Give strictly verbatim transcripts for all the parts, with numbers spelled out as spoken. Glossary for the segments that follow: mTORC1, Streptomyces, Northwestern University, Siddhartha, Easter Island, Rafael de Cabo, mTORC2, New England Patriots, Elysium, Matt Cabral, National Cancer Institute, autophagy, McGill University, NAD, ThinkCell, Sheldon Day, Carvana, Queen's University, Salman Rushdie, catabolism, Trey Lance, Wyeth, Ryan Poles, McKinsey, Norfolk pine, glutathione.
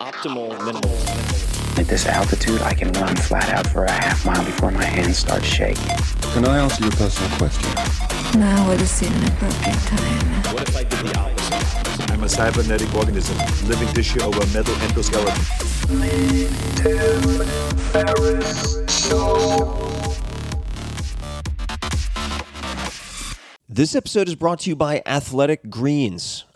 Optimal minimal. At this altitude, I can run flat out for a half mile before my hands start shaking. Can I answer your personal question? Now would have seemed an appropriate time. What if I did the opposite? I'm a cybernetic organism, living tissue over metal endoskeleton. Me too, Ferris Show. This episode is brought to you by Athletic Greens.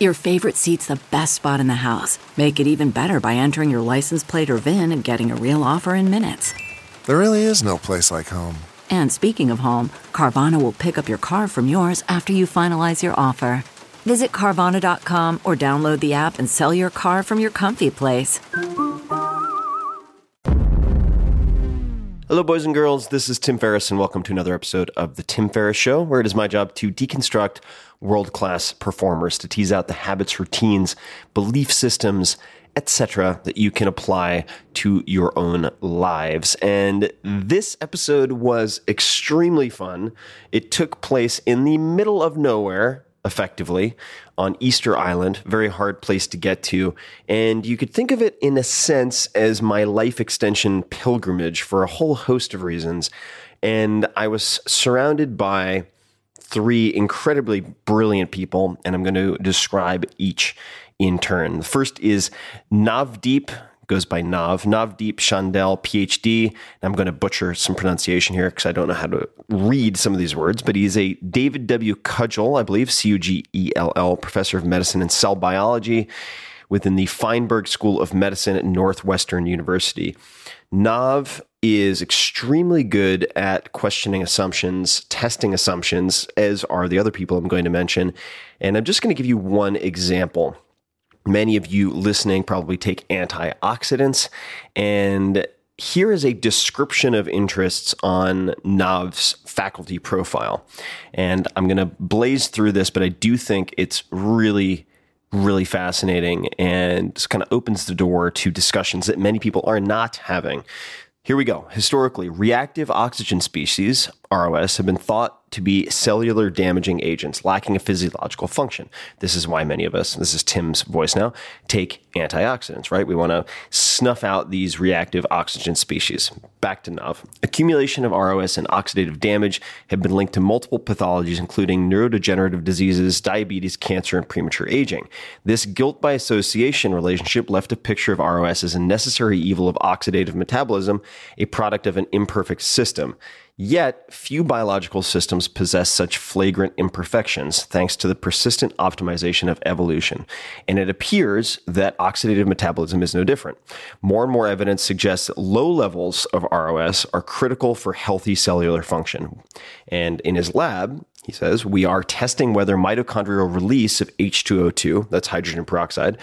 Your favorite seat's the best spot in the house. Make it even better by entering your license plate or V I N and getting a real offer in minutes. There really is no place like home. And speaking of home, Carvana will pick up your car from yours after you finalize your offer. Visit Carvana dot com or download the app and sell your car from your comfy place. Hello, boys and girls. This is Tim Ferriss, and welcome to another episode of The Tim Ferriss Show, where it is my job to deconstruct world-class performers, to tease out the habits, routines, belief systems, et cetera, that you can apply to your own lives. And this episode was extremely fun. It took place in the middle of nowhere, effectively, on Easter Island, very hard place to get to. And you could think of it in a sense as my life extension pilgrimage for a whole host of reasons. And I was surrounded by three incredibly brilliant people, and I'm going to describe each in turn. The first is Navdeep, goes by Nav, Navdeep Chandel, P H D. And I'm going to butcher some pronunciation here because I don't know how to read some of these words, but he's a David W. Cudgel, I believe, C U G E L L, professor of medicine and cell biology within the Feinberg School of Medicine at Northwestern University. Nav is extremely good at questioning assumptions, testing assumptions, as are the other people I'm going to mention. And I'm just going to give you one example. Many of you listening probably take antioxidants, and here is a description of interests on Nav's faculty profile. And I'm going to blaze through this, but I do think it's really, really fascinating and just kind of opens the door to discussions that many people are not having. Here we go. Historically, reactive oxygen species, R O S, have been thought to be cellular damaging agents lacking a physiological function. This is why many of us, this is Tim's voice now, take antioxidants, right? We want to snuff out these reactive oxygen species. Back to Nav. Accumulation of R O S and oxidative damage have been linked to multiple pathologies, including neurodegenerative diseases, diabetes, cancer, and premature aging. This guilt by association relationship left a picture of R O S as a necessary evil of oxidative metabolism, a product of an imperfect system. Yet, few biological systems possess such flagrant imperfections thanks to the persistent optimization of evolution, and it appears that oxidative metabolism is no different. More and more evidence suggests that low levels of R O S are critical for healthy cellular function. And in his lab, he says, we are testing whether mitochondrial release of H two O two, that's hydrogen peroxide,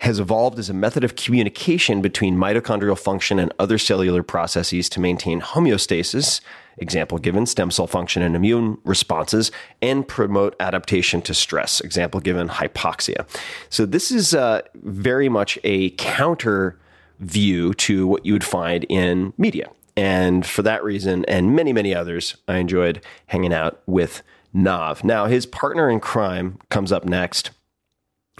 has evolved as a method of communication between mitochondrial function and other cellular processes to maintain homeostasis, example given, stem cell function and immune responses, and promote adaptation to stress, example given, hypoxia. So this is uh, very much a counter view to what you would find in media. And for that reason, and many, many others, I enjoyed hanging out with Nav. Now, his partner in crime comes up next.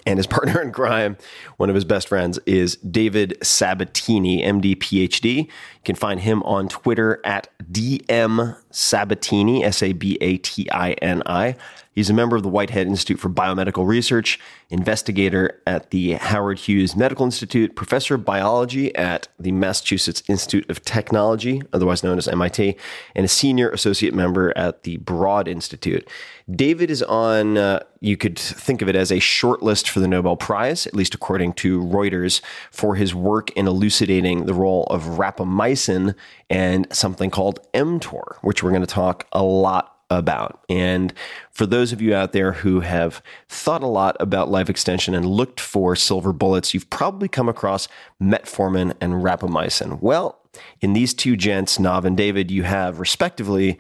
And his partner in crime, one of his best friends, is David Sabatini, M D, PhD. You can find him on Twitter at D M Sabatini, S A B A T I N I. He's a member of the Whitehead Institute for Biomedical Research, investigator at the Howard Hughes Medical Institute, professor of biology at the Massachusetts Institute of Technology, otherwise known as M I T, and a senior associate member at the Broad Institute. David is on, uh, you could think of it as a shortlist for the Nobel Prize, at least according to Reuters, for his work in elucidating the role of rapamycin and something called mTOR, which we're going to talk a lot about. about. And for those of you out there who have thought a lot about life extension and looked for silver bullets, you've probably come across metformin and rapamycin. Well, in these two gents, Nav and David, you have respectively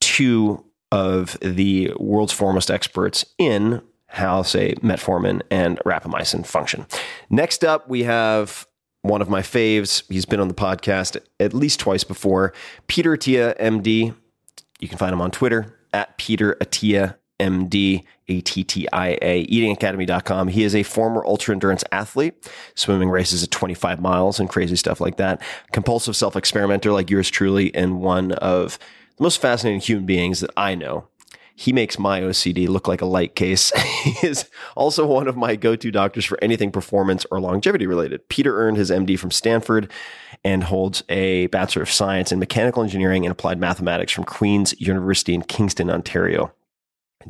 two of the world's foremost experts in how, say, metformin and rapamycin function. Next up, we have one of my faves. He's been on the podcast at least twice before, Peter Attia, M D. You can find him on Twitter at Peter Attia, M D, A T T I A, eating academy dot com. He is a former ultra-endurance athlete, swimming races at twenty-five miles and crazy stuff like that, compulsive self-experimenter like yours truly, and one of the most fascinating human beings that I know. He makes my O C D look like a light case. He is also one of my go-to doctors for anything performance or longevity related. Peter earned his M D from Stanford and holds a Bachelor of Science in Mechanical Engineering and Applied Mathematics from Queen's University in Kingston, Ontario.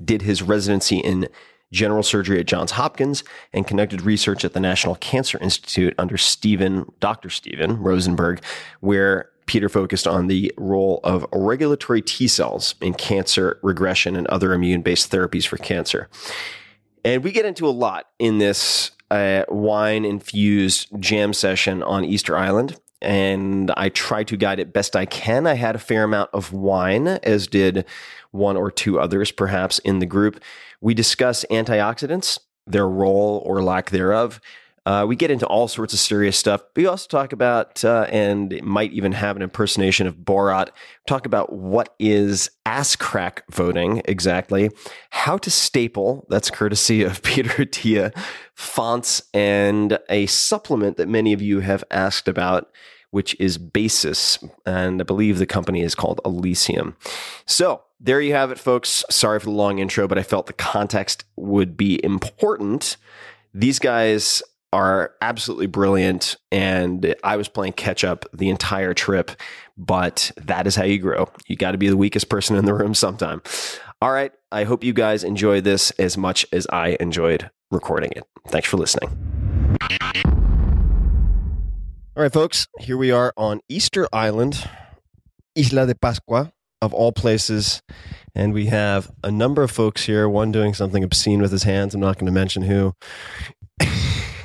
Did his residency in general surgery at Johns Hopkins and conducted research at the National Cancer Institute under Stephen, Doctor Stephen Rosenberg, where Peter focused on the role of regulatory T cells in cancer regression and other immune-based therapies for cancer. And we get into a lot in this uh, wine-infused jam session on Easter Island, and I try to guide it best I can. I had a fair amount of wine, as did one or two others, perhaps, in the group. We discuss antioxidants, their role or lack thereof. Uh, we get into all sorts of serious stuff. We also talk about, uh, and it might even have an impersonation of Borat, talk about what is ass crack voting exactly, how to staple, that's courtesy of Peter Attia, fonts, and a supplement that many of you have asked about, which is Basis, and I believe the company is called Elysium. So there you have it, folks. Sorry for the long intro, but I felt the context would be important. These guys are absolutely brilliant, and I was playing catch-up the entire trip, but that is how you grow. You got to be the weakest person in the room sometime. All right, I hope you guys enjoy this as much as I enjoyed recording it. Thanks for listening. All right, folks, here we are on Easter Island, Isla de Pascua, of all places, and we have a number of folks here, one doing something obscene with his hands. I'm not going to mention who.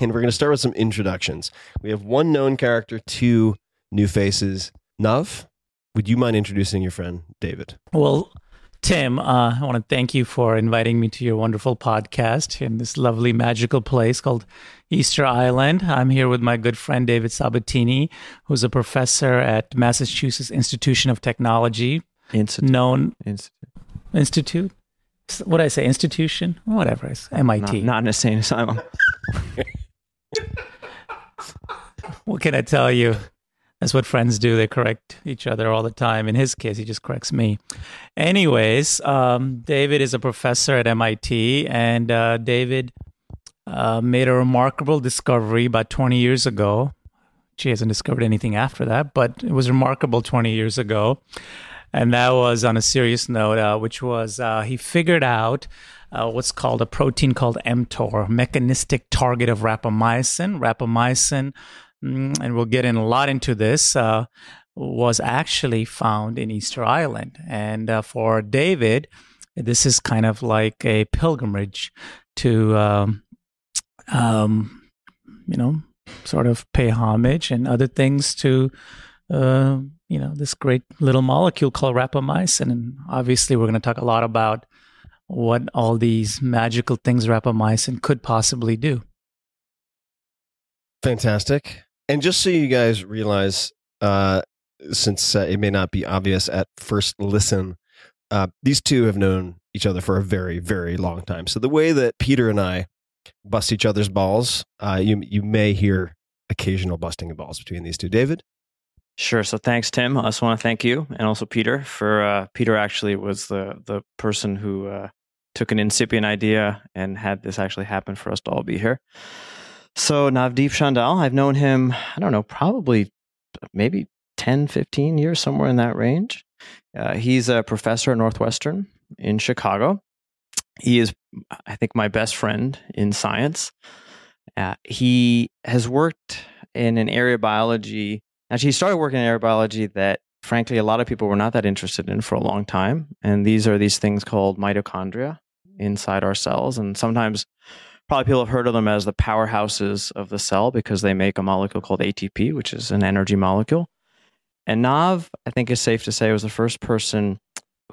And we're going to start with some introductions. We have one known character, two new faces. Nav, would you mind introducing your friend, David? Well, Tim, uh, I want to thank you for inviting me to your wonderful podcast in this lovely, magical place called Easter Island. I'm here with my good friend, David Sabatini, who's a professor at Massachusetts Institute of Technology. Institute. Known Institute. Institute. What did I say? Institution? Whatever. It's M I T. Not, not an insane asylum. What can I tell you? That's what friends do. They correct each other all the time. In his case, he just corrects me. Anyways, um, David is a professor at M I T, and uh, David uh, made a remarkable discovery about twenty years ago, she hasn't discovered anything after that, but it was remarkable twenty years ago. And that was on a serious note, uh, which was uh, he figured out uh, what's called a protein called mTOR, mechanistic target of rapamycin. Rapamycin, and we'll get in a lot into this, uh, was actually found in Easter Island. And uh, for David, this is kind of like a pilgrimage to, um, um, you know, sort of pay homage and other things to, uh, you know, this great little molecule called rapamycin. And obviously, we're going to talk a lot about what all these magical things rapamycin could possibly do. Fantastic. And just so you guys realize, uh, since uh, it may not be obvious at first listen, uh, these two have known each other for a very, very long time. So the way that Peter and I bust each other's balls, uh, you you may hear occasional busting of balls between these two. David? Sure. So thanks, Tim. I just want to thank you, and also Peter for uh, Peter actually was the the person who uh, took an incipient idea and had this actually happen for us to all be here. So Navdeep Chandel, I've known him, I don't know, probably maybe ten, fifteen years, somewhere in that range. Uh, he's a professor at Northwestern in Chicago. He is, I think, my best friend in science. Uh, he has worked in an area of biology. Actually, he started working in area of biology that, frankly, a lot of people were not that interested in for a long time. And these are these things called mitochondria inside our cells. And sometimes probably people have heard of them as the powerhouses of the cell because they make a molecule called A T P, which is an energy molecule. And Nav, I think it's safe to say, was the first person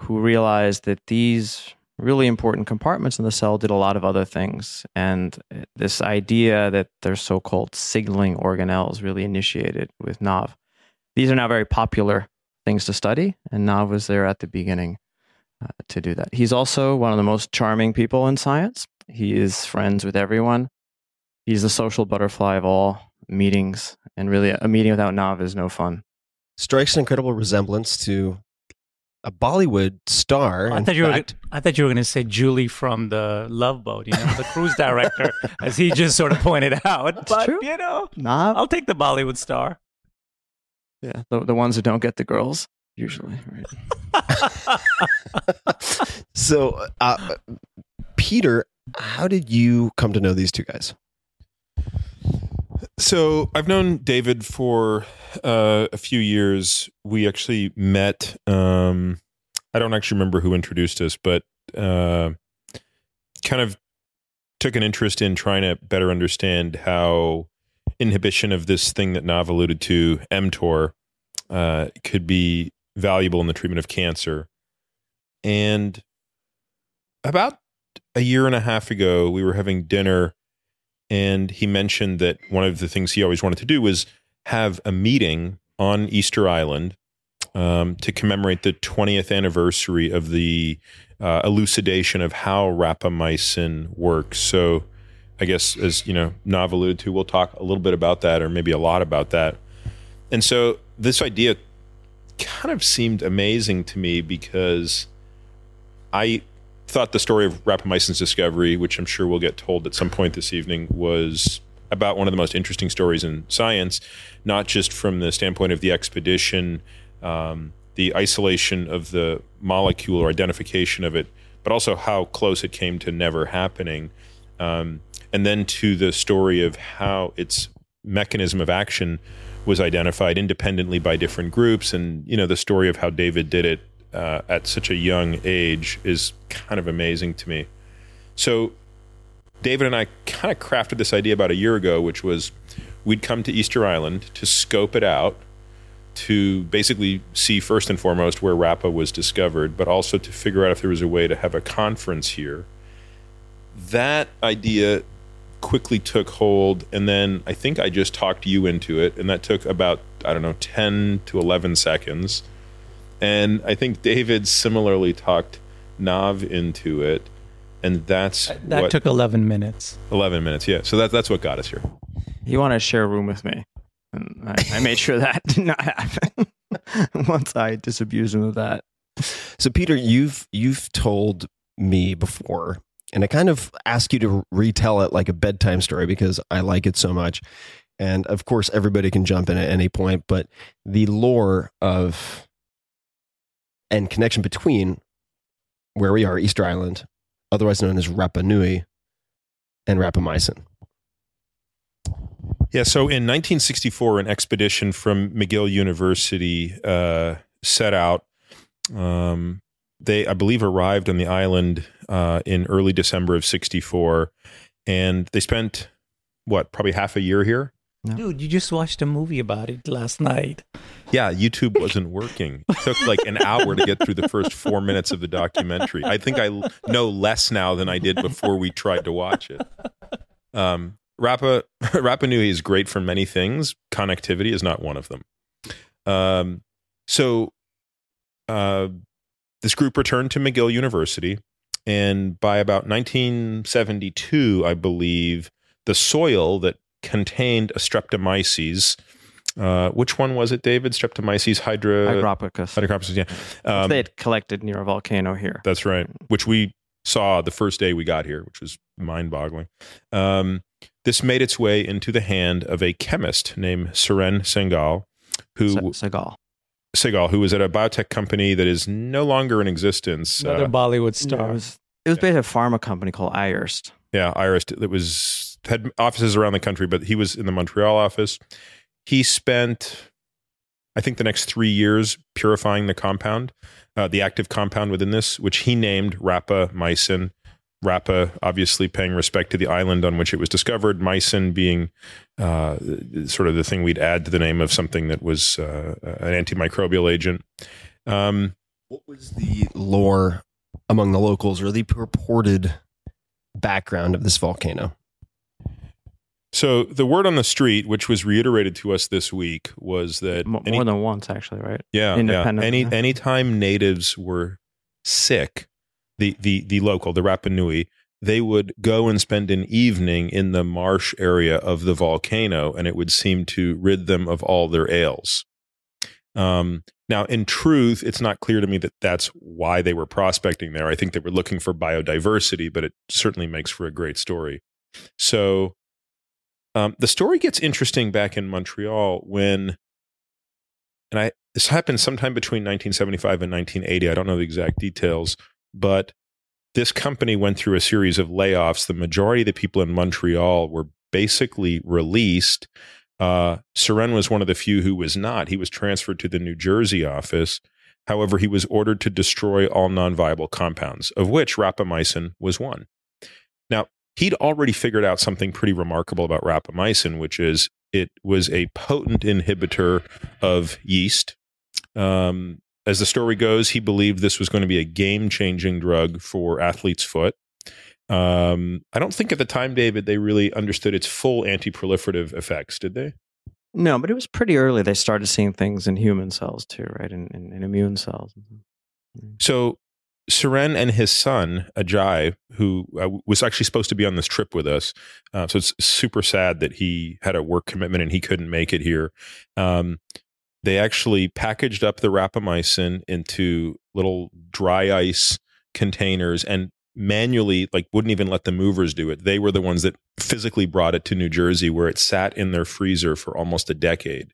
who realized that these really important compartments in the cell did a lot of other things. And this idea that they're so-called signaling organelles really initiated with Nav. These are now very popular things to study, and Nav was there at the beginning uh, to do that. He's also one of the most charming people in science. He is friends with everyone. He's the social butterfly of all meetings. And really, a meeting without Nav is no fun. Strikes an incredible resemblance to a Bollywood star. I thought, you were, I thought you were going to say Julie from the Love Boat, you know, the cruise director, as he just sort of pointed out. That's but, true. You know, Nav? I'll take the Bollywood star. Yeah, the, the ones who don't get the girls, usually. Right? So, uh, Peter, how did you come to know these two guys? So I've known David for uh, a few years. We actually met, um, I don't actually remember who introduced us, but uh, kind of took an interest in trying to better understand how inhibition of this thing that Nav alluded to, mTOR, uh, could be valuable in the treatment of cancer. And about a year and a half ago, we were having dinner, and he mentioned that one of the things he always wanted to do was have a meeting on Easter Island um, to commemorate the twentieth anniversary of the uh, elucidation of how rapamycin works. So I guess, as you know, Nav alluded to, we'll talk a little bit about that, or maybe a lot about that. And so this idea kind of seemed amazing to me because I thought the story of rapamycin's discovery, which I'm sure we'll get told at some point this evening, was about one of the most interesting stories in science, not just from the standpoint of the expedition, um, the isolation of the molecule or identification of it, but also how close it came to never happening. Um, and then to the story of how its mechanism of action was identified independently by different groups. And, you know, the story of how David did it Uh, at such a young age is kind of amazing to me. So David and I kind of crafted this idea about a year ago, which was we'd come to Easter Island to scope it out, to basically see first and foremost where Rapa was discovered, but also to figure out if there was a way to have a conference here. That idea quickly took hold, and then I think I just talked you into it, and that took about, I don't know, ten to eleven seconds. And I think David similarly talked Nav into it, and that's that what, took eleven minutes. Eleven minutes, yeah. So that's that's what got us here. You want to share a room with me, and I, I made sure that did not happen. Once I disabused him of that. So Peter, you've you've told me before, and I kind of ask you to retell it like a bedtime story because I like it so much. And of course, everybody can jump in at any point, but the lore of and connection between where we are, Easter Island, otherwise known as Rapa Nui, and rapamycin. Yeah, so in nineteen sixty-four, an expedition from McGill University uh, set out. Um, they, I believe, arrived on the island uh, in early December of sixty-four, and they spent, what, probably half a year here? No. Dude, you just watched a movie about it last night. Yeah, YouTube wasn't working. It took like an hour to get through the first four minutes of the documentary. I think I know less now than I did before we tried to watch it. Um, Rapa, Rapa Nui is great for many things. Connectivity is not one of them. Um, so uh, this group returned to McGill University, and by about nineteen seventy-two, I believe, the soil that contained a streptomyces. Uh, which one was it, David? Streptomyces hydra... Hydropicus. Hydropicus, yeah. Um, they had collected near a volcano here. That's right, which we saw the first day we got here, which was mind-boggling. Um, this made its way into the hand of a chemist named Suren Sehgal, who... Se- Sehgal. Sehgal, who was at a biotech company that is no longer in existence. Another uh, Bollywood star. Yeah, it was, it was yeah. based at a pharma company called Ayerst. Yeah, Ayerst. It was... had offices around the country, but he was in the Montreal office. He spent, I think, the next three years purifying the compound, uh, the active compound within this, which he named rapamycin. Rapa, obviously paying respect to the island on which it was discovered, mycin being uh, sort of the thing we'd add to the name of something that was uh, an antimicrobial agent. Um, what was the lore among the locals or the purported background of this volcano? So the word on the street, which was reiterated to us this week, was that... More any, than once, actually, right? Yeah. yeah. Any Anytime natives were sick, the, the, the local, the Rapa Nui, they would go and spend an evening in the marsh area of the volcano, and it would seem to rid them of all their ails. Um, now, in truth, it's not clear to me that that's why they were prospecting there. I think they were looking for biodiversity, but it certainly makes for a great story. So... Um, the story gets interesting back in Montreal when, and I this happened sometime between nineteen seventy-five and nineteen eighty. I don't know the exact details, but this company went through a series of layoffs. The majority of the people in Montreal were basically released. Uh, Suren was one of the few who was not. He was transferred to the New Jersey office. However, he was ordered to destroy all non-viable compounds, of which rapamycin was one. Now, he'd already figured out something pretty remarkable about rapamycin, which is it was a potent inhibitor of yeast. Um, as the story goes, he believed this was going to be a game-changing drug for athlete's foot. Um, I don't think at the time, David, they really understood its full anti-proliferative effects, did they? No, but it was pretty early. They started seeing things in human cells too, right? In, in, in immune cells. So... Suren and his son, Ajay, who uh, was actually supposed to be on this trip with us. Uh, so it's super sad that he had a work commitment and he couldn't make it here. Um, they actually packaged up the rapamycin into little dry ice containers and manually, like, wouldn't even let the movers do it. They were the ones that physically brought it to New Jersey, where it sat in their freezer for almost a decade.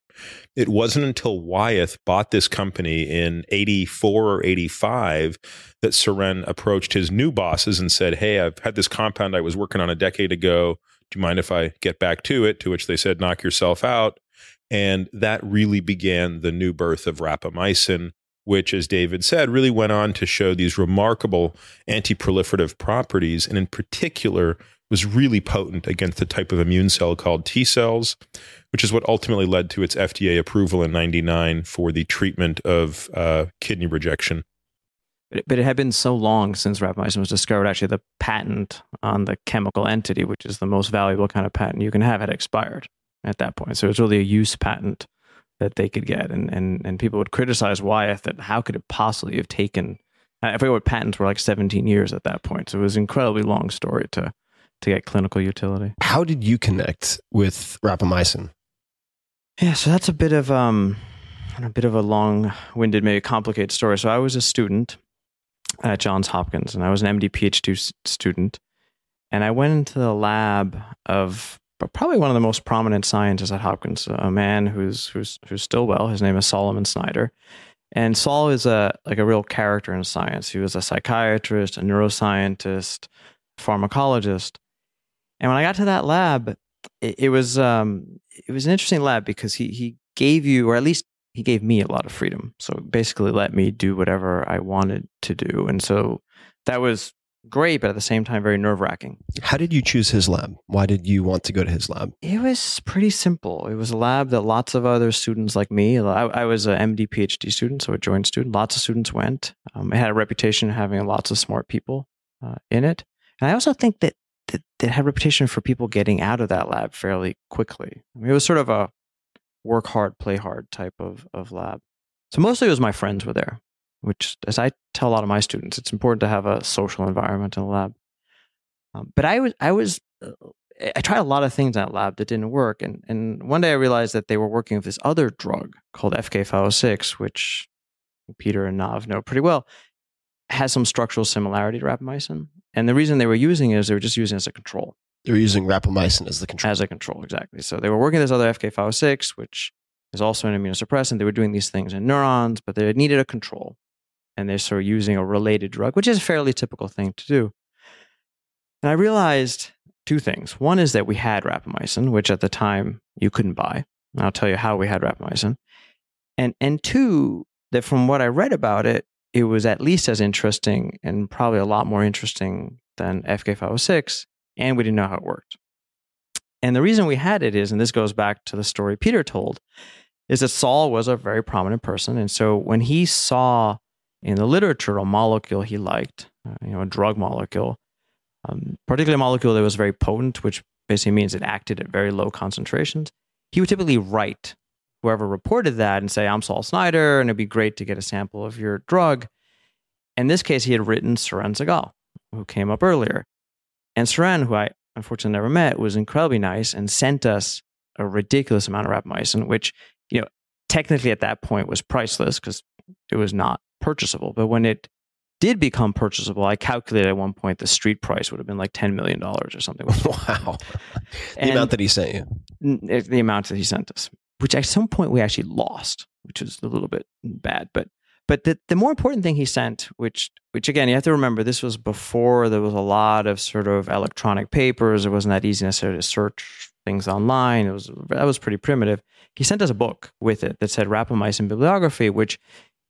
It wasn't until Wyeth bought this company in eighty-four or eighty-five that Suren approached his new bosses and said, hey, I've had this compound I was working on a decade ago. Do you mind if I get back to it? To which they said, knock yourself out. And that really began the new birth of rapamycin, which, as David said, really went on to show these remarkable anti-proliferative properties, and in particular was really potent against the type of immune cell called T cells, which is what ultimately led to its F D A approval in ninety-nine for the treatment of uh, kidney rejection. But it had been so long since rapamycin was discovered, actually the patent on the chemical entity, which is the most valuable kind of patent you can have, had expired at that point. So it was really a use patent that they could get. And, and, and people would criticize Wyeth that how could it possibly have taken, I forget what patents were, like seventeen years at that point. So it was an incredibly long story to to get clinical utility. How did you connect with rapamycin? Yeah, so that's a bit of um, a bit of a long-winded, maybe complicated story. So I was a student at Johns Hopkins, and I was an M D P H two student, and I went into the lab of but probably one of the most prominent scientists at Hopkins, a man who's who's who's still well. His name is Solomon Snyder. And Sol is a like a real character in science. He was a psychiatrist, a neuroscientist, pharmacologist. And when I got to that lab, it, it was um, it was an interesting lab because he he gave you, or at least he gave me, a lot of freedom. So basically, let me do whatever I wanted to do. And so that was great, but at the same time, very nerve-wracking. How did you choose his lab? Why did you want to go to his lab? It was pretty simple. It was a lab that lots of other students like me, I, I was an M D, PhD student, so a joint student. Lots of students went. Um, it had a reputation of having lots of smart people uh, in it. And I also think that, that it had a reputation for people getting out of that lab fairly quickly. I mean, it was sort of a work hard, play hard type of, of lab. So mostly it was my friends were there, which, as I tell a lot of my students, it's important to have a social environment in the lab. Um, but I was, I was, uh, I tried a lot of things in that lab that didn't work. And and one day I realized that they were working with this other drug called F K five oh six, which Peter and Nav know pretty well, has some structural similarity to rapamycin. And the reason they were using it is they were just using it as a control. They were using rapamycin as the control. As a control, exactly. So they were working with this other F K five oh six, which is also an immunosuppressant. They were doing these things in neurons, but they needed a control. And they're sort of using a related drug, which is a fairly typical thing to do. And I realized two things. One is that we had rapamycin, which at the time you couldn't buy. And I'll tell you how we had rapamycin. And and two, that from what I read about it, it was at least as interesting and probably a lot more interesting than F K five oh six. And we didn't know how it worked. And the reason we had it is, and this goes back to the story Peter told, is that Saul was a very prominent person. And so when he saw in the literature a molecule he liked, you know, a drug molecule, um, particularly a molecule that was very potent, which basically means it acted at very low concentrations, he would typically write whoever reported that and say, I'm Saul Snyder, and it'd be great to get a sample of your drug. In this case, he had written Suren Sehgal, who came up earlier. And Suren, who I unfortunately never met, was incredibly nice and sent us a ridiculous amount of rapamycin, which, you know, technically at that point was priceless because it was not purchasable. But when it did become purchasable, I calculated at one point the street price would have been like ten million dollars or something. Wow. The and amount that he sent you. The amount that he sent us, which at some point we actually lost, which was a little bit bad. But But the, the more important thing he sent, which, which again, you have to remember, this was before there was a lot of sort of electronic papers. It wasn't that easy necessarily to search things online. It was that was pretty primitive. He sent us a book with it that said Rapamycin Bibliography, which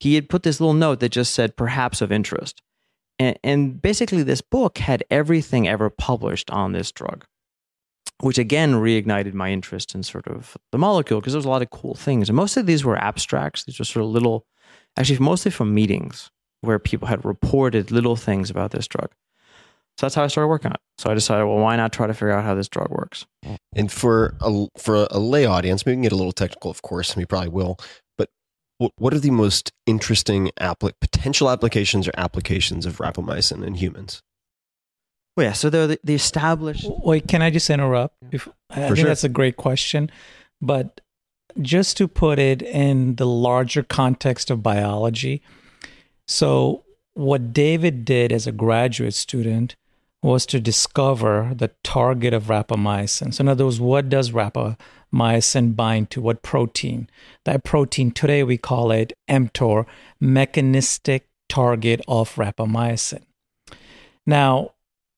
he had put this little note that just said, perhaps of interest. And, and basically this book had everything ever published on this drug, which again reignited my interest in sort of the molecule because there was a lot of cool things. And most of these were abstracts. These were sort of little... Actually, mostly from meetings where people had reported little things about this drug. So that's how I started working on it. So I decided, well, why not try to figure out how this drug works? And for a, for a lay audience, we can get a little technical, of course, and we probably will, but what are the most interesting apl- potential applications or applications of rapamycin in humans? Well, yeah, so they're the, the established... Wait, can I just interrupt? If, I, I think sure. That's a great question, but... Just to put it in the larger context of biology, so what David did as a graduate student was to discover the target of rapamycin. So in other words, what does rapamycin bind to? What protein? That protein, today we call it mTOR, mechanistic target of rapamycin. Now,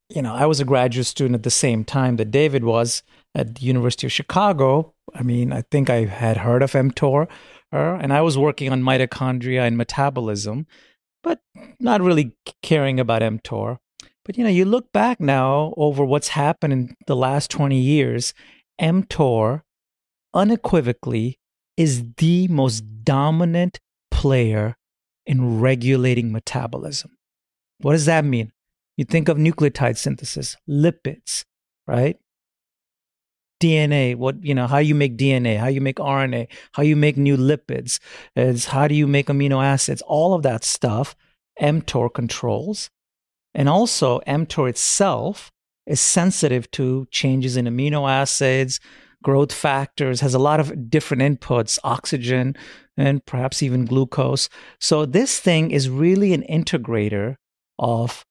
you know, I was a graduate student at the same time that David was at the University of Chicago. I mean, I think I had heard of mTOR, and I was working on mitochondria and metabolism, but not really caring about mTOR. But, you know, you look back now over what's happened in the last twenty years, mTOR unequivocally is the most dominant player in regulating metabolism. What does that mean? You think of nucleotide synthesis, lipids, right? D N A, what, you know, how you make D N A, how you make R N A, how you make new lipids, is how do you make amino acids, all of that stuff, mTOR controls. And also mTOR itself is sensitive to changes in amino acids, growth factors, has a lot of different inputs, oxygen, and perhaps even glucose. So this thing is really an integrator of,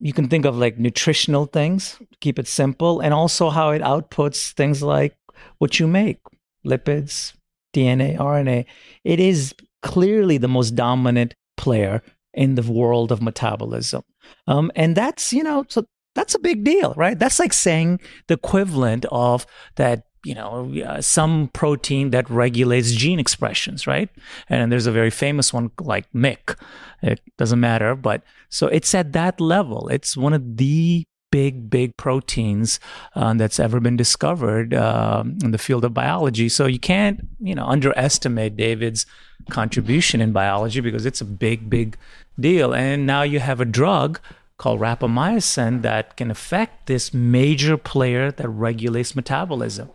you can think of like nutritional things, keep it simple, and also how it outputs things like what you make, lipids, D N A, R N A. It is clearly the most dominant player in the world of metabolism. Um, and that's, you know, so that's a big deal, right? That's like saying the equivalent of that, you know, uh, some protein that regulates gene expressions, right? And there's a very famous one like M Y C. It doesn't matter, but so it's at that level. It's one of the big, big proteins um, that's ever been discovered um, in the field of biology. So you can't, you know, underestimate David's contribution in biology, because it's a big, big deal. And now you have a drug called rapamycin that can affect this major player that regulates metabolism.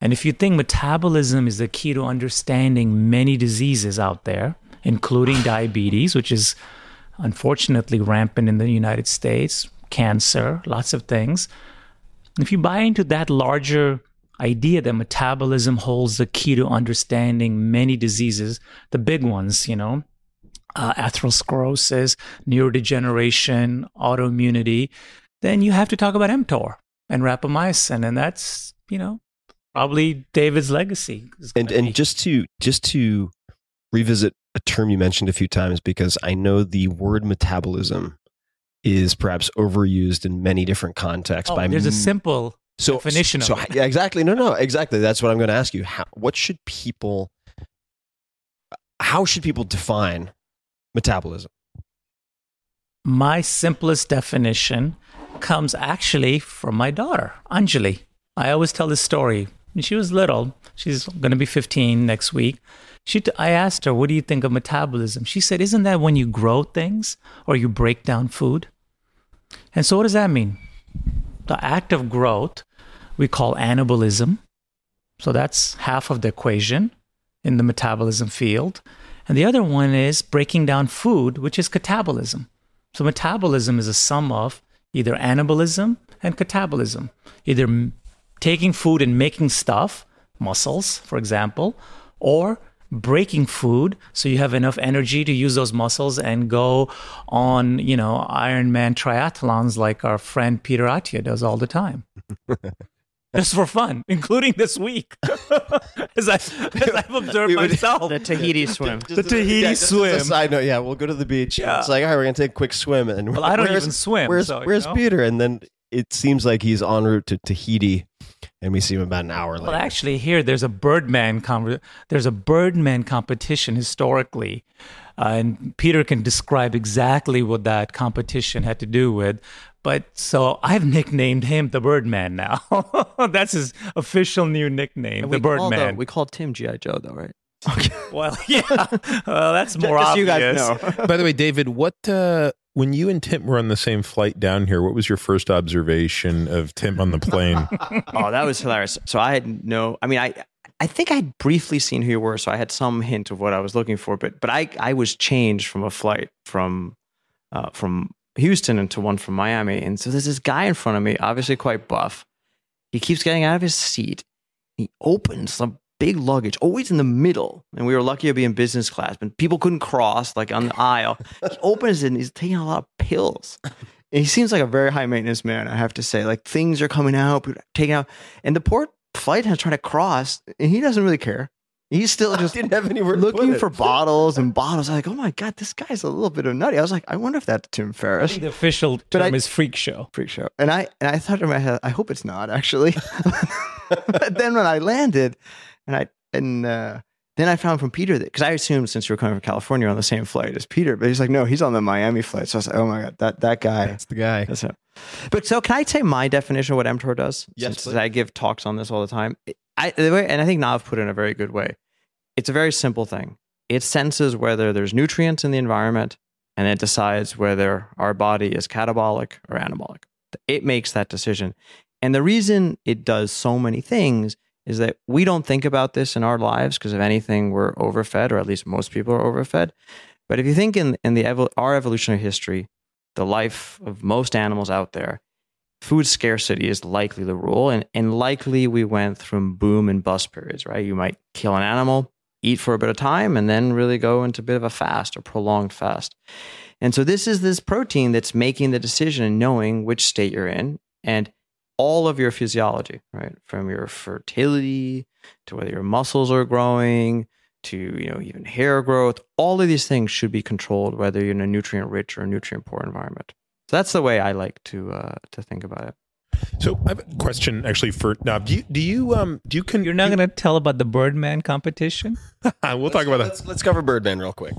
And if you think metabolism is the key to understanding many diseases out there, including diabetes, which is unfortunately rampant in the United States, cancer, lots of things. If you buy into that larger idea that metabolism holds the key to understanding many diseases, the big ones, you know, uh, atherosclerosis, neurodegeneration, autoimmunity, then you have to talk about mTOR and rapamycin. And that's, you know, probably David's legacy. And and be. just to just to revisit a term you mentioned a few times, because I know the word metabolism is perhaps overused in many different contexts. Oh, by there's m- a simple... So, definition of so it. Exactly. No, no, exactly. That's what I'm going to ask you. How, what should people, how should people define metabolism? My simplest definition comes actually from my daughter, Anjali. I always tell this story. When she was little, she's going to be fifteen next week. She, I asked her, what do you think of metabolism? She said, isn't that when you grow things or you break down food? And so what does that mean? The act of growth we call anabolism. So that's half of the equation in the metabolism field. And the other one is breaking down food, which is catabolism. So metabolism is a sum of either anabolism and catabolism, either m- taking food and making stuff, muscles, for example, or breaking food so you have enough energy to use those muscles and go on, you know, Ironman triathlons like our friend Peter Attia does all the time. Just for fun, including this week. as, I, as I've observed we would, myself. The Tahiti swim. The, the Tahiti yeah, swim. Side note, yeah, we'll go to the beach. Yeah. It's like, all right, we're going to take a quick swim. And well, I don't even swim. Where's, so, where's Peter? And then it seems like he's en route to Tahiti. And we see him about an hour later. Well, actually, here there's a Birdman com- there's a Birdman competition historically, uh, and Peter can describe exactly what that competition had to do with. But so I've nicknamed him the Birdman now. That's his official new nickname, and the Birdman. We called Tim G I. Joe, though, right? Okay. Well, yeah. Well, that's more obvious. You guys know. By the way, David, what uh, when you and Tim were on the same flight down here, what was your first observation of Tim on the plane? Oh, that was hilarious. So I had no. I mean, I I think I'd briefly seen who you were, so I had some hint of what I was looking for. But but I I was changed from a flight from uh, from Houston into one from Miami, and so there's this guy in front of me, obviously quite buff. He keeps getting out of his seat. He opens the big luggage, always in the middle. And we were lucky to be in business class, but people couldn't cross, like on the aisle. He opens it and he's taking a lot of pills. And he seems like a very high maintenance man, I have to say. Like things are coming out, taking out. And the poor flight attendant trying to cross, and he doesn't really care. He's still just didn't have anywhere looking for bottles and bottles. I'm like, oh my God, this guy's a little bit of nutty. I was like, I wonder if that's Tim Ferriss. I think the official term I, is freak show. Freak show. And I and I thought in my head, I hope it's not actually. But then when I landed, And I and uh, then I found from Peter that, because I assumed since you were coming from California on the same flight as Peter, but he's like, no, he's on the Miami flight. So I was like, oh my God, that that guy. That's the guy. That's him. But so can I say my definition of what mTOR does? Yes, since I give talks on this all the time. I the way, and I think Nav put it in a very good way. It's a very simple thing. It senses whether there's nutrients in the environment, and it decides whether our body is catabolic or anabolic. It makes that decision. And the reason it does so many things is that we don't think about this in our lives because if anything, we're overfed, or at least most people are overfed. But if you think in, in the evo- our evolutionary history, the life of most animals out there, food scarcity is likely the rule. And, and likely we went from boom and bust periods, right? You might kill an animal, eat for a bit of time, and then really go into a bit of a fast or prolonged fast. And so this is this protein that's making the decision and knowing which state you're in. And all of your physiology, right? From your fertility to whether your muscles are growing to, you know, even hair growth, all of these things should be controlled whether you're in a nutrient-rich or nutrient-poor environment. So that's the way I like to uh, to think about it. So I have a question actually for Nav. Do you do you um do you con- You're not you- going to tell about the Birdman competition? we'll let's, talk about that. Let's, let's cover Birdman real quick.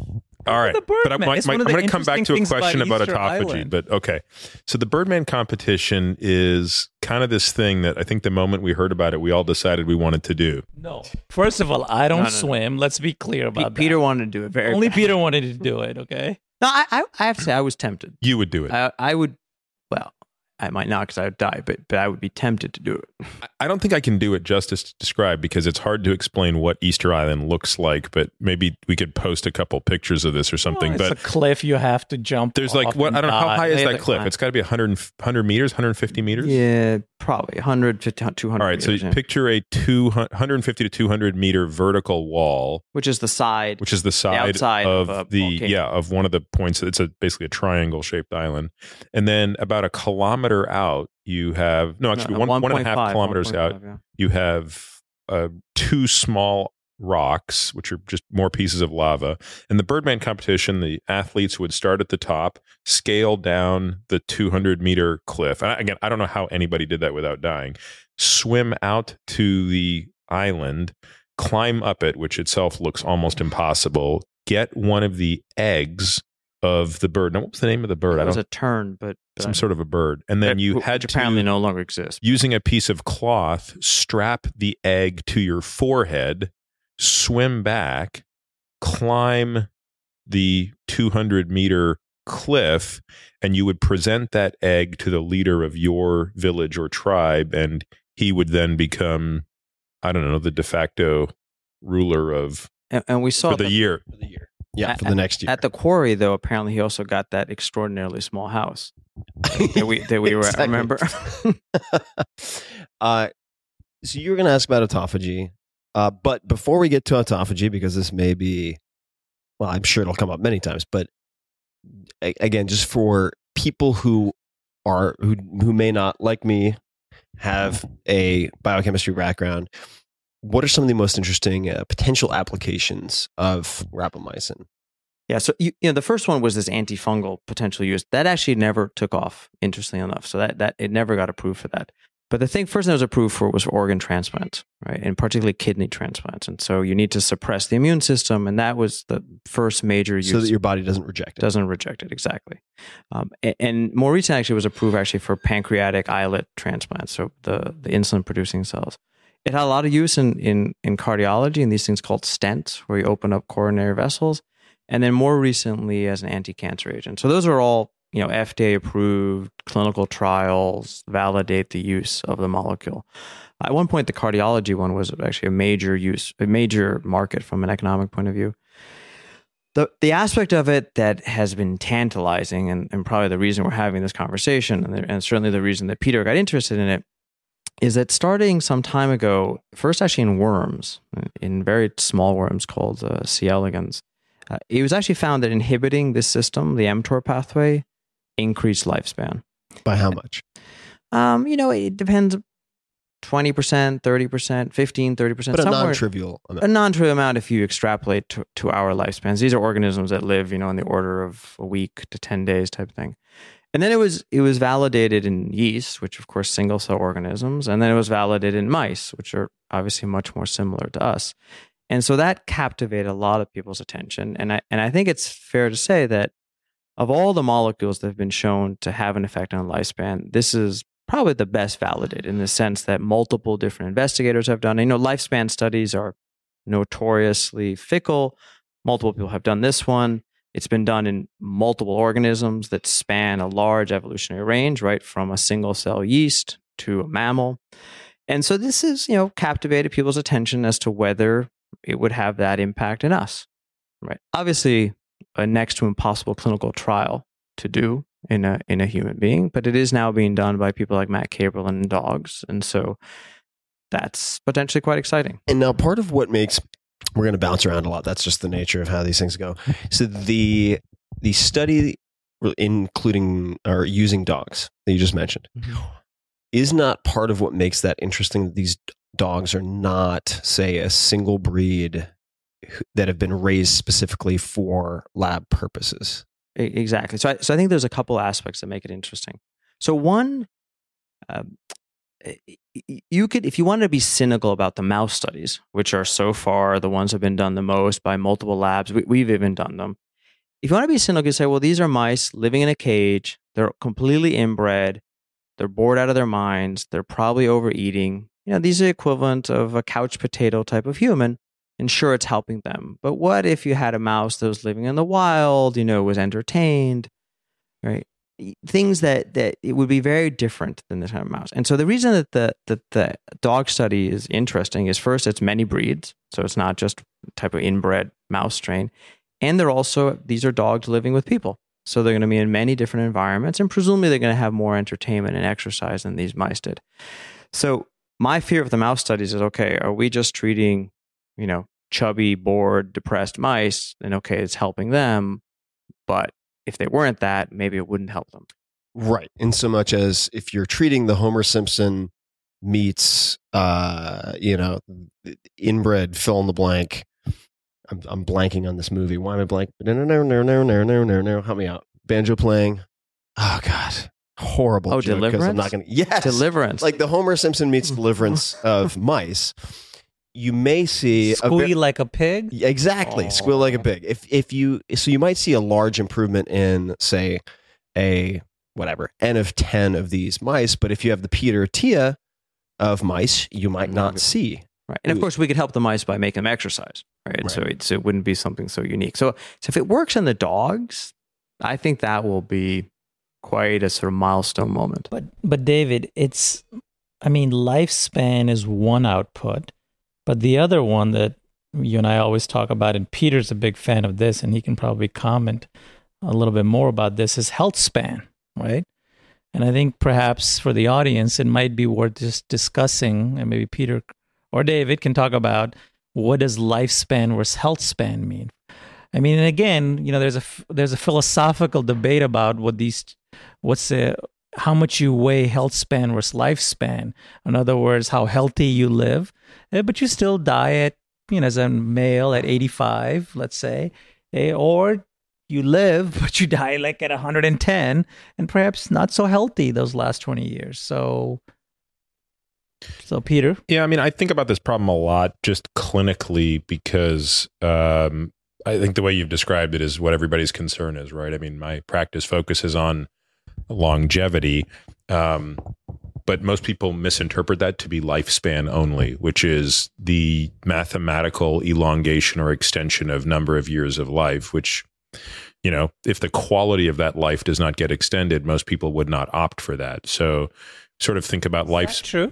All right, but I'm, I'm going to come back to a question about, about autophagy. Island. But okay, so the Birdman competition is kind of this thing that I think the moment we heard about it, we all decided we wanted to do. No, first of all, I don't no, no, swim. No. Let's be clear about P- that. Peter wanted to do it. Very only bad. Peter wanted to do it. Okay. No, I, I, I have to say I was tempted. You would do it. I, I would. Well, I might not because I would die, but but I would be tempted to do it. I don't think I can do it justice to describe because it's hard to explain what Easter Island looks like, but maybe we could post a couple pictures of this or something. Oh, it's but a cliff you have to jump There's off like, what I don't know, how high is that cliff? Climb. It's got to be one hundred meters, one hundred fifty meters? Yeah, probably one hundred fifty, two hundred meters. All right, meters, so you yeah. picture a two hundred, one hundred fifty to two hundred meter vertical wall. Which is the side. Which is the side the of, of the, volcano. yeah, of one of the points. It's a basically a triangle-shaped island. And then about a kilometer out, you have no actually no, one, one and a half five, kilometers out. Yeah. You have uh, two small rocks, which are just more pieces of lava. In the Birdman competition, the athletes would start at the top, scale down the two hundred meter cliff. And again, I don't know how anybody did that without dying. Swim out to the island, climb up it, which itself looks almost impossible. Get one of the eggs of the bird. Now, what was the name of the bird? It was I don't, a tern, but some sort of a bird. And then you had to, apparently no longer exists, using a piece of cloth, strap the egg to your forehead, swim back, climb the two hundred meter cliff, and you would present that egg to the leader of your village or tribe, and he would then become, I don't know, the de facto ruler of and, and we saw for the, the year. For the year. Yeah, for the next year. At the quarry, though, apparently he also got that extraordinarily small house that we, that we were at, remember? uh, so you were going to ask about autophagy. Uh, but before we get to autophagy, because this may be, well, I'm sure it'll come up many times, but a- again, just for people who are who who may not, like me, have a biochemistry background, what are some of the most interesting uh, potential applications of rapamycin? Yeah, so you, you know the first one was this antifungal potential use. That actually never took off, interestingly enough. So that that it never got approved for that. But the thing first thing it was approved for was organ transplants, right? And particularly kidney transplants. And so you need to suppress the immune system, and that was the first major use. So that your body doesn't reject it. Doesn't reject it, exactly. Um, and, and more recently actually was approved actually for pancreatic islet transplants, so the, the insulin-producing cells. It had a lot of use in, in, in cardiology and these things called stents, where you open up coronary vessels, and then more recently as an anti-cancer agent. So those are all, you know, F D A-approved clinical trials validate the use of the molecule. At one point, the cardiology one was actually a major use, a major market from an economic point of view. The the aspect of it that has been tantalizing, and, and probably the reason we're having this conversation, and, the, and certainly the reason that Peter got interested in it, is that starting some time ago, first actually in worms, in very small worms called uh, C. elegans, uh, it was actually found that inhibiting this system, the mTOR pathway, increased lifespan. By how much? Um, you know, it depends, twenty percent, thirty percent, fifteen, thirty percent. But a non-trivial amount. A non-trivial amount if you extrapolate to, to our lifespans. These are organisms that live, you know, in the order of a week to ten days type thing. And then it was it was validated in yeast, which of course single cell organisms, and then it was validated in mice, which are obviously much more similar to us. And so that captivated a lot of people's attention. And I and I think it's fair to say that of all the molecules that have been shown to have an effect on lifespan, this is probably the best validated in the sense that multiple different investigators have done. And, you know, lifespan studies are notoriously fickle. Multiple people have done this one. It's been done in multiple organisms that span a large evolutionary range, right? From a single cell yeast to a mammal. And so this is, you know, captivated people's attention as to whether it would have that impact in us, right? Obviously, a next to impossible clinical trial to do in a in a human being, but it is now being done by people like Matt Cabral and dogs. And so that's potentially quite exciting. And now part of what makes... We're going to bounce around a lot. That's just the nature of how these things go. So the the study, including or using dogs that you just mentioned, is not part of what makes that interesting, that these dogs are not, say, a single breed that have been raised specifically for lab purposes. Exactly. So I, so I think there's a couple aspects that make it interesting. So one, um, you could, if you wanted to be cynical about the mouse studies, which are so far the ones that have been done the most by multiple labs, we, we've even done them. If you want to be cynical, you say, well, these are mice living in a cage. They're completely inbred. They're bored out of their minds. They're probably overeating. You know, these are the equivalent of a couch potato type of human. And sure, it's helping them. But what if you had a mouse that was living in the wild, you know, was entertained, right? Things that, that it would be very different than this kind of mouse. And so the reason that the, that the dog study is interesting is, first, it's many breeds. So it's not just type of inbred mouse strain. And they're also, these are dogs living with people. So they're going to be in many different environments. And presumably they're going to have more entertainment and exercise than these mice did. So my fear of the mouse studies is, okay, are we just treating, you know, chubby, bored, depressed mice, and okay, it's helping them, but if they weren't that, maybe it wouldn't help them. Right. In so much as if you're treating the Homer Simpson meets, uh, you know, inbred fill in the blank. I'm, I'm blanking on this movie. Why am I blank? No, no, no, no, no, no, no, no, no. Help me out. Banjo playing. Oh, God. Horrible. Oh, Deliverance? I'm not gonna, yes. Deliverance. Like the Homer Simpson meets Deliverance of mice. You may see squeal a bit, like a pig. Exactly, aww. Squeal like a pig. If if you so you might see a large improvement in, say, a whatever n of ten of these mice, but if you have the Peter Attia of mice, you might not see. Right, and of course we could help the mice by making them exercise. Right, right. So it so it wouldn't be something so unique. So so if it works in the dogs, I think that will be quite a sort of milestone moment. But but David, it's I mean lifespan is one output. But the other one that you and I always talk about, and Peter's a big fan of this, and he can probably comment a little bit more about this, is health span, right? And I think perhaps for the audience, it might be worth just discussing, and maybe Peter or David can talk about, what does lifespan versus health span mean? I mean, and again, you know, there's a there's a philosophical debate about what these, what's the, how much you weigh health span versus lifespan. In other words, how healthy you live, but you still die at, you know, as a male at eighty-five, let's say, or you live, but you die like at one hundred ten and perhaps not so healthy those last twenty years. So, so Peter? Yeah, I mean, I think about this problem a lot just clinically because, um, I think the way you've described it is what everybody's concern is, right? I mean, my practice focuses on longevity. Um, but most people misinterpret that to be lifespan only, which is the mathematical elongation or extension of number of years of life, which, you know, if the quality of that life does not get extended, most people would not opt for that. So sort of think about life's true.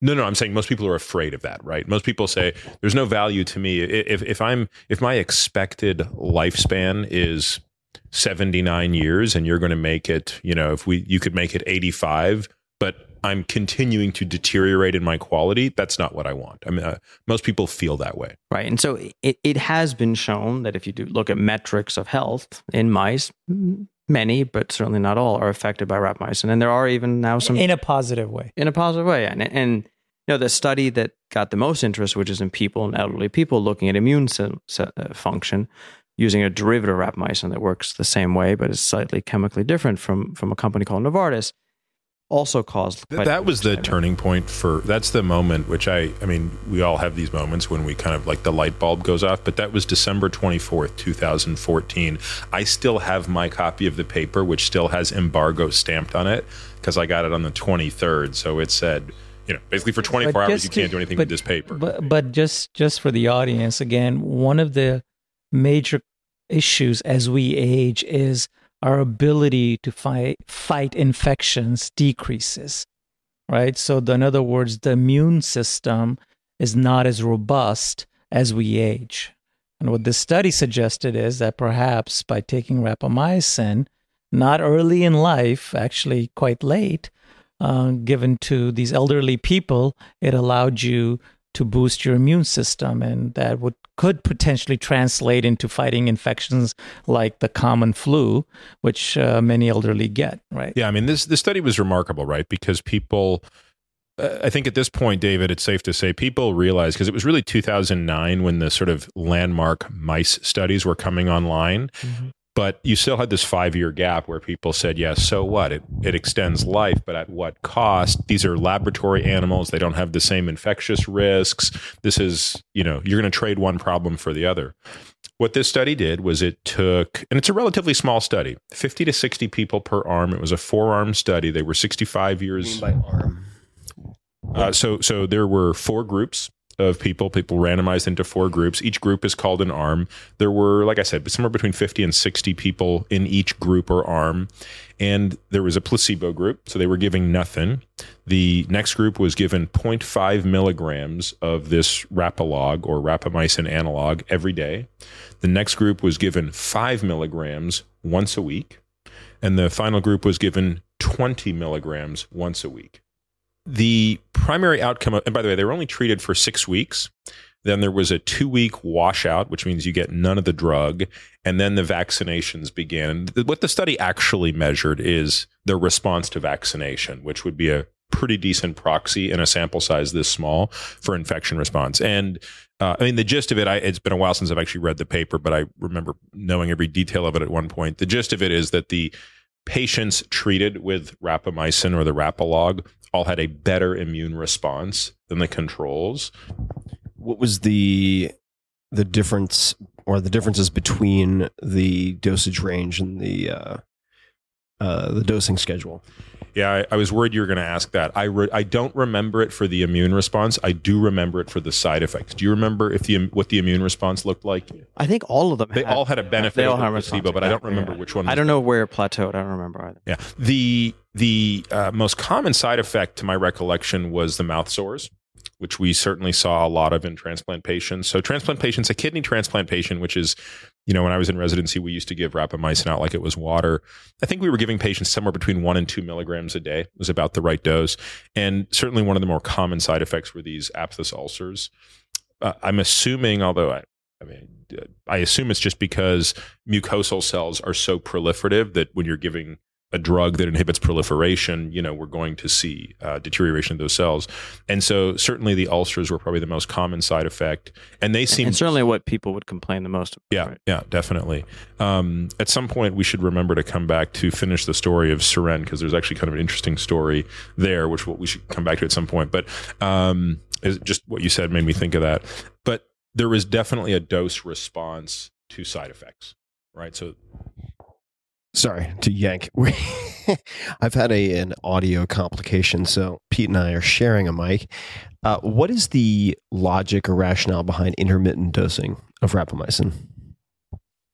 No, no, I'm saying most people are afraid of that, right? Most people say there's no value to me. If, if I'm, if my expected lifespan is seventy-nine years and you're going to make it, you know, if we, you could make it eighty-five, but I'm continuing to deteriorate in my quality. That's not what I want. I mean, uh, most people feel that way. Right. And so it, it has been shown that if you do look at metrics of health in mice, many, but certainly not all, are affected by rapamycin. And there are even now some... In a positive way. In a positive way. And, and you know, the study that got the most interest, which is in people and elderly people looking at immune se- se- function, using a derivative of rapamycin that works the same way, but is slightly chemically different from, from a company called Novartis, also caused... That was the turning point for... That's the moment which I... I mean, we all have these moments when we kind of like the light bulb goes off, but that was December twenty-fourth, two thousand fourteen. I still have my copy of the paper, which still has embargo stamped on it, because I got it on the twenty-third. So it said, you know, basically for twenty-four hours, you can't do anything with this paper. But, but just, just for the audience, again, one of the major issues as we age is our ability to fight fight infections decreases, right? So the, in other words, the immune system is not as robust as we age. And what this study suggested is that perhaps by taking rapamycin, not early in life, actually quite late, uh, given to these elderly people, it allowed you to boost your immune system, and that would could potentially translate into fighting infections like the common flu, which uh, many elderly get, right? Yeah, I mean, this, this study was remarkable, right? Because people, uh, I think at this point, David, it's safe to say people realize, because it was really two thousand nine when the sort of landmark mice studies were coming online, mm-hmm. but you still had this five-year gap where people said, yes, yeah, so what? It it extends life, but at what cost? These are laboratory animals. They don't have the same infectious risks. This is, you know, you're going to trade one problem for the other. What this study did was it took, and it's a relatively small study, fifty to sixty people per arm. It was a four-arm study. They were sixty-five years. By arm. Uh, so, so there were four groups of people, people randomized into four groups. Each group is called an arm. There were, like I said, somewhere between fifty and sixty people in each group or arm. And there was a placebo group, so they were giving nothing. The next group was given zero point five milligrams of this rapalog or rapamycin analog every day. The next group was given five milligrams once a week. And the final group was given twenty milligrams once a week. The primary outcome, and by the way, they were only treated for six weeks. Then there was a two-week washout, which means you get none of the drug, and then the vaccinations began. And what the study actually measured is the response to vaccination, which would be a pretty decent proxy in a sample size this small for infection response. And uh, I mean, the gist of it, I, it's been a while since I've actually read the paper, but I remember knowing every detail of it at one point. The gist of it is that the patients treated with rapamycin or the rapalog all had a better immune response than the controls. What was the the difference or the differences between the dosage range and the uh, uh, the dosing schedule? Yeah, I, I was worried you were going to ask that. I re- I don't remember it for the immune response. I do remember it for the side effects. Do you remember if the what the immune response looked like? I think all of them. They had, all had a benefit. They all had a placebo, but I don't remember yeah. which one. I don't know that. Where it plateaued. I don't remember either. Yeah, the the uh, most common side effect, to my recollection, was the mouth sores, which we certainly saw a lot of in transplant patients. So transplant patients, a kidney transplant patient, which is, you know, when I was in residency, we used to give rapamycin out like it was water. I think we were giving patients somewhere between one and two milligrams a day. It was about the right dose. And certainly one of the more common side effects were these aphthous ulcers. Uh, I'm assuming, although I, I mean, I assume it's just because mucosal cells are so proliferative that when you're giving a drug that inhibits proliferation, you know, we're going to see uh, deterioration of those cells. And so certainly the ulcers were probably the most common side effect. And they seem... And certainly what people would complain the most about. Yeah, right? yeah, definitely. Um, at some point, we should remember to come back to finish the story of Suren, because there's actually kind of an interesting story there, which we should come back to at some point. But um, just what you said made me think of that. But there was definitely a dose response to side effects, right? So... Sorry to yank. I've had a an audio complication, so Pete and I are sharing a mic. Uh, what is the logic or rationale behind intermittent dosing of rapamycin?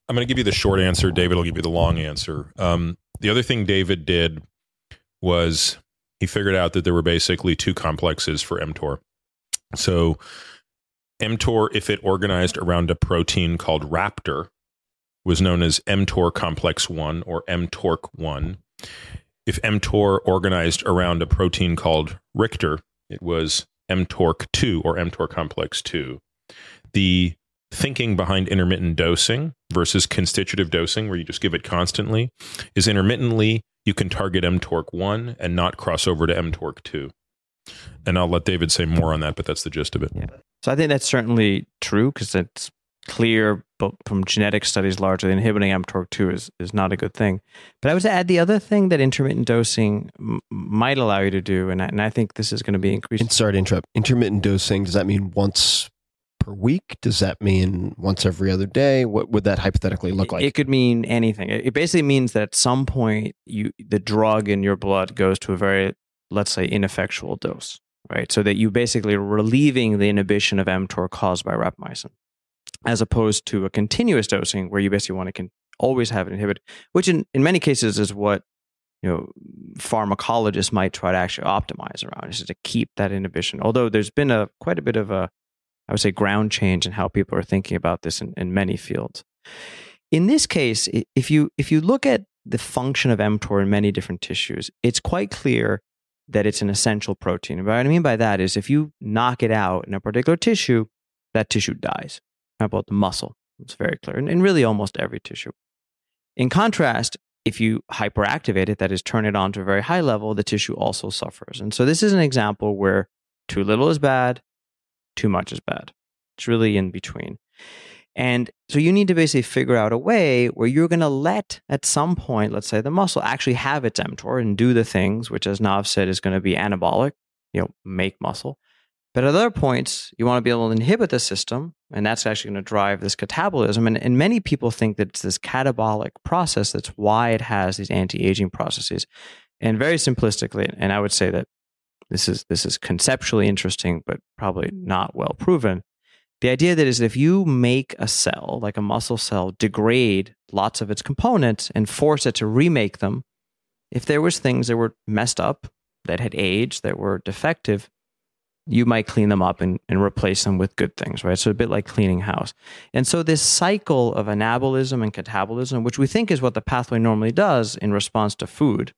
I'm going to give you the short answer. David will give you the long answer. Um, the other thing David did was he figured out that there were basically two complexes for mTOR. So mTOR, if it organized around a protein called raptor, was known as mTOR complex one or mTORC one. If mTOR organized around a protein called Richter, it was mTORC two or mTOR complex two. The thinking behind intermittent dosing versus constitutive dosing, where you just give it constantly, is intermittently you can target mTORC one and not cross over to mTORC two. And I'll let David say more on that, but that's the gist of it. Yeah. So I think that's certainly true, because it's clear but from genetic studies largely inhibiting mTORC two is, is not a good thing. But I would add the other thing that intermittent dosing m- might allow you to do, and I, and I think this is going to be increasing. And sorry to interrupt. Intermittent dosing, does that mean once per week? Does that mean once every other day? What would that hypothetically look like? It could mean anything. It basically means that at some point you the drug in your blood goes to a very, let's say, ineffectual dose, right? So that you basically are relieving the inhibition of mTOR caused by rapamycin, as opposed to a continuous dosing where you basically want to can always have it inhibited, which in, in many cases is what, you know, pharmacologists might try to actually optimize around, is to keep that inhibition. Although there's been a quite a bit of a, I would say, ground change in how people are thinking about this in, in many fields. In this case, if you if you look at the function of mTOR in many different tissues, it's quite clear that it's an essential protein. And what I mean by that is if you knock it out in a particular tissue, that tissue dies. How about the muscle? It's very clear. And, and really almost every tissue. In contrast, if you hyperactivate it, that is, turn it on to a very high level, the tissue also suffers. And so this is an example where too little is bad, too much is bad. It's really in between. And so you need to basically figure out a way where you're going to let, at some point, let's say the muscle actually have its mTOR and do the things, which as Nav said is going to be anabolic, you know, make muscle. But at other points, you want to be able to inhibit the system, and that's actually going to drive this catabolism. And, and many people think that it's this catabolic process that's why it has these anti-aging processes. And very simplistically, and I would say that this is, this is conceptually interesting, but probably not well proven, the idea that is if you make a cell, like a muscle cell, degrade lots of its components and force it to remake them, if there was things that were messed up, that had aged, that were defective, you might clean them up and, and replace them with good things, right? So a bit like cleaning house. And so this cycle of anabolism and catabolism, which we think is what the pathway normally does in response to food,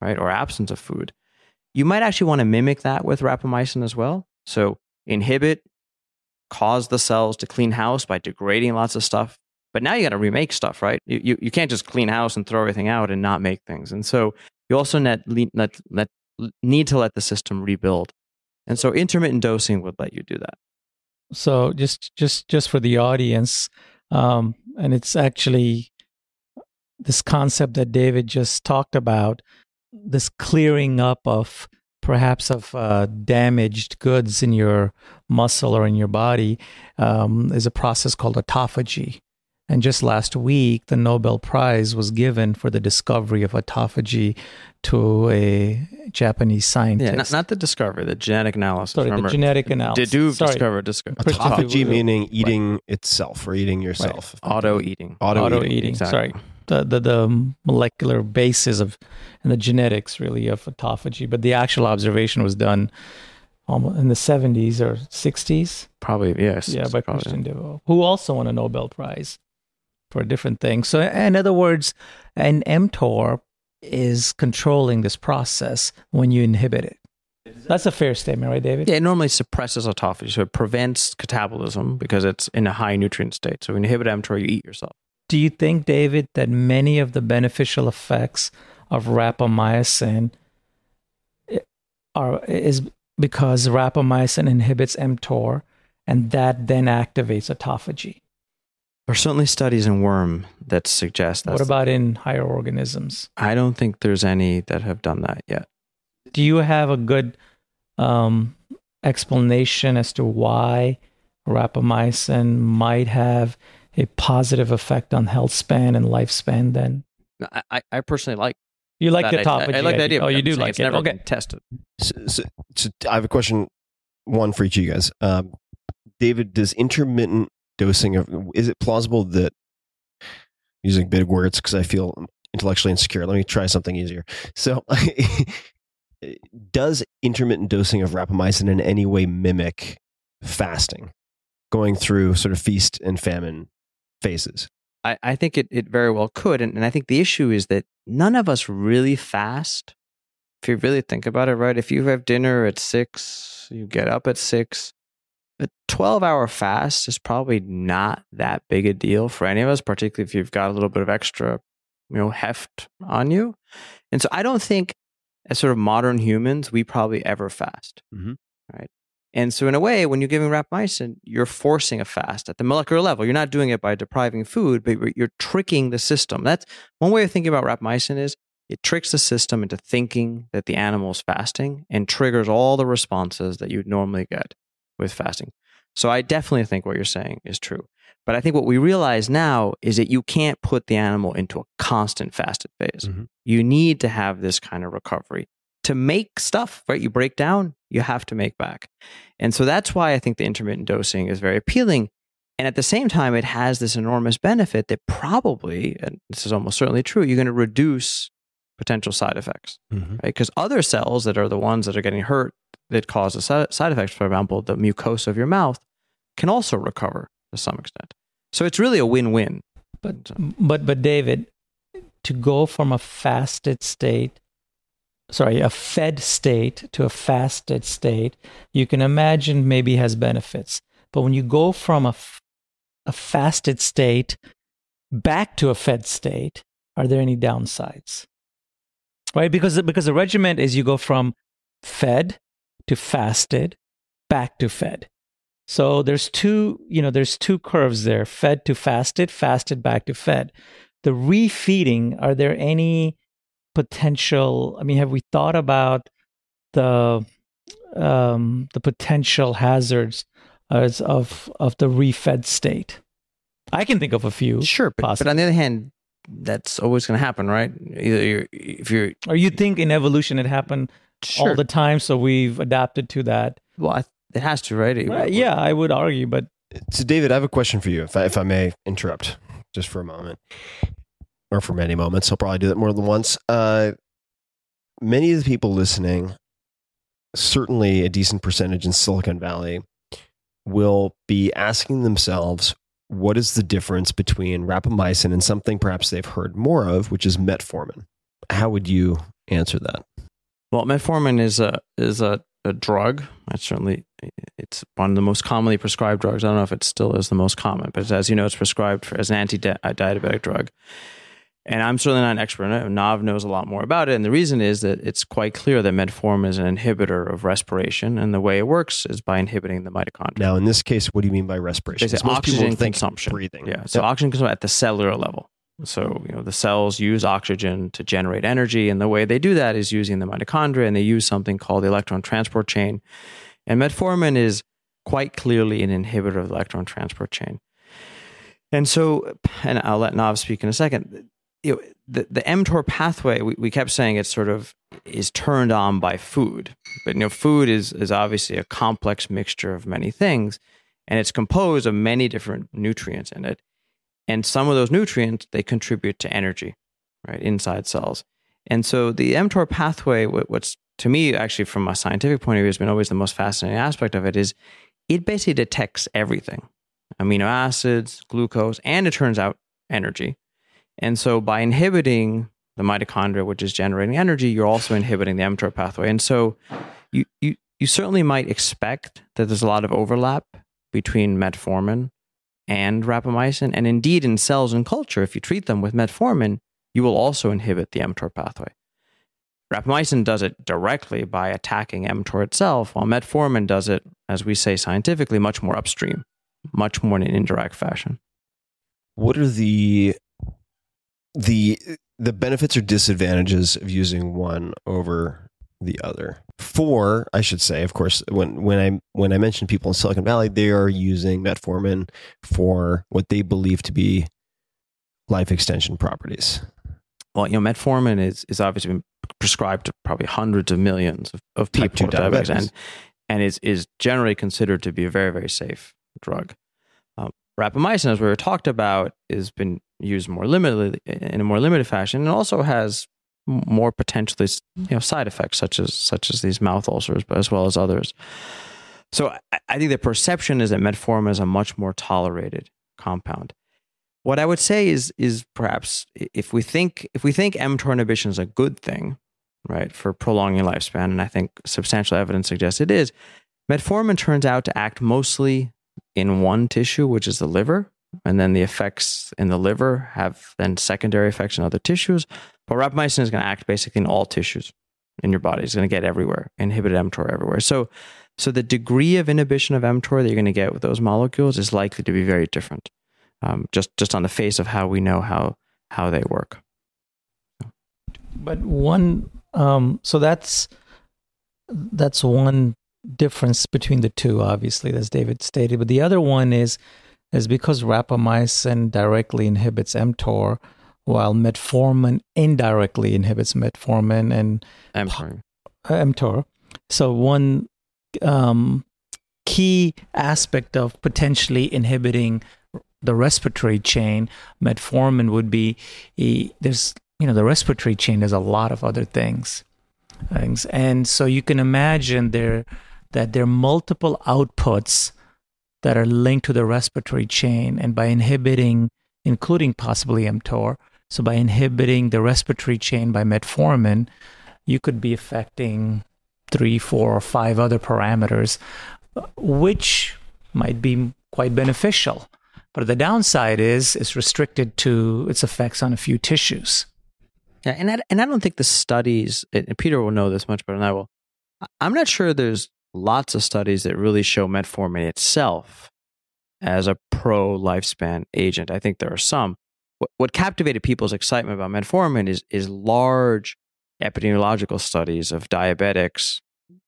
right, or absence of food, you might actually want to mimic that with rapamycin as well. So inhibit, cause the cells to clean house by degrading lots of stuff. But now you got to remake stuff, right? You, you you can't just clean house and throw everything out and not make things. And so you also net, net, net, need to let the system rebuild. And so intermittent dosing would let you do that. So just just just for the audience, um, and it's actually this concept that David just talked about, this clearing up of perhaps of uh, damaged goods in your muscle or in your body um, is a process called autophagy. And just last week, the Nobel Prize was given for the discovery of autophagy to a Japanese scientist. Yeah, not, not the discovery, the genetic analysis. Sorry, Remember, the genetic analysis. Did discover, discover. Autophagy meaning eating right. itself or eating yourself. Right. Auto-eating. Auto-eating, Auto-eating. Exactly. Sorry. The, the the molecular basis of and the genetics really of autophagy, but the actual observation was done almost in the seventies or sixties, probably yes, yeah, by Christian Devo, who also won a Nobel Prize for a different thing. So, in other words, an mTOR is controlling this process when you inhibit it. That's a fair statement, right, David? Yeah, it normally suppresses autophagy, so it prevents catabolism because it's in a high nutrient state. So, when you inhibit mTOR, you eat yourself. Do you think, David, that many of the beneficial effects of rapamycin are is because rapamycin inhibits mTOR and that then activates autophagy? There are certainly studies in worm that suggest that. What about in higher organisms? I don't think there's any that have done that yet. Do you have a good um, explanation as to why rapamycin might have a positive effect on health span and lifespan then? I, I personally like You like the topic. I, I like the idea. Oh, you do like it. It's never okay. been tested. So, so, so I have a question, one for each of you guys. Um, David, does intermittent dosing, of, is it plausible that, using big words because I feel intellectually insecure, let me try something easier. So does intermittent dosing of rapamycin in any way mimic fasting, going through sort of feast and famine phases? I, I think it, it very well could. And, and I think the issue is that none of us really fast. If you really think about it, right? If you have dinner at six, you get up at six, a twelve hour fast is probably not that big a deal for any of us, particularly if you've got a little bit of extra, you know, heft on you. And so I don't think as sort of modern humans, we probably ever fast, mm-hmm. right? And so in a way, when you're giving rapamycin, you're forcing a fast at the molecular level. You're not doing it by depriving food, but you're tricking the system. That's one way of thinking about rapamycin is it tricks the system into thinking that the animal's fasting and triggers all the responses that you'd normally get with fasting. So I definitely think what you're saying is true. But I think what we realize now is that you can't put the animal into a constant fasted phase. Mm-hmm. You need to have this kind of recovery. To make stuff, right? You break down, you have to make back. And so that's why I think the intermittent dosing is very appealing. And at the same time, it has this enormous benefit that probably, and this is almost certainly true, you're going to reduce potential side effects, mm-hmm. right? Because other cells that are the ones that are getting hurt that cause the side effects, for example, the mucosa of your mouth, can also recover to some extent. So it's really a win-win. But, but, but David, to go from a fasted state sorry, a fed state to a fasted state, you can imagine maybe has benefits. But when you go from a, f- a fasted state back to a fed state, are there any downsides? Right? Because, because the regimen is you go from fed to fasted back to fed. So there's two, you know, there's two curves there, fed to fasted, fasted back to fed. The refeeding, are there any potential, I mean, have we thought about the um, the potential hazards of of the refed state? I can think of a few. Sure, but, but on the other hand, that's always going to happen, right? Either you're, if you're, or you think in evolution it happened sure. all the time, so we've adapted to that. Well, I, it has to, right? It, well, it, yeah, I would argue, but so David, I have a question for you, if I, if I may interrupt just for a moment. Or for many moments, I'll probably do that more than once. Uh, many of the people listening, certainly a decent percentage in Silicon Valley, will be asking themselves, what is the difference between rapamycin and something perhaps they've heard more of, which is metformin? How would you answer that? Well, metformin is a is a, a drug. It's certainly it's one of the most commonly prescribed drugs. I don't know if it still is the most common, but as you know, it's prescribed for, as an anti-diabetic drug. And I'm certainly not an expert in it. Nav knows a lot more about it. And the reason is that it's quite clear that metformin is an inhibitor of respiration. And the way it works is by inhibiting the mitochondria. Now, in this case, what do you mean by respiration? They say most oxygen people think consumption. Breathing. Yeah. So yep. Oxygen consumption at the cellular level. So, you know, the cells use oxygen to generate energy. And the way they do that is using the mitochondria. And they use something called the electron transport chain. And metformin is quite clearly an inhibitor of the electron transport chain. And so, and I'll let Nav speak in a second. You know, the, the mTOR pathway, we, we kept saying it's sort of is turned on by food. But you know, food is is obviously a complex mixture of many things, and it's composed of many different nutrients in it. And some of those nutrients, they contribute to energy, right, inside cells. And so the mTOR pathway, what, what's to me actually from a scientific point of view has been always the most fascinating aspect of it is it basically detects everything. Amino acids, glucose, and it turns out energy. And so by inhibiting the mitochondria, which is generating energy, you're also inhibiting the mTOR pathway. And so you, you, you certainly might expect that there's a lot of overlap between metformin and rapamycin. And indeed, in cells and culture, if you treat them with metformin, you will also inhibit the mTOR pathway. Rapamycin does it directly by attacking mTOR itself, while metformin does it, as we say scientifically, much more upstream, much more in an indirect fashion. What are the... The the benefits or disadvantages of using one over the other? For, I should say, of course, when when I when I mention people in Silicon Valley, they are using metformin for what they believe to be life extension properties. Well, you know, metformin is is obviously been prescribed to probably hundreds of millions of, of people with diabetes, and and is is generally considered to be a very very safe drug. Um, rapamycin, as we were talked about, has been used more limited in a more limited fashion, and also has more potentially, you know, side effects such as such as these mouth ulcers, but as well as others. So I, I think the perception is that metformin is a much more tolerated compound. What I would say is is perhaps if we think if we think mTOR inhibition is a good thing, right, for prolonging lifespan, and I think substantial evidence suggests it is, metformin turns out to act mostly in one tissue, which is the liver. And then the effects in the liver have then secondary effects in other tissues. But rapamycin is going to act basically in all tissues in your body. It's going to get everywhere, inhibited mTOR everywhere. So, so the degree of inhibition of mTOR that you're going to get with those molecules is likely to be very different, um, just, just on the face of how we know how, how they work. But one, um, so that's that's one difference between the two, obviously, as David stated. But the other one is, is because rapamycin directly inhibits mTOR, while metformin indirectly inhibits metformin and mTOR. mTOR. So one um, key aspect of potentially inhibiting the respiratory chain, metformin would be there's you know the respiratory chain does a lot of other things, things, and so you can imagine there that there are multiple outputs that are linked to the respiratory chain, and by inhibiting, including possibly mTOR, so by inhibiting the respiratory chain by metformin, you could be affecting three, four, or five other parameters, which might be quite beneficial. But the downside is it's restricted to its effects on a few tissues. Yeah, and I, and I don't think the studies, and Peter will know this much better than I will, I'm not sure there's lots of studies that really show metformin itself as a pro-lifespan agent. I think there are some. What, what captivated people's excitement about metformin is is large epidemiological studies of diabetics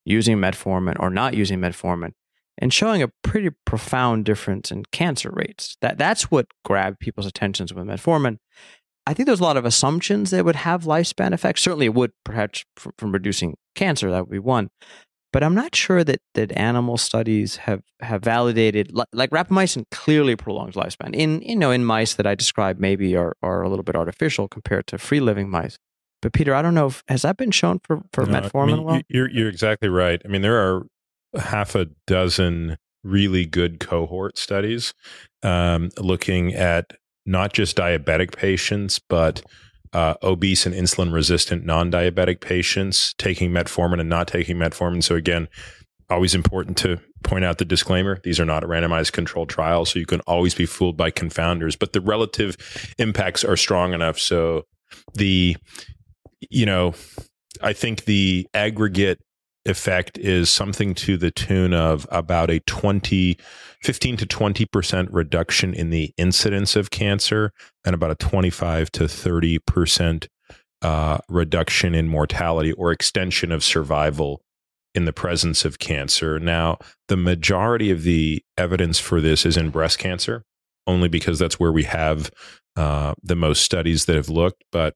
using metformin or not using metformin and showing a pretty profound difference in cancer rates. That That's what grabbed people's attentions with metformin. I think there's a lot of assumptions that would have lifespan effects. Certainly it would, perhaps from, from reducing cancer, that would be one. But I'm not sure that that animal studies have, have validated, like, like rapamycin clearly prolongs lifespan. In you know in mice that I described maybe are, are a little bit artificial compared to free-living mice. But Peter, I don't know, if, has that been shown for, for no, metformin? I mean, well? you're, you're exactly right. I mean, there are half a dozen really good cohort studies um, looking at not just diabetic patients, but uh, obese and insulin-resistant non-diabetic patients taking metformin and not taking metformin. So again, always important to point out the disclaimer. These are not a randomized controlled trial, so you can always be fooled by confounders. But the relative impacts are strong enough. So the, you know, I think the aggregate effect is something to the tune of about a twenty, fifteen to twenty percent reduction in the incidence of cancer and about a twenty-five to thirty percent uh, reduction in mortality or extension of survival in the presence of cancer. Now, the majority of the evidence for this is in breast cancer, only because that's where we have uh, the most studies that have looked. But,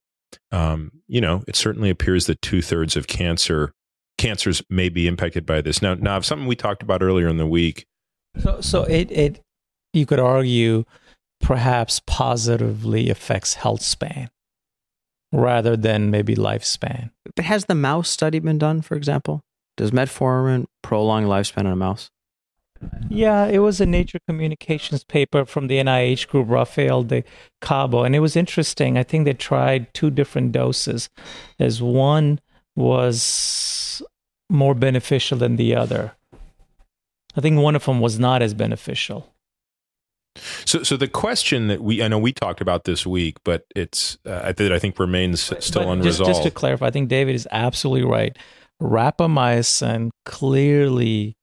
um, you know, it certainly appears that two thirds of cancer cancers may be impacted by this. Now, Nav, something we talked about earlier in the week. So, so it, it, you could argue, perhaps positively affects health span rather than maybe lifespan. But has the mouse study been done, for example? Does metformin prolong lifespan in a mouse? Yeah, it was a Nature Communications paper from the N I H group, Rafael de Cabo, and it was interesting. I think they tried two different doses. There's one was more beneficial than the other. I think one of them was not as beneficial. So, so the question that we, I know we talked about this week, but it's uh, I, th- I think remains still but unresolved. Just, just to clarify, I think David is absolutely right. Rapamycin clearly,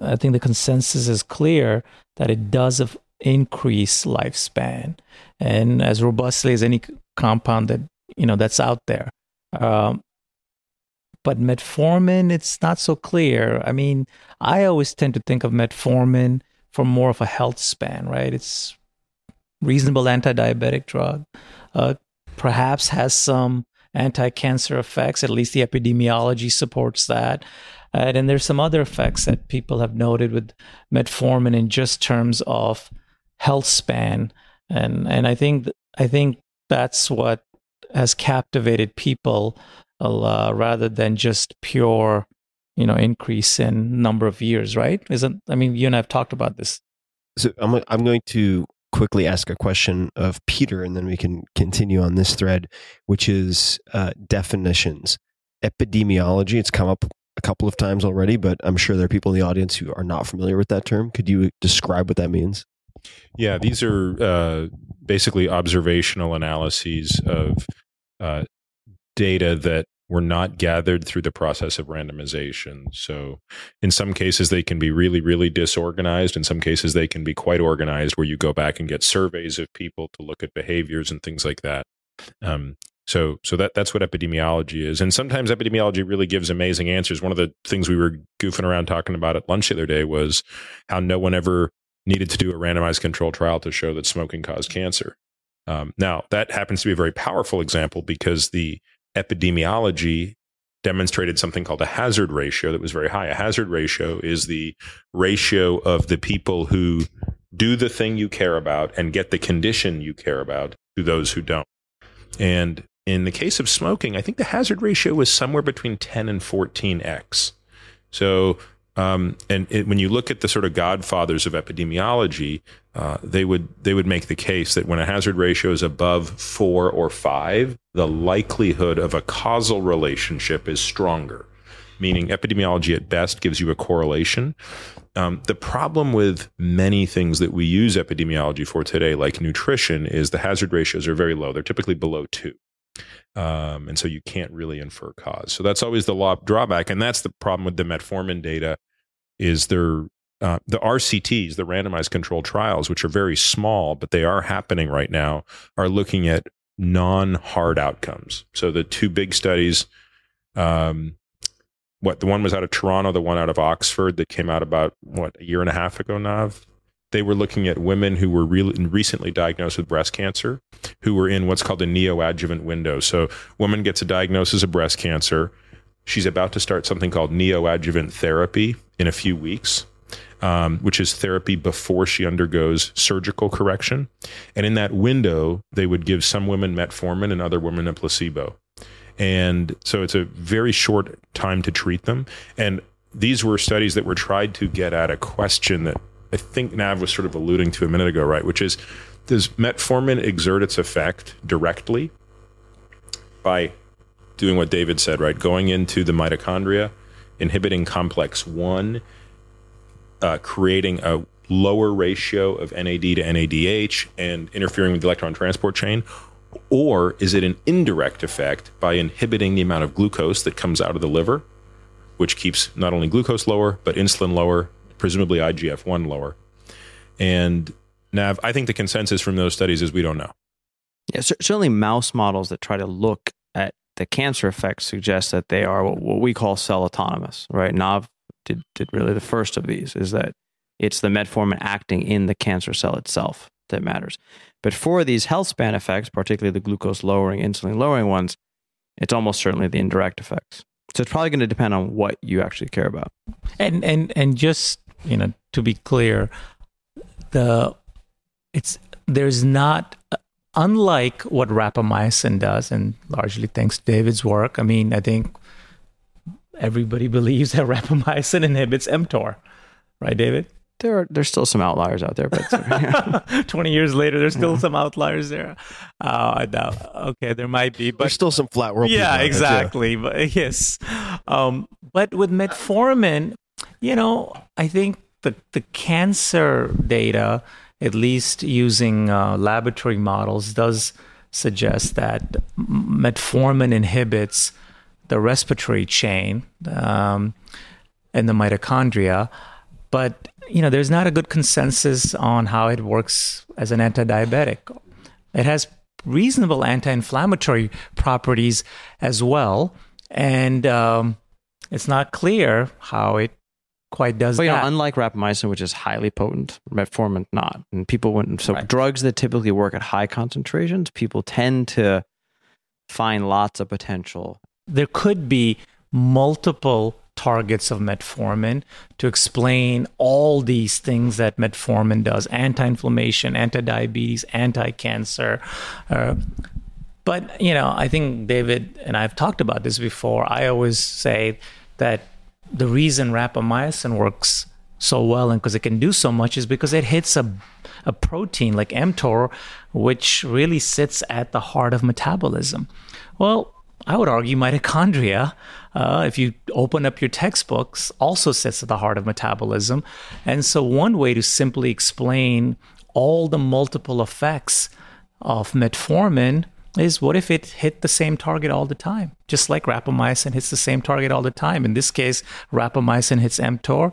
I think the consensus is clear that it does of increase lifespan, and as robustly as any compound that you know that's out there. Um, but metformin, it's not so clear. I mean, I always tend to think of metformin for more of a health span, right? It's reasonable anti-diabetic drug, uh, perhaps has some anti-cancer effects, at least the epidemiology supports that. And then there's some other effects that people have noted with metformin in just terms of health span. And, and I think, I think that's what has captivated people uh, rather than just pure, you know, increase in number of years, right? Isn't I mean, you and I have talked about this. So I'm I'm going to quickly ask a question of Peter, and then we can continue on this thread, which is uh, definitions, epidemiology. It's come up a couple of times already, but I'm sure there are people in the audience who are not familiar with that term. Could you describe what that means? Yeah, these are uh, basically observational analyses of uh, data that were not gathered through the process of randomization. So in some cases, they can be really, really disorganized. In some cases, they can be quite organized, where you go back and get surveys of people to look at behaviors and things like that. Um, so so that that's what epidemiology is. And sometimes epidemiology really gives amazing answers. One of the things we were goofing around talking about at lunch the other day was how no one ever needed to do a randomized controlled trial to show that smoking caused cancer. Um, now, that happens to be a very powerful example because the epidemiology demonstrated something called a hazard ratio that was very high. A hazard ratio is the ratio of the people who do the thing you care about and get the condition you care about to those who don't. And in the case of smoking, I think the hazard ratio was somewhere between ten and fourteen x. So Um, and it, when you look at the sort of godfathers of epidemiology, uh, they would they would make the case that when a hazard ratio is above four or five, the likelihood of a causal relationship is stronger, meaning epidemiology at best gives you a correlation. Um, the problem with many things that we use epidemiology for today, like nutrition, is the hazard ratios are very low. They're typically below two. Um, and so you can't really infer cause. So that's always the law drawback. And that's the problem with the metformin data is their, uh, the R C Ts, the randomized controlled trials, which are very small, but they are happening right now, are looking at non-hard outcomes. So the two big studies, um, what the one was out of Toronto, the one out of Oxford that came out about, what, a year and a half ago, Nav? They were looking at women who were re- recently diagnosed with breast cancer, who were in what's called a neoadjuvant window. So woman gets a diagnosis of breast cancer. She's about to start something called neoadjuvant therapy in a few weeks, um, which is therapy before she undergoes surgical correction. And in that window, they would give some women metformin and other women a placebo. And so it's a very short time to treat them. And these were studies that were tried to get at a question that I think Nav was sort of alluding to a minute ago, right? Which is, does metformin exert its effect directly by doing what David said, right? Going into the mitochondria, inhibiting complex one, uh, creating a lower ratio of N A D to N A D H and interfering with the electron transport chain? Or is it an indirect effect by inhibiting the amount of glucose that comes out of the liver, which keeps not only glucose lower, but insulin lower, presumably I G F one lower? And Nav, I think the consensus from those studies is we don't know. Yeah, certainly mouse models that try to look at the cancer effects suggest that they are what we call cell autonomous, right? Nav did, did really the first of these, is that it's the metformin acting in the cancer cell itself that matters. But for these health span effects, particularly the glucose lowering, insulin lowering ones, it's almost certainly the indirect effects. So it's probably going to depend on what you actually care about. And and and just, you know, to be clear, the it's there's not, unlike what rapamycin does, and largely thanks to David's work, I mean, I think everybody believes that rapamycin inhibits mTOR, right, David? There are there's still some outliers out there, but yeah. twenty years later, there's still yeah. some outliers there. Uh, I doubt. Okay, there might be, but there's still some flat world. Yeah, exactly. But yes, um, but with metformin. You know, I think the, the cancer data, at least using uh, laboratory models, does suggest that metformin inhibits the respiratory chain um, and the mitochondria. But, you know, there's not a good consensus on how it works as an anti-diabetic. It has reasonable anti-inflammatory properties as well. And um, it's not clear how it quite does but, that. But, you know, unlike rapamycin, which is highly potent, metformin not. And people wouldn't. So right. Drugs that typically work at high concentrations, people tend to find lots of potential. There could be multiple targets of metformin to explain all these things that metformin does: anti-inflammation, anti-diabetes, anti-cancer. Uh, but, you know, I think David and I have talked about this before. I always say that the reason rapamycin works so well and because it can do so much is because it hits a a protein like mTOR, which really sits at the heart of metabolism. Well, I would argue mitochondria, uh, if you open up your textbooks, also sits at the heart of metabolism. And so one way to simply explain all the multiple effects of metformin is, what if it hit the same target all the time? Just like rapamycin hits the same target all the time. In this case, rapamycin hits mTOR,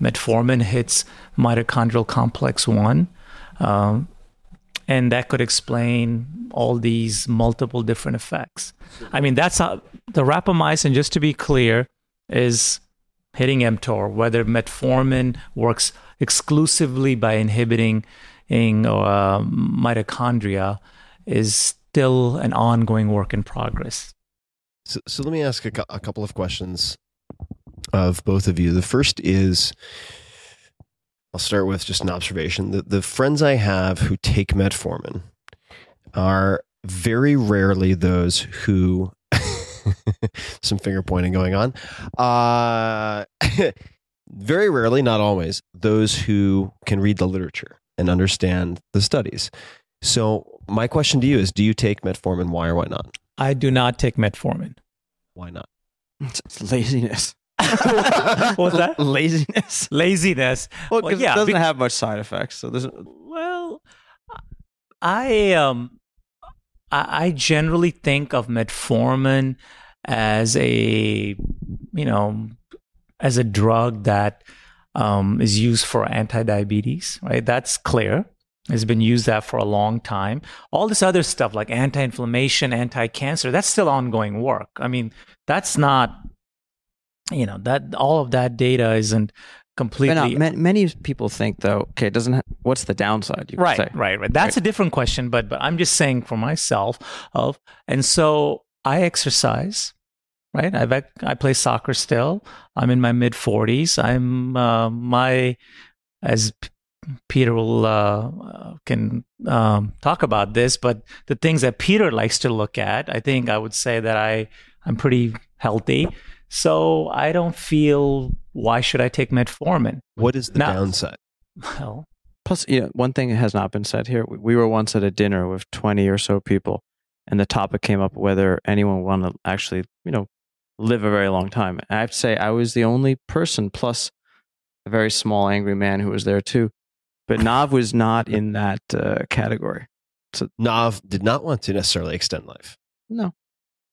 metformin hits mitochondrial complex one, um, and that could explain all these multiple different effects. I mean, that's how the rapamycin, just to be clear, is hitting mTOR, whether metformin works exclusively by inhibiting in, uh, mitochondria is still an ongoing work in progress. So, so let me ask a, cu- a couple of questions of both of you. The first is, I'll start with just an observation. The, the friends I have who take metformin are very rarely those who, some finger pointing going on, uh, very rarely, not always, those who can read the literature and understand the studies. So my question to you is, do you take metformin? Why or why not? I do not take metformin. Why not? It's laziness. What's that? Laziness. Laziness. Well, well yeah, it doesn't be- have much side effects. So there's well, I um, I generally think of metformin as a you know as a drug that um, is used for anti-diabetes. Right, that's clear. It's been used that for a long time. All this other stuff like anti-inflammation, anti-cancer, that's still ongoing work. I mean, that's not. You know, that all of that data isn't completely... No, ma- many people think, though, okay, it doesn't... Ha- what's the downside, you right, could say? Right, right, That's right. A different question, but but I'm just saying for myself. Of And so I exercise, right? I've, I play soccer still. I'm in my mid-forties. I'm uh, my... As Peter will uh, can um, talk about this, but the things that Peter likes to look at, I think I would say that I, I'm pretty healthy. So I don't feel, why should I take metformin? What is the now, downside? Well, plus, you know, one thing that has not been said here, we, we were once at a dinner with twenty or so people, and the topic came up whether anyone wanted to actually, you know, live a very long time. And I have to say, I was the only person, plus a very small, angry man who was there too. But Nav was not in that uh, category. So Nav did not want to necessarily extend life. No.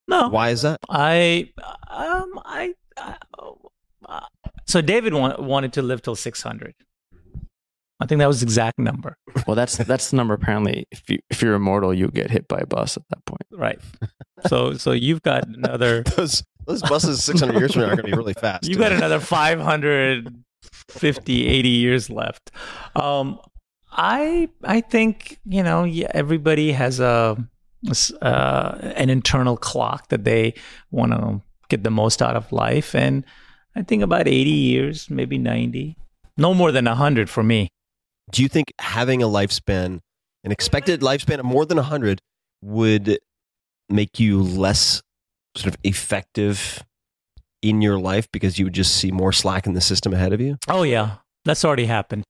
No. Why is that? I, um, I, I uh, so David want, wanted to live till six hundred. I think that was the exact number. Well, that's that's the number. Apparently, if you if you're immortal, you get hit by a bus at that point. Right. So so you've got another those those buses six hundred years from now are going to be really fast. You've got another five hundred fifty, eighty years left. Um, I I think you know yeah, everybody has a. Uh, an internal clock that they want to get the most out of life. And I think about eighty years, maybe ninety, no more than one hundred for me. Do you think having a lifespan, an expected lifespan of more than one hundred would make you less sort of effective in your life because you would just see more slack in the system ahead of you? Oh yeah, that's already happened.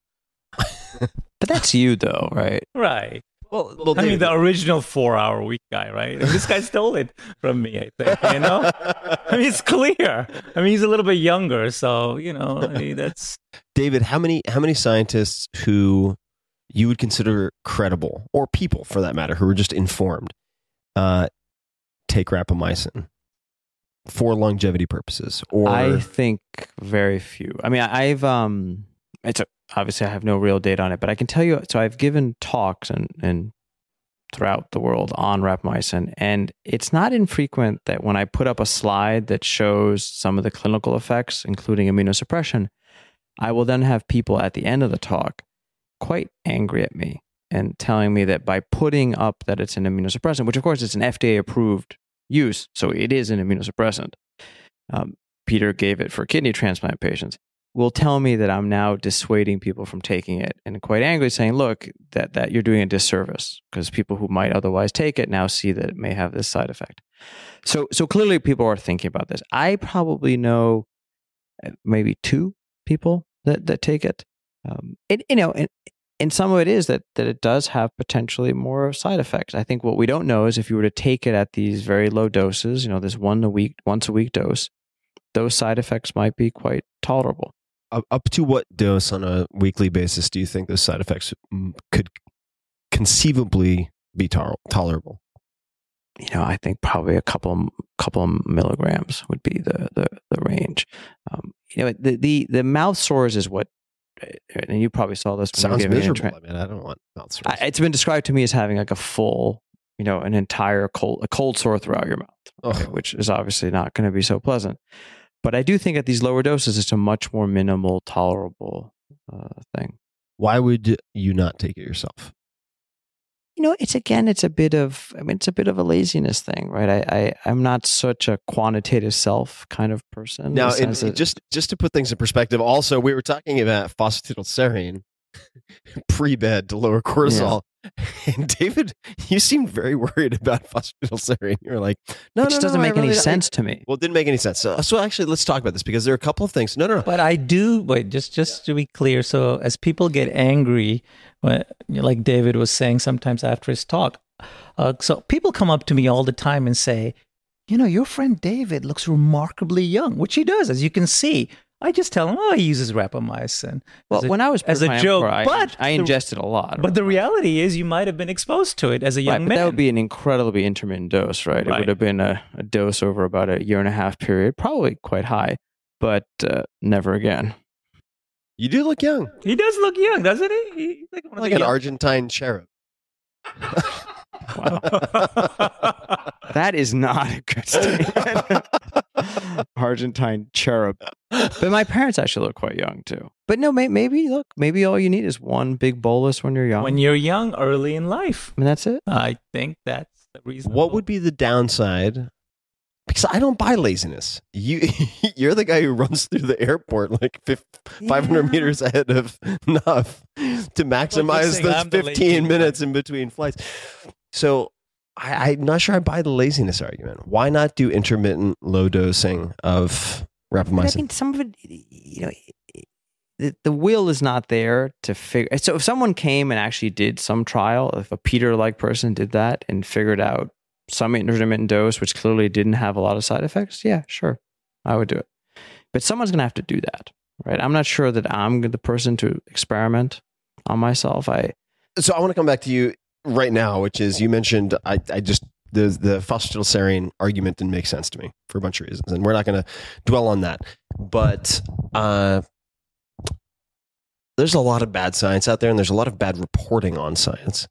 But that's you though, right? Right. Well, well, I mean, the original four-hour week guy, right? This guy stole it from me, I think, you know? I mean, it's clear. I mean, he's a little bit younger, so, you know, I mean, that's... David, how many how many scientists who you would consider credible, or people, for that matter, who are just informed, uh, take rapamycin for longevity purposes? Or I think very few. I mean, I've... um, it's a... Obviously, I have no real data on it, but I can tell you, so I've given talks and, and throughout the world on rapamycin, and it's not infrequent that when I put up a slide that shows some of the clinical effects, including immunosuppression, I will then have people at the end of the talk quite angry at me and telling me that by putting up that it's an immunosuppressant, which of course it's an F D A-approved use, so it is an immunosuppressant. Um, Peter gave it for kidney transplant patients. Will tell me that I'm now dissuading people from taking it and quite angry saying, look, that, that you're doing a disservice because people who might otherwise take it now see that it may have this side effect. So so clearly people are thinking about this. I probably know maybe two people that, that take it. Um, it you know, and, and some of it is that that it does have potentially more side effects. I think what we don't know is if you were to take it at these very low doses, you know, this one a week, once a week dose, those side effects might be quite tolerable. Up to what dose on a weekly basis do you think those side effects could conceivably be tar- tolerable? You know, I think probably a couple couple of milligrams would be the the, the range. Um, you know, the, the the mouth sores is what, and you probably saw this. Sounds miserable. An intra- I mean, I don't want mouth sores. I, it's been described to me as having like a full, you know, an entire cold a cold sore throughout your mouth, oh. right, which is obviously not going to be so pleasant. But I do think at these lower doses, it's a much more minimal, tolerable uh, thing. Why would you not take it yourself? You know, it's again, it's a bit of, I mean, it's a bit of a laziness thing, right? I, I I'm not such a quantitative self kind of person. Now, in, that, just just to put things in perspective, also we were talking about phosphatidylserine pre-bed to lower cortisol. And David, you seemed very worried about phosphatidylserine. You were like, no, Which no, no. It doesn't no, make I any really sense don't. to me. Well, it didn't make any sense. So, so actually, let's talk about this because there are a couple of things. No, no, no. But I do, wait, just, just yeah. to be clear. So as people get angry, like David was saying sometimes after his talk, uh, so people come up to me all the time and say, you know, your friend David looks remarkably young, which he does, as you can see. I just tell him, oh, he uses rapamycin. Well, a, when I was as a joke, I, but I ingested a lot. Right? But the reality is, you might have been exposed to it as a young right, but man. That would be an incredibly intermittent dose, right? right. It would have been a, a dose over about a year and a half period, probably quite high, but uh, never again. You do look young. He does look young, doesn't he? He's like one of like the an young. Argentine cherub. Wow. That is not a good statement. Argentine cherub. But my parents actually look quite young too. But no, may- maybe look, maybe all you need is one big bolus when you're young. When you're young, early in life. I mean, that's it. I think that's the reason. What would be the downside? Because I don't buy laziness. You, you're the guy who runs through the airport like five hundred yeah. meters ahead of N U F to maximize those fifteen minutes in between flights. So I, I'm not sure I buy the laziness argument. Why not do intermittent low dosing of rapamycin? I mean, some of it, you know, the, the will is not there to figure. So if someone came and actually did some trial, if a Peter-like person did that and figured out some intermittent dose, which clearly didn't have a lot of side effects, yeah, sure, I would do it. But someone's going to have to do that, right? I'm not sure that I'm the person to experiment on myself. I So I want to come back to you right now, which is you mentioned, I, I just, the, the phosphatidylserine argument didn't make sense to me for a bunch of reasons, and we're not going to dwell on that. But uh, there's a lot of bad science out there, and there's a lot of bad reporting on science.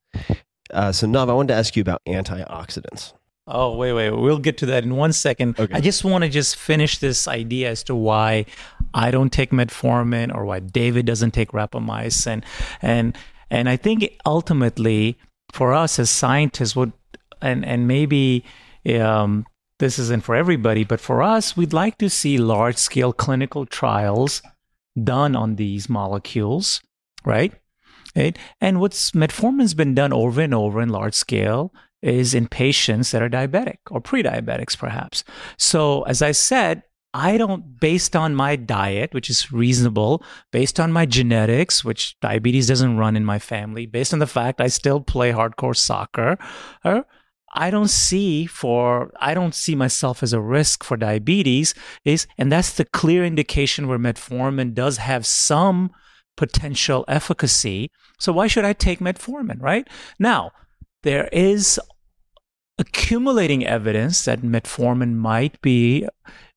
Uh, so, Nav, I wanted to ask you about antioxidants. Oh, wait, wait. We'll get to that in one second. Okay. I just want to just finish this idea as to why I don't take metformin or why David doesn't take rapamycin. And and I think ultimately for us as scientists, would, and, and maybe um, this isn't for everybody, but for us, we'd like to see large-scale clinical trials done on these molecules, right? Right? And what's metformin's been done over and over in large scale is in patients that are diabetic or pre-diabetics, perhaps. So, as I said, I don't, based on my diet, which is reasonable, based on my genetics, which diabetes doesn't run in my family, based on the fact I still play hardcore soccer, or, I don't see for I don't see myself as a risk for diabetes. Is and that's the clear indication where metformin does have some potential efficacy. So why should I take metformin, right? Now, there is accumulating evidence that metformin might be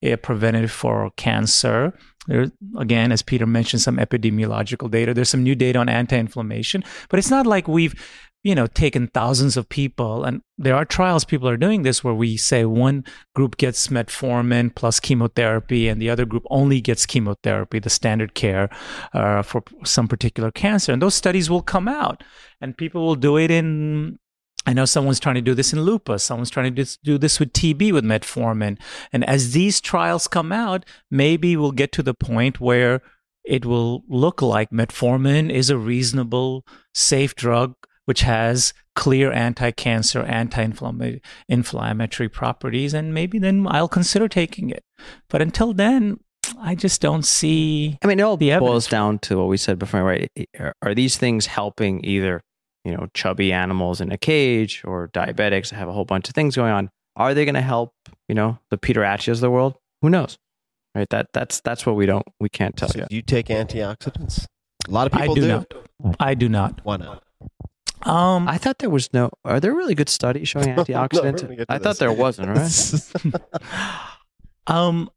a preventative for cancer. There, again, as Peter mentioned, some epidemiological data. There's some new data on anti-inflammation, but it's not like we've, you know, taken thousands of people, and there are trials people are doing this where we say one group gets metformin plus chemotherapy and the other group only gets chemotherapy, the standard care uh, for some particular cancer. And those studies will come out and people will do it in, I know someone's trying to do this in lupus, someone's trying to do this with T B with metformin. And as these trials come out, maybe we'll get to the point where it will look like metformin is a reasonable, safe drug which has clear anti-cancer, anti-inflammatory properties, and maybe then I'll consider taking it. But until then, I just don't see. I mean, it all boils down to what we said before, right? Are these things helping either, you know, chubby animals in a cage or diabetics that have a whole bunch of things going on? Are they going to help, you know, the Peter Attias of the world? Who knows, right? That that's that's what we don't we can't tell so yet. Do you take antioxidants? A lot of people I do. do. Not. I do not. Why not? Um, I thought there was no. Are there really good studies showing antioxidants? no, I this. thought there wasn't, right? um,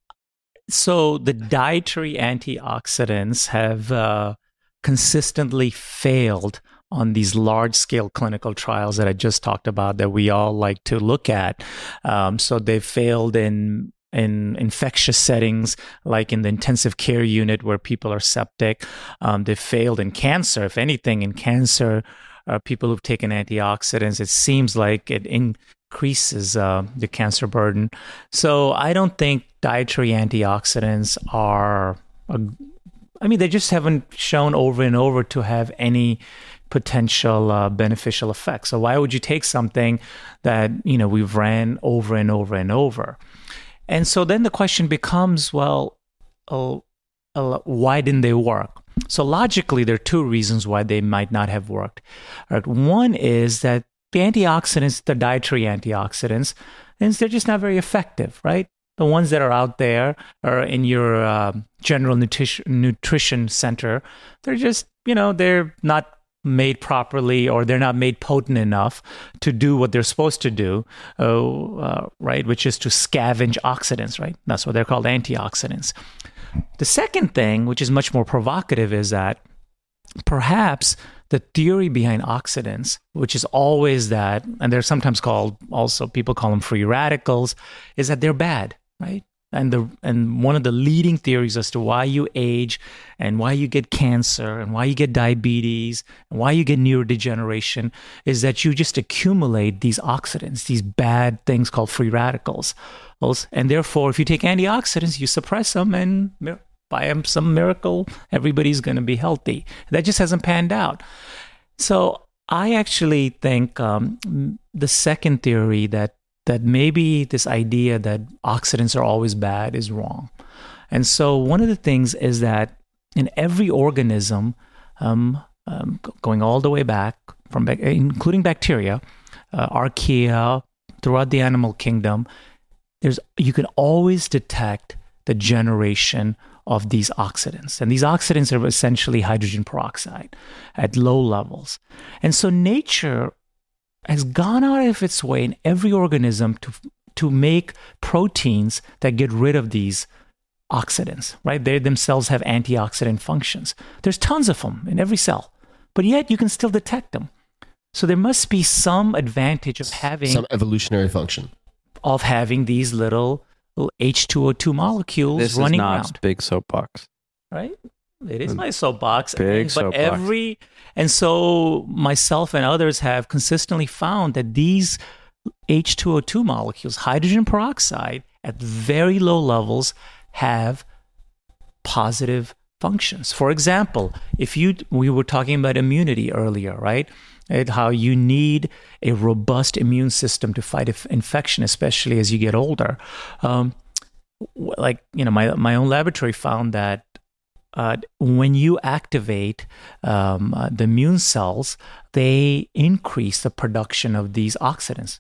so the dietary antioxidants have uh, consistently failed on these large-scale clinical trials that I just talked about that we all like to look at. Um, so they failed in. in infectious settings, like in the intensive care unit where people are septic. Um, they failed in cancer. If anything, in cancer, uh, people who've taken antioxidants, it seems like it increases uh, the cancer burden. So I don't think dietary antioxidants are, a, I mean, they just haven't shown over and over to have any potential uh, beneficial effects. So why would you take something that, you know, we've ran over and over and over? And so then the question becomes, well, uh, uh, why didn't they work? So logically, there are two reasons why they might not have worked. All right, one is that the antioxidants, the dietary antioxidants, they're just not very effective, right? The ones that are out there or in your uh, general nutrition nutrition center, they're just, you know, they're not made properly, or they're not made potent enough to do what they're supposed to do, uh, uh, right? Which is to scavenge oxidants, right? That's what they're called, antioxidants. The second thing, which is much more provocative, is that perhaps the theory behind oxidants, which is always that, and they're sometimes called, also people call them free radicals, is that they're bad, right? And the and one of the leading theories as to why you age and why you get cancer and why you get diabetes and why you get neurodegeneration is that you just accumulate these oxidants, these bad things called free radicals. And therefore, if you take antioxidants, you suppress them, and by some miracle, everybody's going to be healthy. That just hasn't panned out. So I actually think um, the second theory that that maybe this idea that oxidants are always bad is wrong. And so one of the things is that in every organism, um, um, going all the way back, from including bacteria, uh, archaea, throughout the animal kingdom, there's you can always detect the generation of these oxidants. And these oxidants are essentially hydrogen peroxide at low levels. And so nature has gone out of its way in every organism to to make proteins that get rid of these oxidants, right? They themselves have antioxidant functions. There's tons of them in every cell, but yet you can still detect them. So there must be some advantage of having... some evolutionary function. Of having these little, little H two O two molecules this running around. This is not big soapbox. Right? It is my soapbox, Big but soapbox. every and so myself and others have consistently found that these H two O two molecules, hydrogen peroxide, at very low levels have positive functions. For example, if you we were talking about immunity earlier, right? And how you need a robust immune system to fight infection, especially as you get older. Um, like you know, my my own laboratory found that. Uh, when you activate um, uh, the immune cells, they increase the production of these oxidants.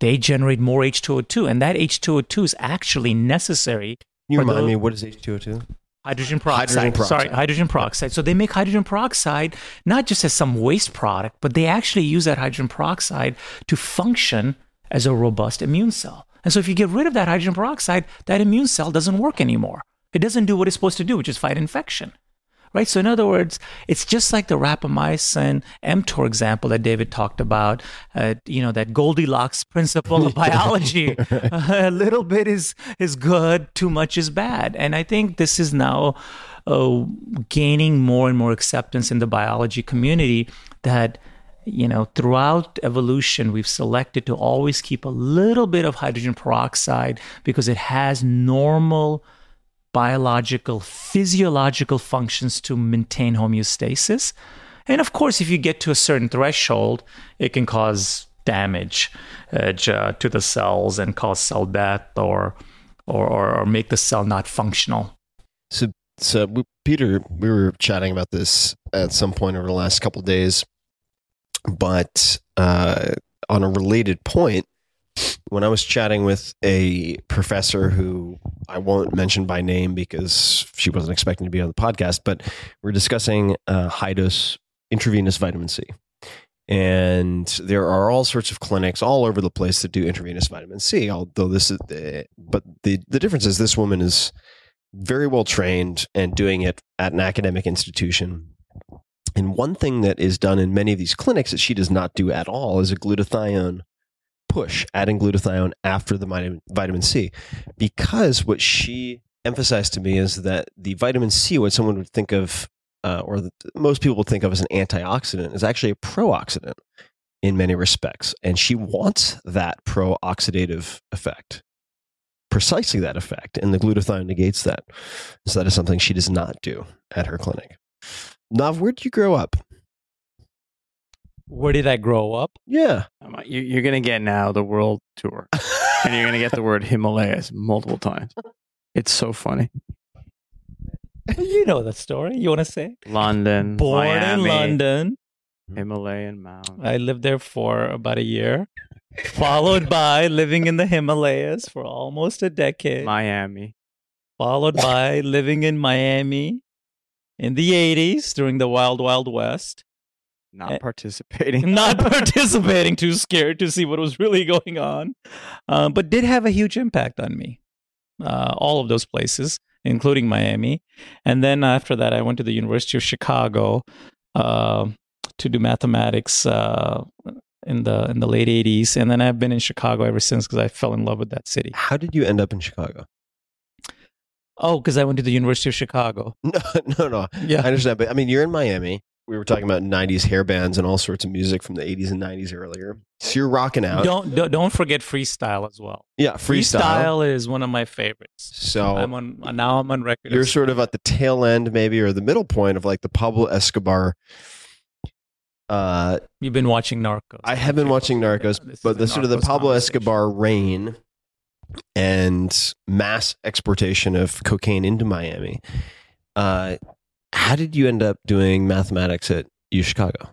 They generate more H two O two, and that H two O two is actually necessary. Can you remind the, me, what is H two O two? Hydrogen peroxide. Hydrogen peroxide. Sorry, hydrogen peroxide. So they make hydrogen peroxide not just as some waste product, but they actually use that hydrogen peroxide to function as a robust immune cell. And so if you get rid of that hydrogen peroxide, that immune cell doesn't work anymore. It doesn't do what it's supposed to do, which is fight infection, right? So in other words, it's just like the rapamycin mTOR example that David talked about, uh, you know, that Goldilocks principle of biology. A little bit is is good, too much is bad. And I think this is now uh, gaining more and more acceptance in the biology community that, you know, throughout evolution, we've selected to always keep a little bit of hydrogen peroxide because it has normal biological, physiological functions to maintain homeostasis. And of course, if you get to a certain threshold, it can cause damage uh, to the cells and cause cell death or, or or make the cell not functional. So, so we, Peter, we were chatting about this at some point over the last couple of days, but uh, on a related point, when I was chatting with a professor who I won't mention by name because she wasn't expecting to be on the podcast, but we're discussing uh, high-dose intravenous vitamin C. And there are all sorts of clinics all over the place that do intravenous vitamin C, although this is the, but the, the difference is this woman is very well trained and doing it at an academic institution. And one thing that is done in many of these clinics that she does not do at all is a glutathione push, adding glutathione after the vitamin C, because what she emphasized to me is that the vitamin C, what someone would think of, uh, or the, most people would think of as an antioxidant, is actually a pro-oxidant in many respects. And she wants that pro-oxidative effect, precisely that effect, and the glutathione negates that. So that is something she does not do at her clinic. Nav, where did you grow up? where did I grow up? Yeah. You're going to get now the world tour. And you're going to get the word Himalayas multiple times. It's so funny. You know the story. You want to say? London. Born Miami, in London. Himalayan mountain. I lived there for about a year. Followed by living in the Himalayas for almost a decade. Miami. Followed by living in Miami in the eighties during the Wild Wild West. Not participating. Not participating. Too scared to see what was really going on. Uh, but did have a huge impact on me. Uh, all of those places, including Miami. And then after that, I went to the University of Chicago uh, to do mathematics uh, in the in the late eighties. And then I've been in Chicago ever since because I fell in love with that city. How did you end up in Chicago? Oh, because I went to the University of Chicago. No, no, no. Yeah. I understand. But I mean, you're in Miami. We were talking about nineties hair bands and all sorts of music from the eighties and nineties earlier. So you're rocking out. Don't don't, don't forget freestyle as well. Yeah, freestyle. Freestyle is one of my favorites. So I'm on now. I'm on record. You're sort of at the tail end, maybe, or the middle point of like the Pablo Escobar. Uh, You've been watching Narcos. I have been watching Narcos, yeah, but the, the sort of the Pablo Escobar reign and mass exportation of cocaine into Miami. Uh, How did you end up doing mathematics at U Chicago?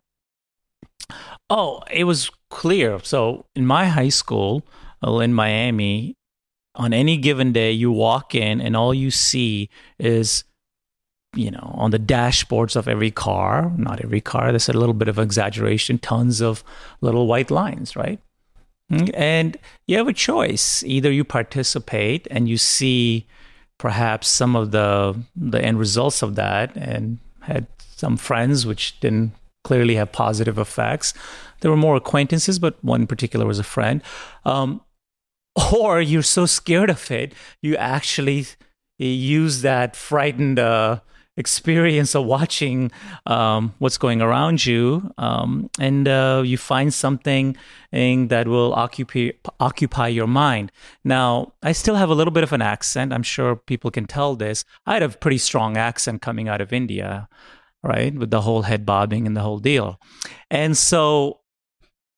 Oh, it was clear. So in my high school in Miami, on any given day, you walk in and all you see is, you know, on the dashboards of every car, not every car, that's a little bit of exaggeration, tons of little white lines, right? And you have a choice. Either you participate and you see perhaps some of the the end results of that and had some friends which didn't clearly have positive effects. There were more acquaintances, but one in particular was a friend. Um, or you're so scared of it, you actually use that frightened uh, experience of watching um, what's going around you. Um, and uh, you find something that will occupy, occupy your mind. Now, I still have a little bit of an accent. I'm sure people can tell this. I had a pretty strong accent coming out of India, right? With the whole head bobbing and the whole deal. And so...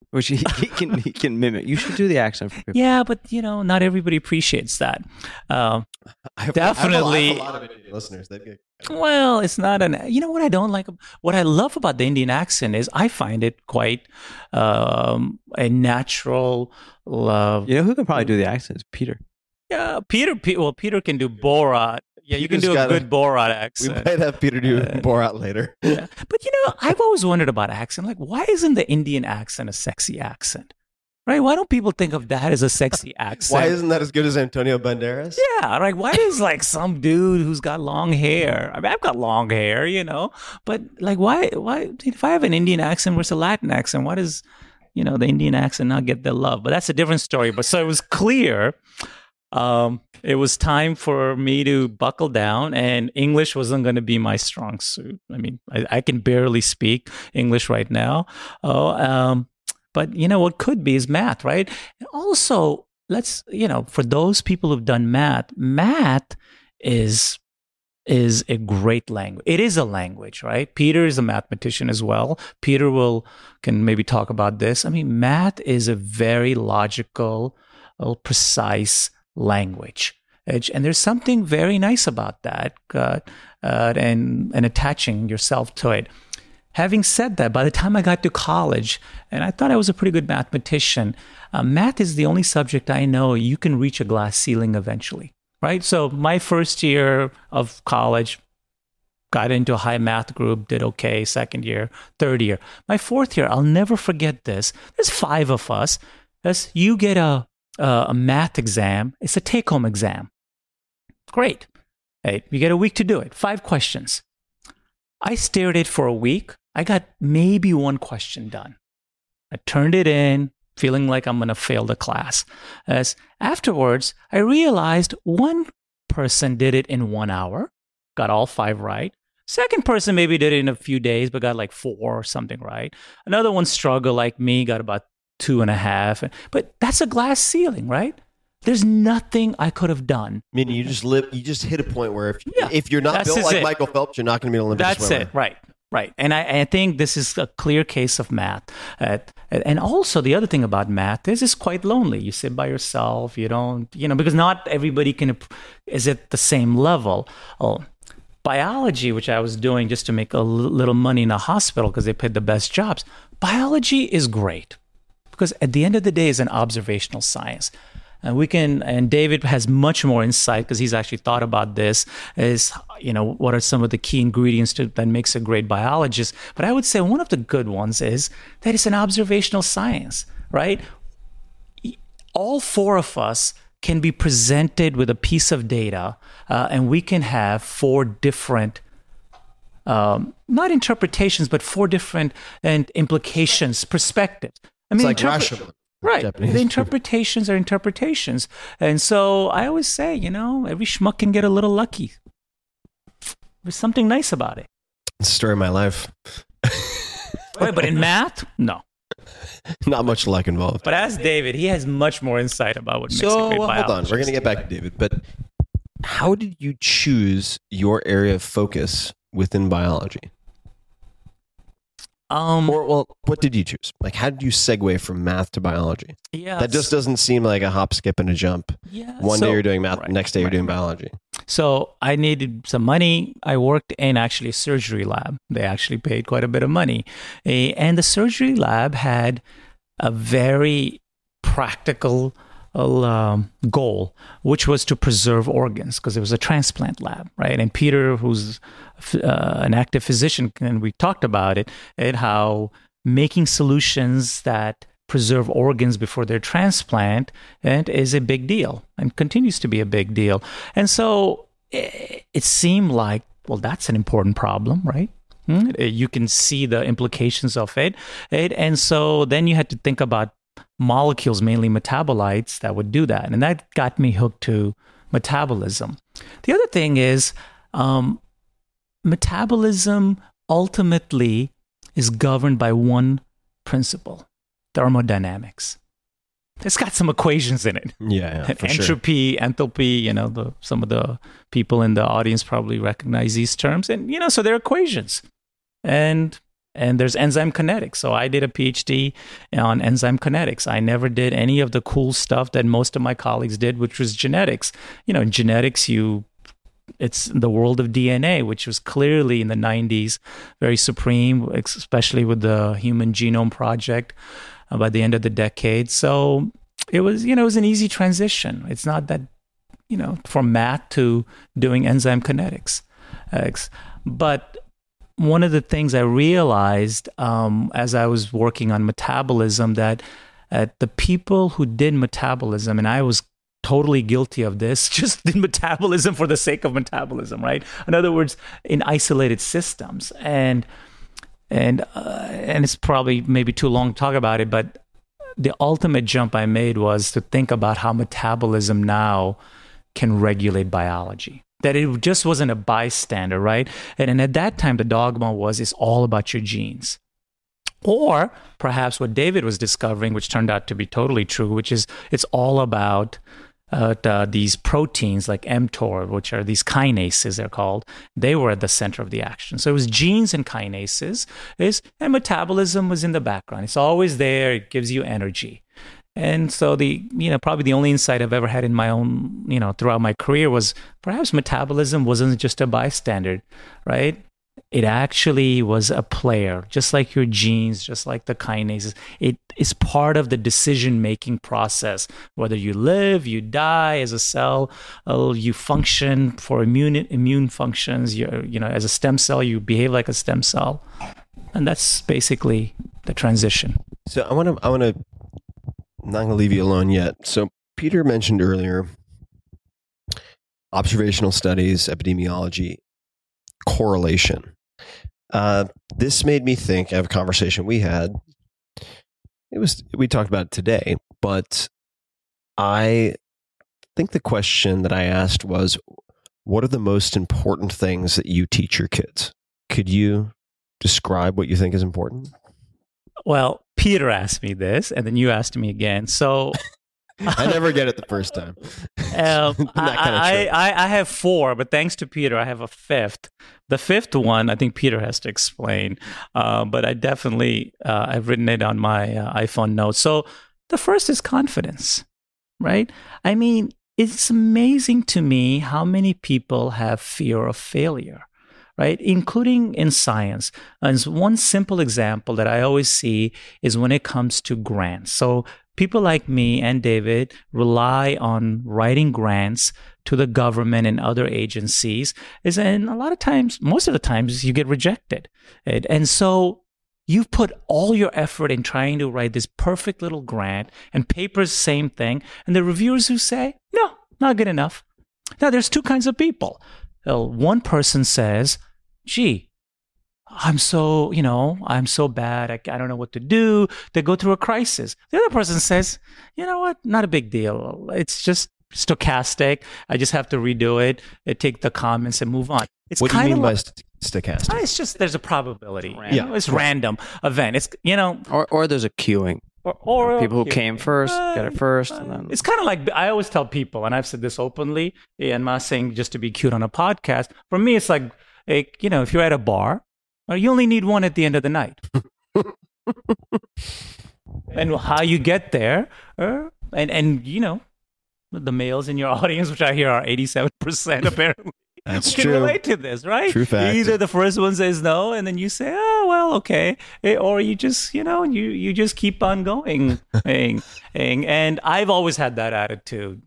Which he, he can he can mimic. You should do the accent for people. Yeah, but you know, not everybody appreciates that. Um, I, definitely, I have a lot, I have a lot of Indian listeners. They'd be, well, it's not an. You know what I don't like. What I love about the Indian accent is I find it quite um, a natural. Love. You know who can probably do the accent is Peter. Yeah, Peter. Pe- well, Peter can do Borat. Yeah, you Peter's can do a good a, Borat accent. We might have Peter do uh, Borat later. Yeah. But you know, I've always wondered about accent. Like, why isn't the Indian accent a sexy accent? Right? Why don't people think of that as a sexy accent? Why isn't that as good as Antonio Banderas? Yeah. Like, why is like some dude who's got long hair? I mean, I've got long hair, you know. But like, why? Why if I have an Indian accent versus a Latin accent, why does you know the Indian accent not get the love? But that's a different story. But so it was clear. Um, it was time for me to buckle down, and English wasn't going to be my strong suit. I mean, I, I can barely speak English right now. Oh, um, but you know what could be is math, right? And also, let's you know, for those people who've done math, math is is a great language. It is a language, right? Peter is a mathematician as well. Peter will can maybe talk about this. I mean, math is a very logical, precise language, and there's something very nice about that, uh, uh, and and attaching yourself to it. Having said that, by the time I got to college, and I thought I was a pretty good mathematician, uh, math is the only subject I know you can reach a glass ceiling eventually, right? So my first year of college, got into a high math group, did okay. Second year, third year, my fourth year, I'll never forget this. There's five of us. That's you get a Uh, a math exam. It's a take-home exam. Great. Hey, you get a week to do it. Five questions. I stared at it for a week. I got maybe one question done. I turned it in, feeling like I'm going to fail the class. As afterwards, I realized one person did it in one hour, got all five right. Second person maybe did it in a few days, but got like four or something right. Another one struggled like me, got about two and a half, but that's a glass ceiling, right? There's nothing I could have done. Meaning you just live, you just hit a point where if, yeah, if you're not built like it. Michael Phelps, you're not going to be an Olympic swimmer. That's it, right? Right. And I, I think this is a clear case of math. Uh, and also the other thing about math is it's quite lonely. You sit by yourself, you don't, you know, because not everybody can is at the same level. Oh, biology, which I was doing just to make a little money in a hospital because they paid the best jobs. Biology is great because at the end of the day, it's an observational science. And we can, and David has much more insight because he's actually thought about this is, you know, what are some of the key ingredients to, that makes a great biologist. But I would say one of the good ones is that it's an observational science, right? All four of us can be presented with a piece of data uh, and we can have four different um, not interpretations, but four different and implications, perspectives. I mean, it's like rational. Right. Japanese. The interpretations are interpretations. And so I always say, you know, every schmuck can get a little lucky. There's something nice about it. It's the story of my life. Right, but in math, no. Not much luck involved. But ask David. He has much more insight about what makes so, a great well, biologist. Hold on. We're going to get back to David. But how did you choose your area of focus within biology? Um, or, well, what did you choose? Like, how did you segue from math to biology? Yeah, that just doesn't seem like a hop, skip, and a jump. Yeah, One so, day you're doing math, right, the next day right, you're doing right. biology. So I needed some money. I worked in actually a surgery lab. They actually paid quite a bit of money. And the surgery lab had a very practical um, goal, which was to preserve organs because it was a transplant lab, right? And Peter, who's Uh, an active physician, and we talked about it, and how making solutions that preserve organs before they're transplant and is a big deal and continues to be a big deal. And so it, it seemed like, well, that's an important problem, right? Hmm? You can see the implications of it. it. And so then you had to think about molecules, mainly metabolites, that would do that. And that got me hooked to metabolism. The other thing is, um, metabolism ultimately is governed by one principle, thermodynamics. It's got some equations in it. Yeah, yeah, for entropy, sure. Enthalpy, you know, the, some of the people in the audience probably recognize these terms. And, you know, so they're equations. And and there's enzyme kinetics. So I did a PhD on enzyme kinetics. I never did any of the cool stuff that most of my colleagues did, which was genetics. You know, in genetics, you... it's the world of D N A, which was clearly in the nineties very supreme, especially with the Human Genome Project uh, by the end of the decade. So it was, you know, it was an easy transition. It's not that, you know, from math to doing enzyme kinetics. But one of the things I realized um, as I was working on metabolism that uh, the people who did metabolism, and I was totally guilty of this, just in metabolism for the sake of metabolism, right? In other words, in isolated systems. And and uh, and it's probably maybe too long to talk about it, but the ultimate jump I made was to think about how metabolism now can regulate biology. That it just wasn't a bystander, right? And, and at that time, the dogma was it's all about your genes. Or perhaps what David was discovering, which turned out to be totally true, which is it's all about Uh, the, these proteins like mTOR, which are these kinases, they're called, they were at the center of the action. So it was genes and kinases, is, and metabolism was in the background. It's always there. It gives you energy. And so the, you know, probably the only insight I've ever had in my own, you know, throughout my career was perhaps metabolism wasn't just a bystander, right? It actually was a player, just like your genes, just like the kinases. It is part of the decision-making process. Whether you live, you die as a cell, you function for immune immune functions. You you know, as a stem cell, you behave like a stem cell, and that's basically the transition. So I want to I want to I'm not going to leave you alone yet. So Peter mentioned earlier observational studies, epidemiology, correlation. Uh, this made me think of a conversation we had. It was, we talked about it today, but I think the question that I asked was, what are the most important things that you teach your kids? Could you describe what you think is important? Well, Peter asked me this, and then you asked me again. So I never get it the first time. Um, kind I, of I, I have four, but thanks to Peter, I have a fifth. The fifth one, I think Peter has to explain, uh, but I definitely, uh, I've written it on my uh, iPhone notes. So the first is confidence, right? I mean, it's amazing to me how many people have fear of failure, right? Including in science. And one simple example that I always see is when it comes to grants. So people like me and David rely on writing grants to the government and other agencies. And a lot of times, most of the times, you get rejected. And so you've put all your effort in trying to write this perfect little grant, and papers, same thing. And the reviewers who say, no, not good enough. Now, there's two kinds of people. One person says, gee, I'm so, you know, I'm so bad. I, I don't know what to do. They go through a crisis. The other person says, you know what? Not a big deal. It's just stochastic. I just have to redo it. I take the comments and move on. It's what do you mean like, by st- stochastic? It's just there's a probability. It's yeah, it's random event. It's you know, or or there's a queuing. Or, or people who came first, uh, got it first. And then... It's kind of like, I always tell people, and I've said this openly, and I'm not saying just to be cute on a podcast. For me, it's like, you know, if you're at a bar, you only need one at the end of the night. And how you get there, uh, and, and, you know, the males in your audience, which I hear are eighty-seven percent apparently. That's true. You can relate to this, right? True fact. Either the first one says no, and then you say, oh, well, okay. Or you just, you know, you, you just keep on going. And I've always had that attitude.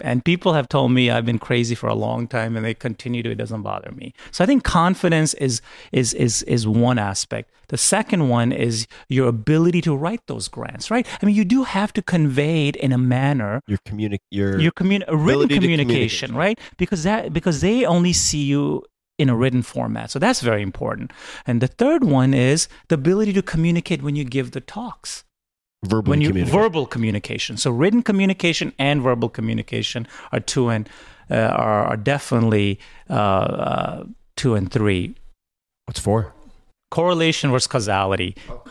And people have told me I've been crazy for a long time, and they continue to, it doesn't bother me. So I think confidence is is is is one aspect. The second one is your ability to write those grants, right? I mean, you do have to convey it in a manner. Your communi- your, your communi- written communication, right? Because that because they only see you in a written format. So that's very important. And the third one is the ability to communicate when you give the talks. Verbal when you verbal communication. So written communication and verbal communication are two and uh, are, are definitely uh, uh, two and three. What's four? Correlation versus causality. Oh.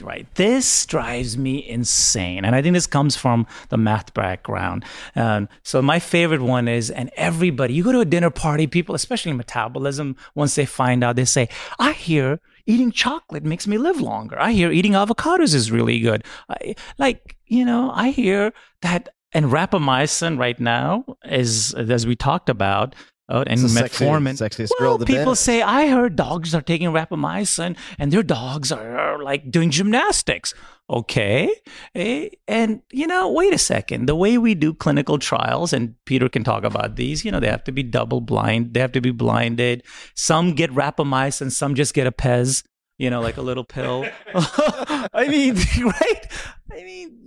Right. This drives me insane, and I think this comes from the math background. Um, so my favorite one is, and everybody, you go to a dinner party, people, especially metabolism, once they find out, they say, I hear eating chocolate makes me live longer. I hear eating avocados is really good. I, like, you know, I hear that, and rapamycin right now is, as we talked about, oh, and metformin. Sexiest, sexiest well, girl of the people bed. Say, I heard dogs are taking rapamycin and their dogs are, are like doing gymnastics. Okay. And, you know, wait a second. The way we do clinical trials, and Peter can talk about these, you know, they have to be double blind. They have to be blinded. Some get rapamycin, some just get a P E Z, you know, like a little pill. I mean, right? I mean,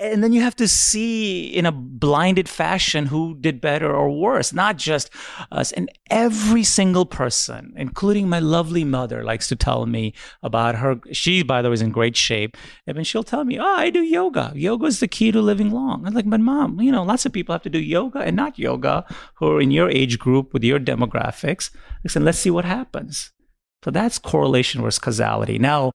and then you have to see in a blinded fashion who did better or worse, not just us. And every single person, including my lovely mother, likes to tell me about her. She, by the way, is in great shape. I mean, she'll tell me, oh, I do yoga. Yoga is the key to living long. I'm like, but mom, you know, lots of people have to do yoga and not yoga who are in your age group with your demographics. Listen, let's see what happens. So that's correlation versus causality. Now,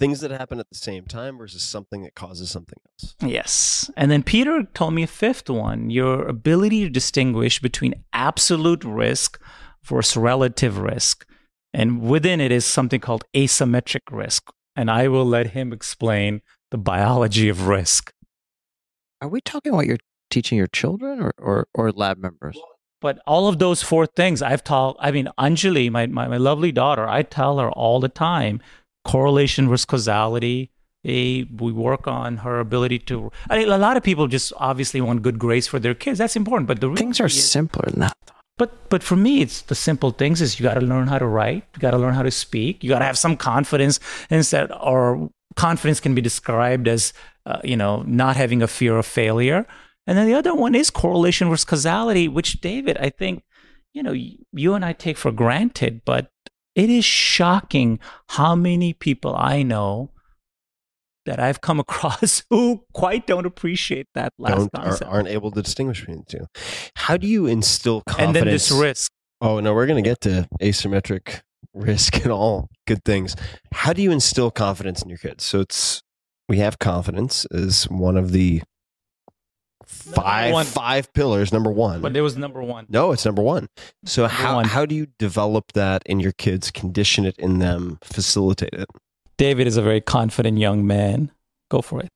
things that happen at the same time versus something that causes something else. Yes. And then Peter told me a fifth one, your ability to distinguish between absolute risk versus relative risk. And within it is something called asymmetric risk. And I will let him explain the biology of risk. Are we talking about you're teaching your children or, or, or lab members? But all of those four things I've taught, I mean, Anjali, my, my, my lovely daughter, I tell her all the time, correlation versus causality. We work on her ability to. I mean, a lot of people just obviously want good grades for their kids. That's important, but the things are is, simpler than that. But but for me, it's the simple things. Is you got to learn how to write, you got to learn how to speak, you got to have some confidence instead, or confidence can be described as uh, you know, not having a fear of failure. And then the other one is correlation versus causality, which David, I think, you know, you and I take for granted, but. It is shocking how many people I know that I've come across who quite don't appreciate that last don't, concept. Aren't able to distinguish between the two. How do you instill confidence? And then this risk. Oh, no, we're going to get to asymmetric risk and all good things. How do you instill confidence in your kids? So it's we have confidence as one of the five five pillars, number one. But it was number one. No, it's number one. So number how one. how do you develop that in your kids, condition it in them, facilitate it? David is a very confident young man. Go for it.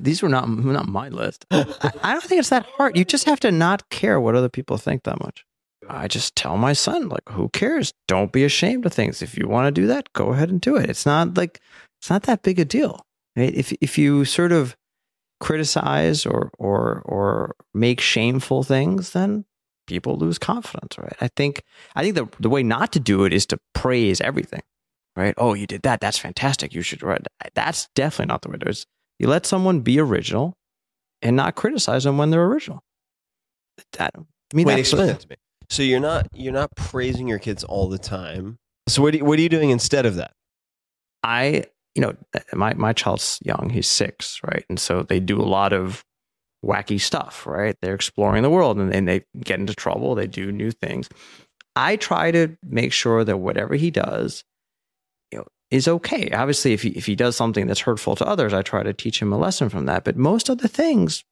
These were not not my list. I, I don't think it's that hard. You just have to not care what other people think that much. I just tell my son, like, who cares? Don't be ashamed of things. If you want to do that, go ahead and do it. It's not like it's not that big a deal. Right? If if you sort of criticize or or or make shameful things, then people lose confidence, right? I think I think the the way not to do it is to praise everything, right? Oh, you did that. That's fantastic. You should. Right? That's definitely not the way to do it. You let someone be original and not criticize them when they're original. That, I mean, Wait, explain that to me. So you're not you're not praising your kids all the time. So what do you, what are you doing instead of that? I, you know, my, my child's young. He's six, right? And so they do a lot of wacky stuff, right? They're exploring the world and, and they get into trouble. They do new things. I try to make sure that whatever he does, you know, is okay. Obviously, if he, if he does something that's hurtful to others, I try to teach him a lesson from that. But most other things,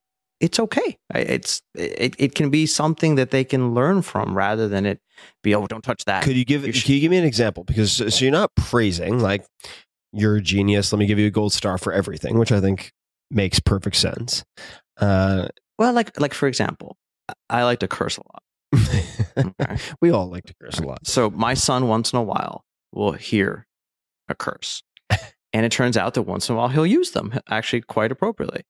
it's okay. It's it, it can be something that they can learn from rather than it be, oh, don't touch that. Could you give you should, Can you give me an example? Because so you're not praising like you're a genius. Let me give you a gold star for everything, which I think makes perfect sense. Uh, well, like like for example, I like to curse a lot. Okay. We all like to curse a lot. So my son, once in a while, will hear a curse, and it turns out that once in a while he'll use them actually quite appropriately.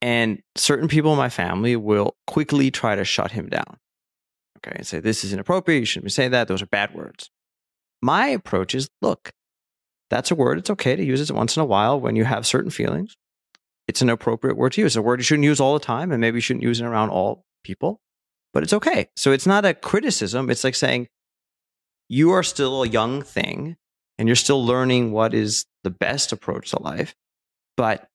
And certain people in my family will quickly try to shut him down. Okay, and say, this is inappropriate. You shouldn't be saying that. Those are bad words. My approach is, look, that's a word. It's okay to use it once in a while when you have certain feelings. It's an appropriate word to use. It's a word you shouldn't use all the time, and maybe you shouldn't use it around all people, but it's okay. So it's not a criticism. It's like saying, you are still a young thing, and you're still learning what is the best approach to life, but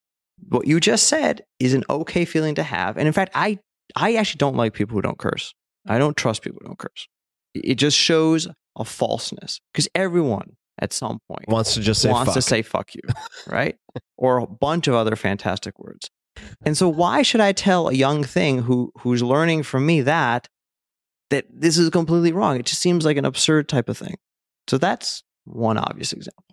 what you just said is an okay feeling to have. And in fact, I, I actually don't like people who don't curse. I don't trust people who don't curse. It just shows a falseness because everyone at some point wants to just say, wants fuck. to say fuck you, right? Or a bunch of other fantastic words. And so why should I tell a young thing who who's learning from me that, that this is completely wrong? It just seems like an absurd type of thing. So that's one obvious example.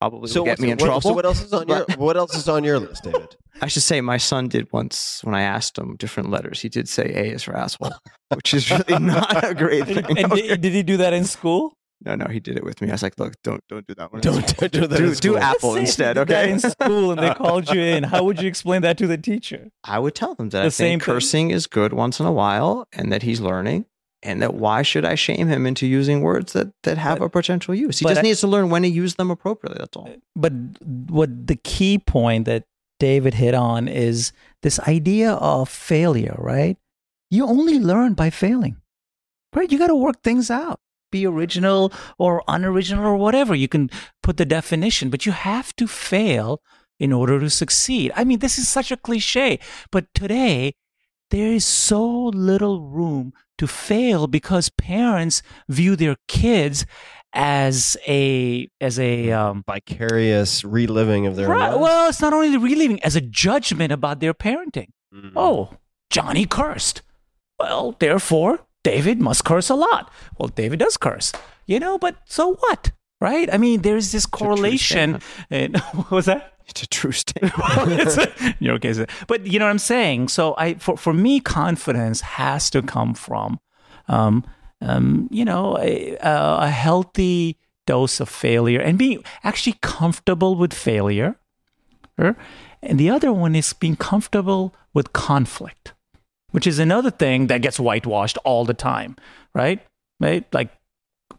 Probably so will get me in what, trouble. So what else is on your What else is on your list, David? I should say my son did once when I asked him different letters. He did say A is for asshole, which is really not a great thing. And, and did, did he do that in school? No, no, he did it with me. I was like, look, don't don't do that one. Don't do, do that. Do, do Apple instead, okay? In school, and they called you in. How would you explain that to the teacher? I would tell them that the I think thing. cursing is good once in a while, and that he's learning. And that why should I shame him into using words that, that have but, a potential use? He just I, needs to learn when to use them appropriately, that's all. But what the key point that David hit on is this idea of failure, right? You only learn by failing, right? You got to work things out, be original or unoriginal or whatever. You can put the definition, but you have to fail in order to succeed. I mean, this is such a cliche, but today there is so little room to fail because parents view their kids as a as a um, vicarious reliving of their right, lives. Well, it's not only the reliving, as a judgment about their parenting. Mm. Oh, Johnny cursed. Well, therefore, David must curse a lot. Well, David does curse, you know, but so what, right? I mean, there's this correlation. And, what was that? It's a true statement. You're okay, so. But you know what I'm saying? So I, for, for me, confidence has to come from, um, um, you know, a, a healthy dose of failure and being actually comfortable with failure. And the other one is being comfortable with conflict, which is another thing that gets whitewashed all the time, right? Right? Like,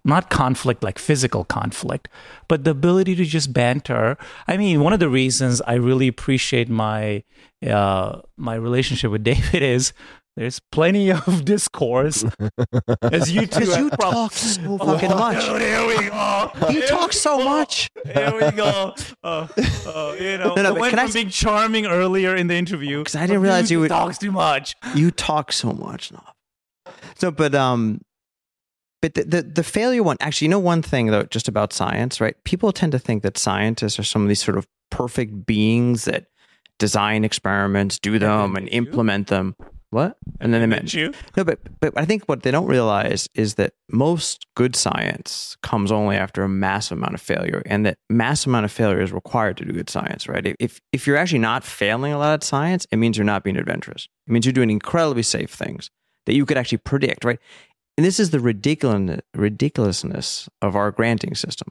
not conflict like physical conflict, but the ability to just banter. I mean, one of the reasons I really appreciate my uh, my relationship with David is there's plenty of discourse. As you two you talk so fucking oh, much. Dude, here we go. You here talk so go. much. Here we go. Uh, uh, you know, no, no, I went from I... being charming earlier in the interview because I didn't realize you, you would talk too much. You talk so much now. So, but um. But the, the the failure one, actually, you know one thing, though, just about science, right? People tend to think that scientists are some of these sort of perfect beings that design experiments, do them, and, and implement them. What? And, and then they meant you. No, but but I think what they don't realize is that most good science comes only after a massive amount of failure, and that massive amount of failure is required to do good science, right? If if you're actually not failing a lot at science, it means you're not being adventurous. It means you're doing incredibly safe things that you could actually predict, right? And this is the ridiculous ridiculousness of our granting system,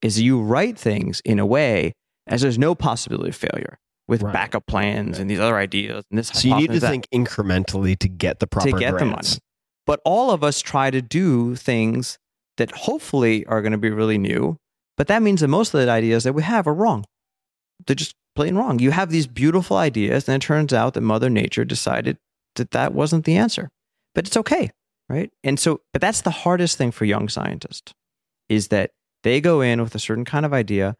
is you write things in a way as there's no possibility of failure. With right. backup plans right. and these other ideas. And this so you need to that. think incrementally to get the proper to get grants. The money. But all of us try to do things that hopefully are going to be really new. But that means that most of the ideas that we have are wrong. They're just plain wrong. You have these beautiful ideas, and it turns out that Mother Nature decided that that wasn't the answer. But it's okay, right? And so, but that's the hardest thing for young scientists, is that they go in with a certain kind of idea,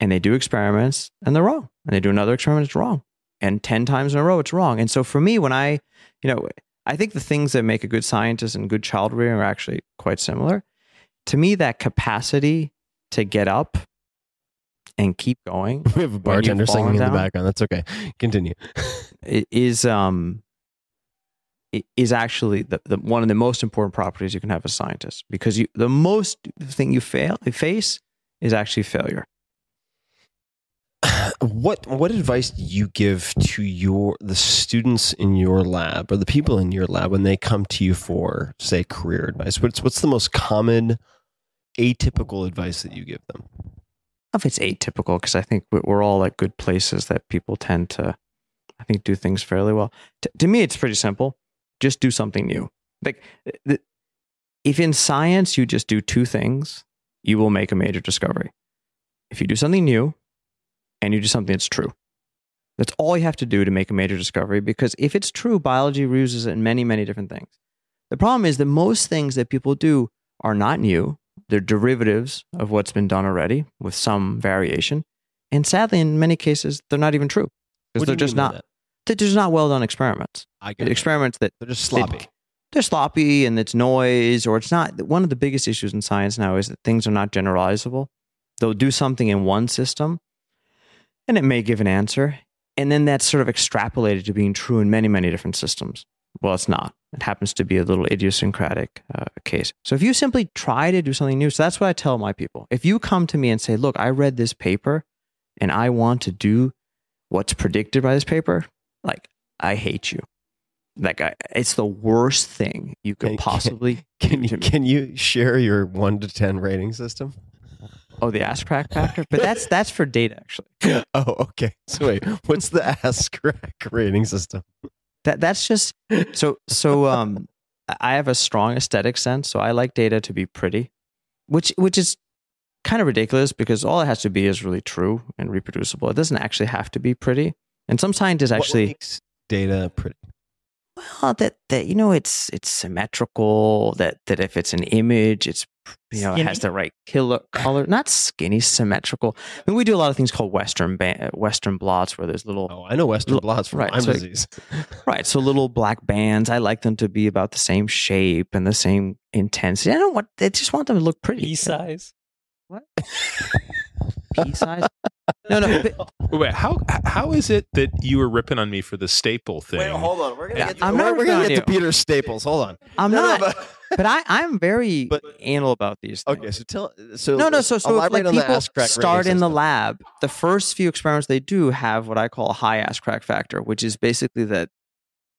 and they do experiments, and they're wrong. And they do another experiment, it's wrong. And ten times in a row, it's wrong. And so for me, when I, you know, I think the things that make a good scientist and good child rearing are actually quite similar. To me, that capacity to get up and keep going. We have a bartender singing down, in the background. That's okay. Continue. is um, is actually the, the one of the most important properties you can have as a scientist. Because you, the most thing you fail face is actually failure. What what advice do you give to your the students in your lab or the people in your lab when they come to you for, say, career advice? What's what's the most common atypical advice that you give them? I don't know if it's atypical, because I think we're all at good places that people tend to, I think, do things fairly well. To, to me, it's pretty simple. Just do something new. Like the, if in science you just do two things, you will make a major discovery. If you do something new, and you do something that's true. That's all you have to do to make a major discovery, because if it's true, biology reuses it in many, many different things. The problem is that most things that people do are not new. They're derivatives of what's been done already with some variation. And sadly, in many cases, they're not even true. Because they're just not they're just not well done experiments. I get experiments that they're just sloppy. They, they're sloppy and it's noise, or it's not. One of the biggest issues in science now is that things are not generalizable. They'll do something in one system, and it may give an answer. And then that's sort of extrapolated to being true in many, many different systems. Well, it's not. It happens to be a little idiosyncratic uh, case. So if you simply try to do something new, so that's what I tell my people. If you come to me and say, look, I read this paper and I want to do what's predicted by this paper, like, I hate you. Like, I, it's the worst thing you could can, possibly can, can do to you, me. Can you share your one to ten rating system? Oh, the ass crack factor? But that's that's for data, actually. Oh, okay. So wait, what's the ass crack rating system? That that's just so so um I have a strong aesthetic sense, so I like data to be pretty, which which is kind of ridiculous, because all it has to be is really true and reproducible. It doesn't actually have to be pretty. And some scientists actually what makes data pretty. Well, that that you know it's it's symmetrical, that that if it's an image, it's you know, skinny. It has the right color, color, not skinny, symmetrical. I mean, we do a lot of things called Western ba- Western blots, where there's little. Oh, I know Western little, blots from right, Lyme so, disease. Right, so little black bands. I like them to be about the same shape and the same intensity. I don't want. I just want them to look pretty. Pea size. What? Pea size. No, no. But, wait, how how is it that you were ripping on me for the staple thing? Wait, hold on. We're gonna yeah, get. To, I'm not we're gonna get you. to Peter Staples. Hold on. I'm no, not. No, but, But I, I'm very but, anal about these things. Okay, so tell... So no, no, so, so if, like, people start in the lab, the first few experiments they do have what I call a high ass crack factor, which is basically that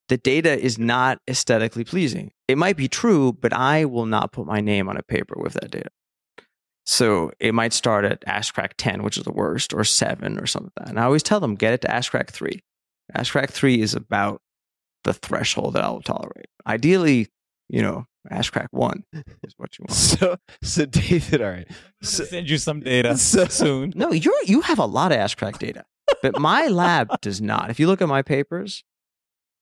the data is not aesthetically pleasing. It might be true, but I will not put my name on a paper with that data. So it might start at ass crack ten, which is the worst, or seven, or something like that. And I always tell them, get it to ass crack three. Ass crack three is about the threshold that I will tolerate. Ideally, you know... Ash crack one is what you want. So, so David, all right. So, send you some data so, soon. No, you you have a lot of ash crack data, but my lab does not. If you look at my papers,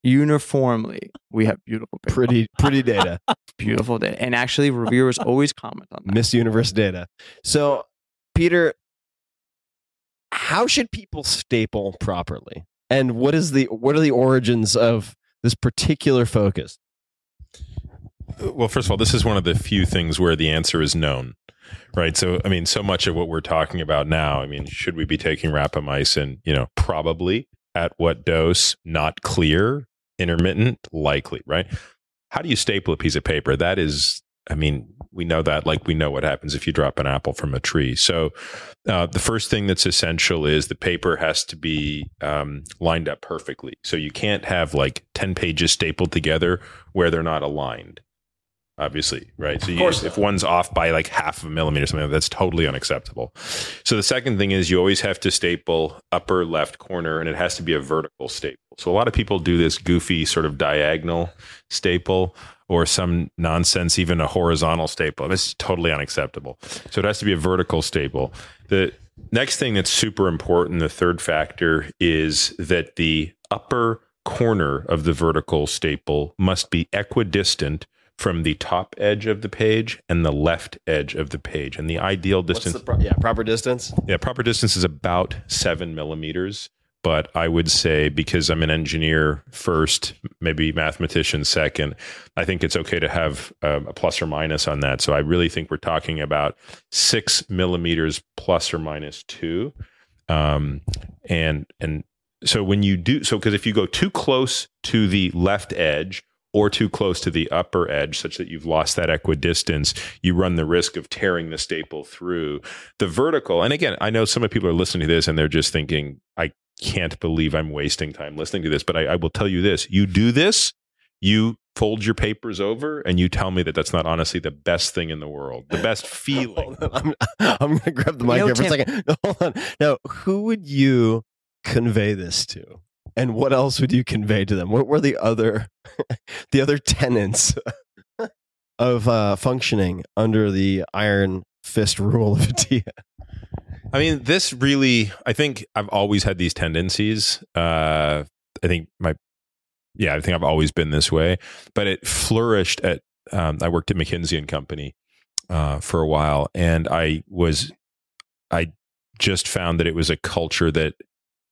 uniformly, we have beautiful papers. Pretty, pretty data. Beautiful data. And actually, reviewers always comment on that. Miss Universe data. So, Peter, how should people staple properly? And what is the what are the origins of this particular focus? Well, first of all, this is one of the few things where the answer is known, right? So, I mean, so much of what we're talking about now, I mean, should we be taking rapamycin? You know, probably. at what dose, not clear, intermittent, likely, right? How do you staple a piece of paper? That is, I mean, we know that, like we know what happens if you drop an apple from a tree. So uh, the first thing that's essential is the paper has to be um, lined up perfectly. So you can't have like ten pages stapled together where they're not aligned, obviously, right? So you, if one's off by like half a millimeter or something, that's totally unacceptable. So the second thing is you always have to staple upper left corner, and it has to be a vertical staple. So a lot of people do this goofy sort of diagonal staple, or some nonsense, even a horizontal staple. That's totally unacceptable. So it has to be a vertical staple. The next thing that's super important, the third factor, is that the upper corner of the vertical staple must be equidistant from the top edge of the page and the left edge of the page. And the ideal distance... What's the pro- yeah, proper distance? Yeah, proper distance is about seven millimeters. But I would say, because I'm an engineer first, maybe mathematician second, I think it's okay to have um, a plus or minus on that. So I really think we're talking about six millimeters plus or minus two. Um, and and so when you do, so because if you go too close to the left edge or too close to the upper edge, such that you've lost that equidistance, you run the risk of tearing the staple through the vertical. And again, I know some of people are listening to this and they're just thinking, I can't believe I'm wasting time listening to this, but I, I will tell you this. You do this, you fold your papers over, and you tell me that that's not honestly the best thing in the world, the best feeling. I'm, I'm going to grab the mic no, here for Tim. a second. No, hold on. Now, who would you convey this to? And what else would you convey to them? What were the other the other tenets of uh, functioning under the iron fist rule of Attia? I mean, this really, I think I've always had these tendencies. Uh, I think my, yeah, I think I've always been this way, but it flourished at, um, I worked at McKinsey and Company uh, for a while, and I was, I just found that it was a culture that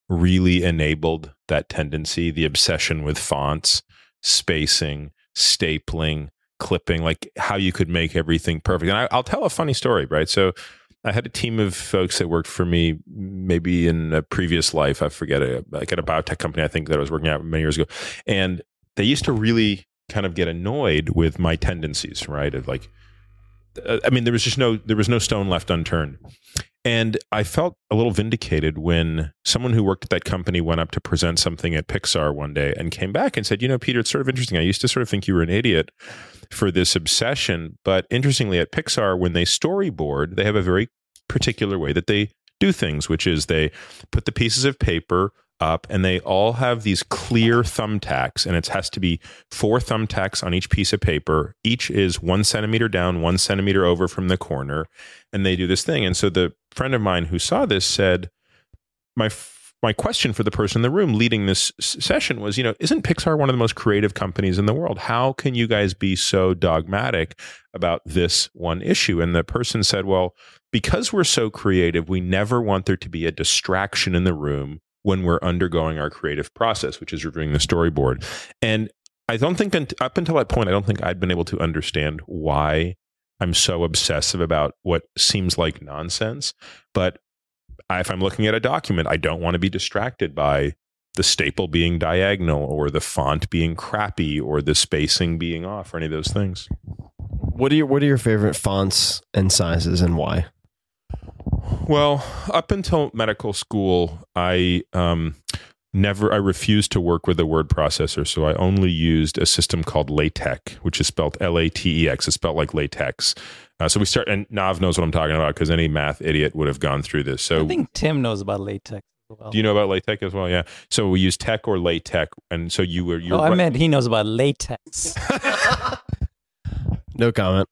really enabled that tendency, the obsession with fonts, spacing, stapling, clipping, like how you could make everything perfect. And I, I'll tell a funny story, right? So I had a team of folks that worked for me, maybe in a previous life, I forget, like at a biotech company, I think that I was working at many years ago. And they used to really kind of get annoyed with my tendencies, right? Of like, I mean, there was just no, there was no stone left unturned. And I felt a little vindicated when someone who worked at that company went up to present something at Pixar one day and came back and said, you know, Peter, it's sort of interesting. I used to sort of think you were an idiot for this obsession. But interestingly, at Pixar, when they storyboard, they have a very particular way that they do things, which is they put the pieces of paper up and they all have these clear thumbtacks, and it has to be four thumbtacks on each piece of paper. Each is one centimeter down, one centimeter over from the corner, and they do this thing. And so the friend of mine who saw this said, my my question for the person in the room leading this session was, you know, isn't Pixar one of the most creative companies in the world? How can you guys be so dogmatic about this one issue? And the person said, well, because we're so creative, we never want there to be a distraction in the room when we're undergoing our creative process, which is reviewing the storyboard. And I don't think, up until that point, I don't think I'd been able to understand why I'm so obsessive about what seems like nonsense. But if I'm looking at a document, I don't want to be distracted by the staple being diagonal or the font being crappy or the spacing being off or any of those things. What are your, what are your favorite fonts and sizes, and why? Well, up until medical school, I um, never, I refused to work with a word processor. So I only used a system called LaTeX, which is spelled L A T E X. It's spelled like latex. Uh, so we start, and Nav knows what I'm talking about because any math idiot would have gone through this. So I think Tim knows about LaTeX. Well, do you know about LaTeX as well? Yeah. So we use tech or LaTeX. And so you were, you oh, I right. meant he knows about latex. No comment.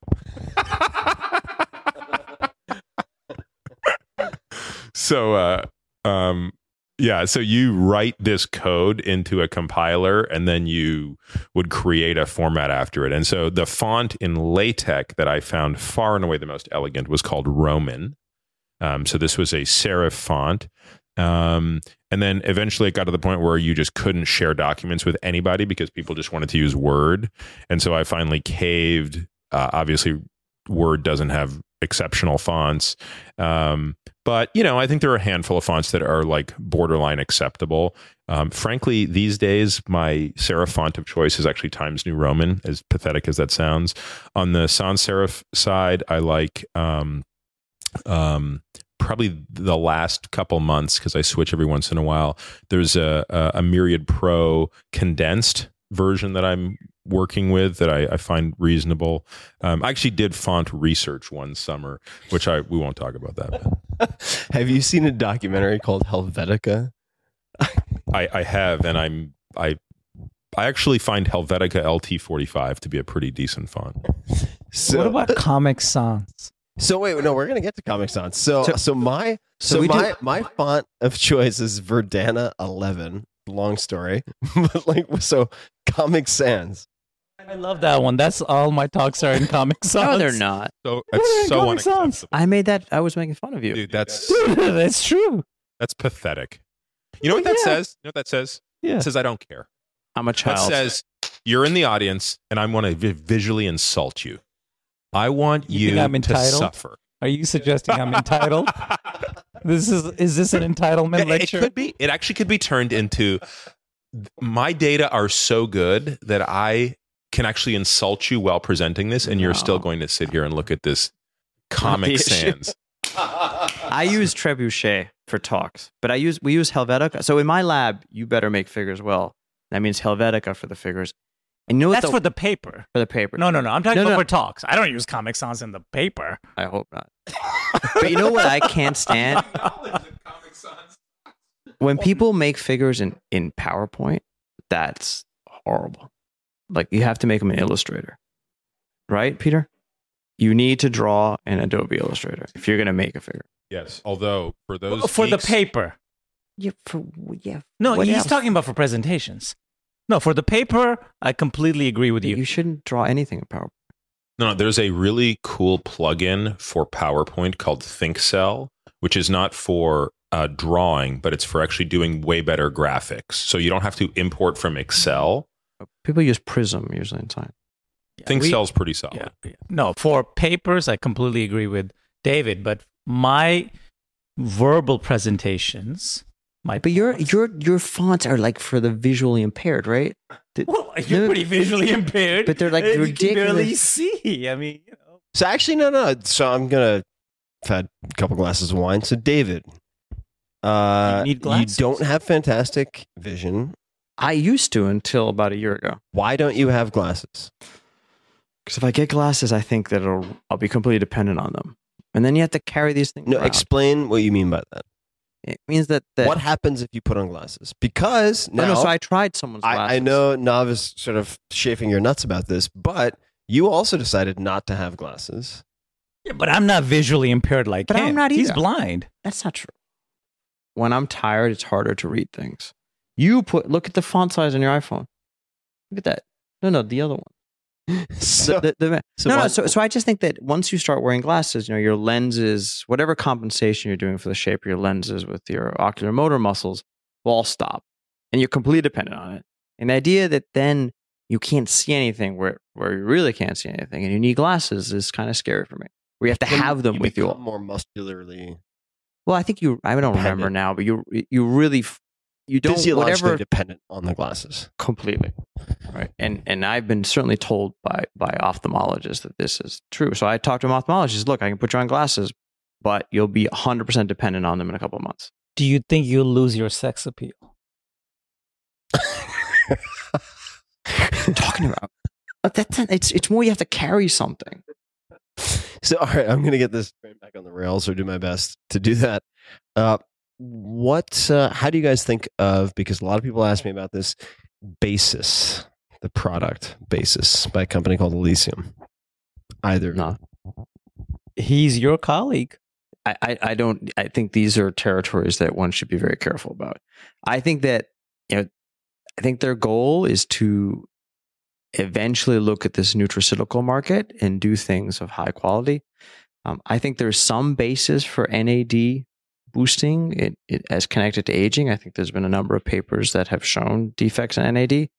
So, uh, um, yeah, so you write this code into a compiler, and then you would create a format after it. And so the font in LaTeX that I found far and away the most elegant was called Roman. Um, so this was a serif font. Um, and then eventually it got to the point where you just couldn't share documents with anybody because people just wanted to use Word. And so I finally caved. Uh, obviously, Word doesn't have exceptional fonts. Um, but, you know, I think there are a handful of fonts that are like borderline acceptable. Um, frankly, these days, my serif font of choice is actually Times New Roman, as pathetic as that sounds. On the sans serif side, I like um, um, probably the last couple months, because I switch every once in a while. There's a, a, a Myriad Pro condensed version that I'm working with that I, I find reasonable. Um, I actually did font research one summer, which I we won't talk about that. Have you seen a documentary called Helvetica? I, I have, and I'm I I actually find Helvetica L T forty-five to be a pretty decent font. So, what about Comic Sans? So wait, no, we're gonna get to Comic Sans. So so, so my so, so my do- my font of choice is Verdana eleven. Long story, but like so, Comic Sans. I love that one. That's all my talks are in Comic Sans. No, they're not. So it's so unacceptable. I made that. I was making fun of you. Dude, that's that's true. That's pathetic. You know what that yeah. says? You know what that says? Yeah. It says I don't care. I'm a child. That says you're in the audience, and I want to v- visually insult you. I want you, you think I'm entitled? To suffer. Are you suggesting I'm entitled? This is is this an entitlement it, lecture? It could be. It actually could be turned into my data are so good that I can actually insult you while presenting this, and you're no. still going to sit here and look at this Comic Sans. I use Trebuchet for talks, but I use we use Helvetica. So in my lab, you better make figures well. That means Helvetica for the figures. And you know that's the, for the paper. For the paper. No, no, no. I'm talking no, about no. for talks. I don't use Comic Sans in the paper. I hope not. But you know what I can't stand? When people make figures in, in PowerPoint, that's horrible. Like, you have to make them in Illustrator. Right, Peter? You need to draw in Adobe Illustrator if you're going to make a figure. Yes, although for those... Well, for geeks, the paper. Yeah, for... Yeah. No, what he's else? Talking about for presentations. No, for the paper, I completely agree with you. You shouldn't draw anything in PowerPoint. No, there's a really cool plugin for PowerPoint called ThinkCell, which is not for uh, drawing, but it's for actually doing way better graphics. So you don't have to import from Excel. People use Prism usually in time. Yeah, ThinkCell's pretty solid. Yeah, yeah. No, for papers, I completely agree with David, but my verbal presentations... My but your your your fonts are like for the visually impaired, right? The, well, you're pretty visually impaired, but they're like you ridiculous. You can barely see. I mean, you know. So actually, no, no. So I'm gonna I've had a couple glasses of wine. So David, uh, you, you don't have fantastic vision. I used to until about a year ago. Why don't you have glasses? Because if I get glasses, I think that it'll, I'll be completely dependent on them, and then you have to carry these things. No, around. Explain what you mean by that. It means that, that what happens if you put on glasses? Because now, no, so I tried someone's glasses. I, I know Nav is sort of chafing your nuts about this, but you also decided not to have glasses. Yeah, but I'm not visually impaired like but him. I'm not either. He's blind. That's not true. When I'm tired, it's harder to read things. You put look at the font size on your iPhone. Look at that. No, no, the other one. so, the, the, so no, one, no. So, so I just think that once you start wearing glasses, you know, your lenses, whatever compensation you're doing for the shape of your lenses with your ocular motor muscles, will all stop, and you're completely dependent on it. And the idea that then you can't see anything where where you really can't see anything, and you need glasses, is kind of scary for me. Where you have to when have them you with you. All. More muscularly. Well, I think you. I don't dependent. remember now, but you you really. You don't whatever dependent on the glasses completely, right? And and I've been certainly told by by ophthalmologists that this is true. So I talked to an ophthalmologist. Look, I can put you on glasses, but you'll be one hundred percent dependent on them in a couple of months. Do you think you'll lose your sex appeal? I'm talking about that's it's it's more you have to carry something. So all right, I'm going to get this back on the rails or do my best to do that. Uh, What? Uh, how do you guys think of? Because a lot of people ask me about this Basis, the product Basis by a company called Elysium. Either no, he's your colleague. I, I, I don't. I think these are territories that one should be very careful about. I think that you know, I think their goal is to eventually look at this nutraceutical market and do things of high quality. Um, I think there's some basis for N A D. Boosting it, it as connected to aging. I think there's been a number of papers that have shown defects in N A D.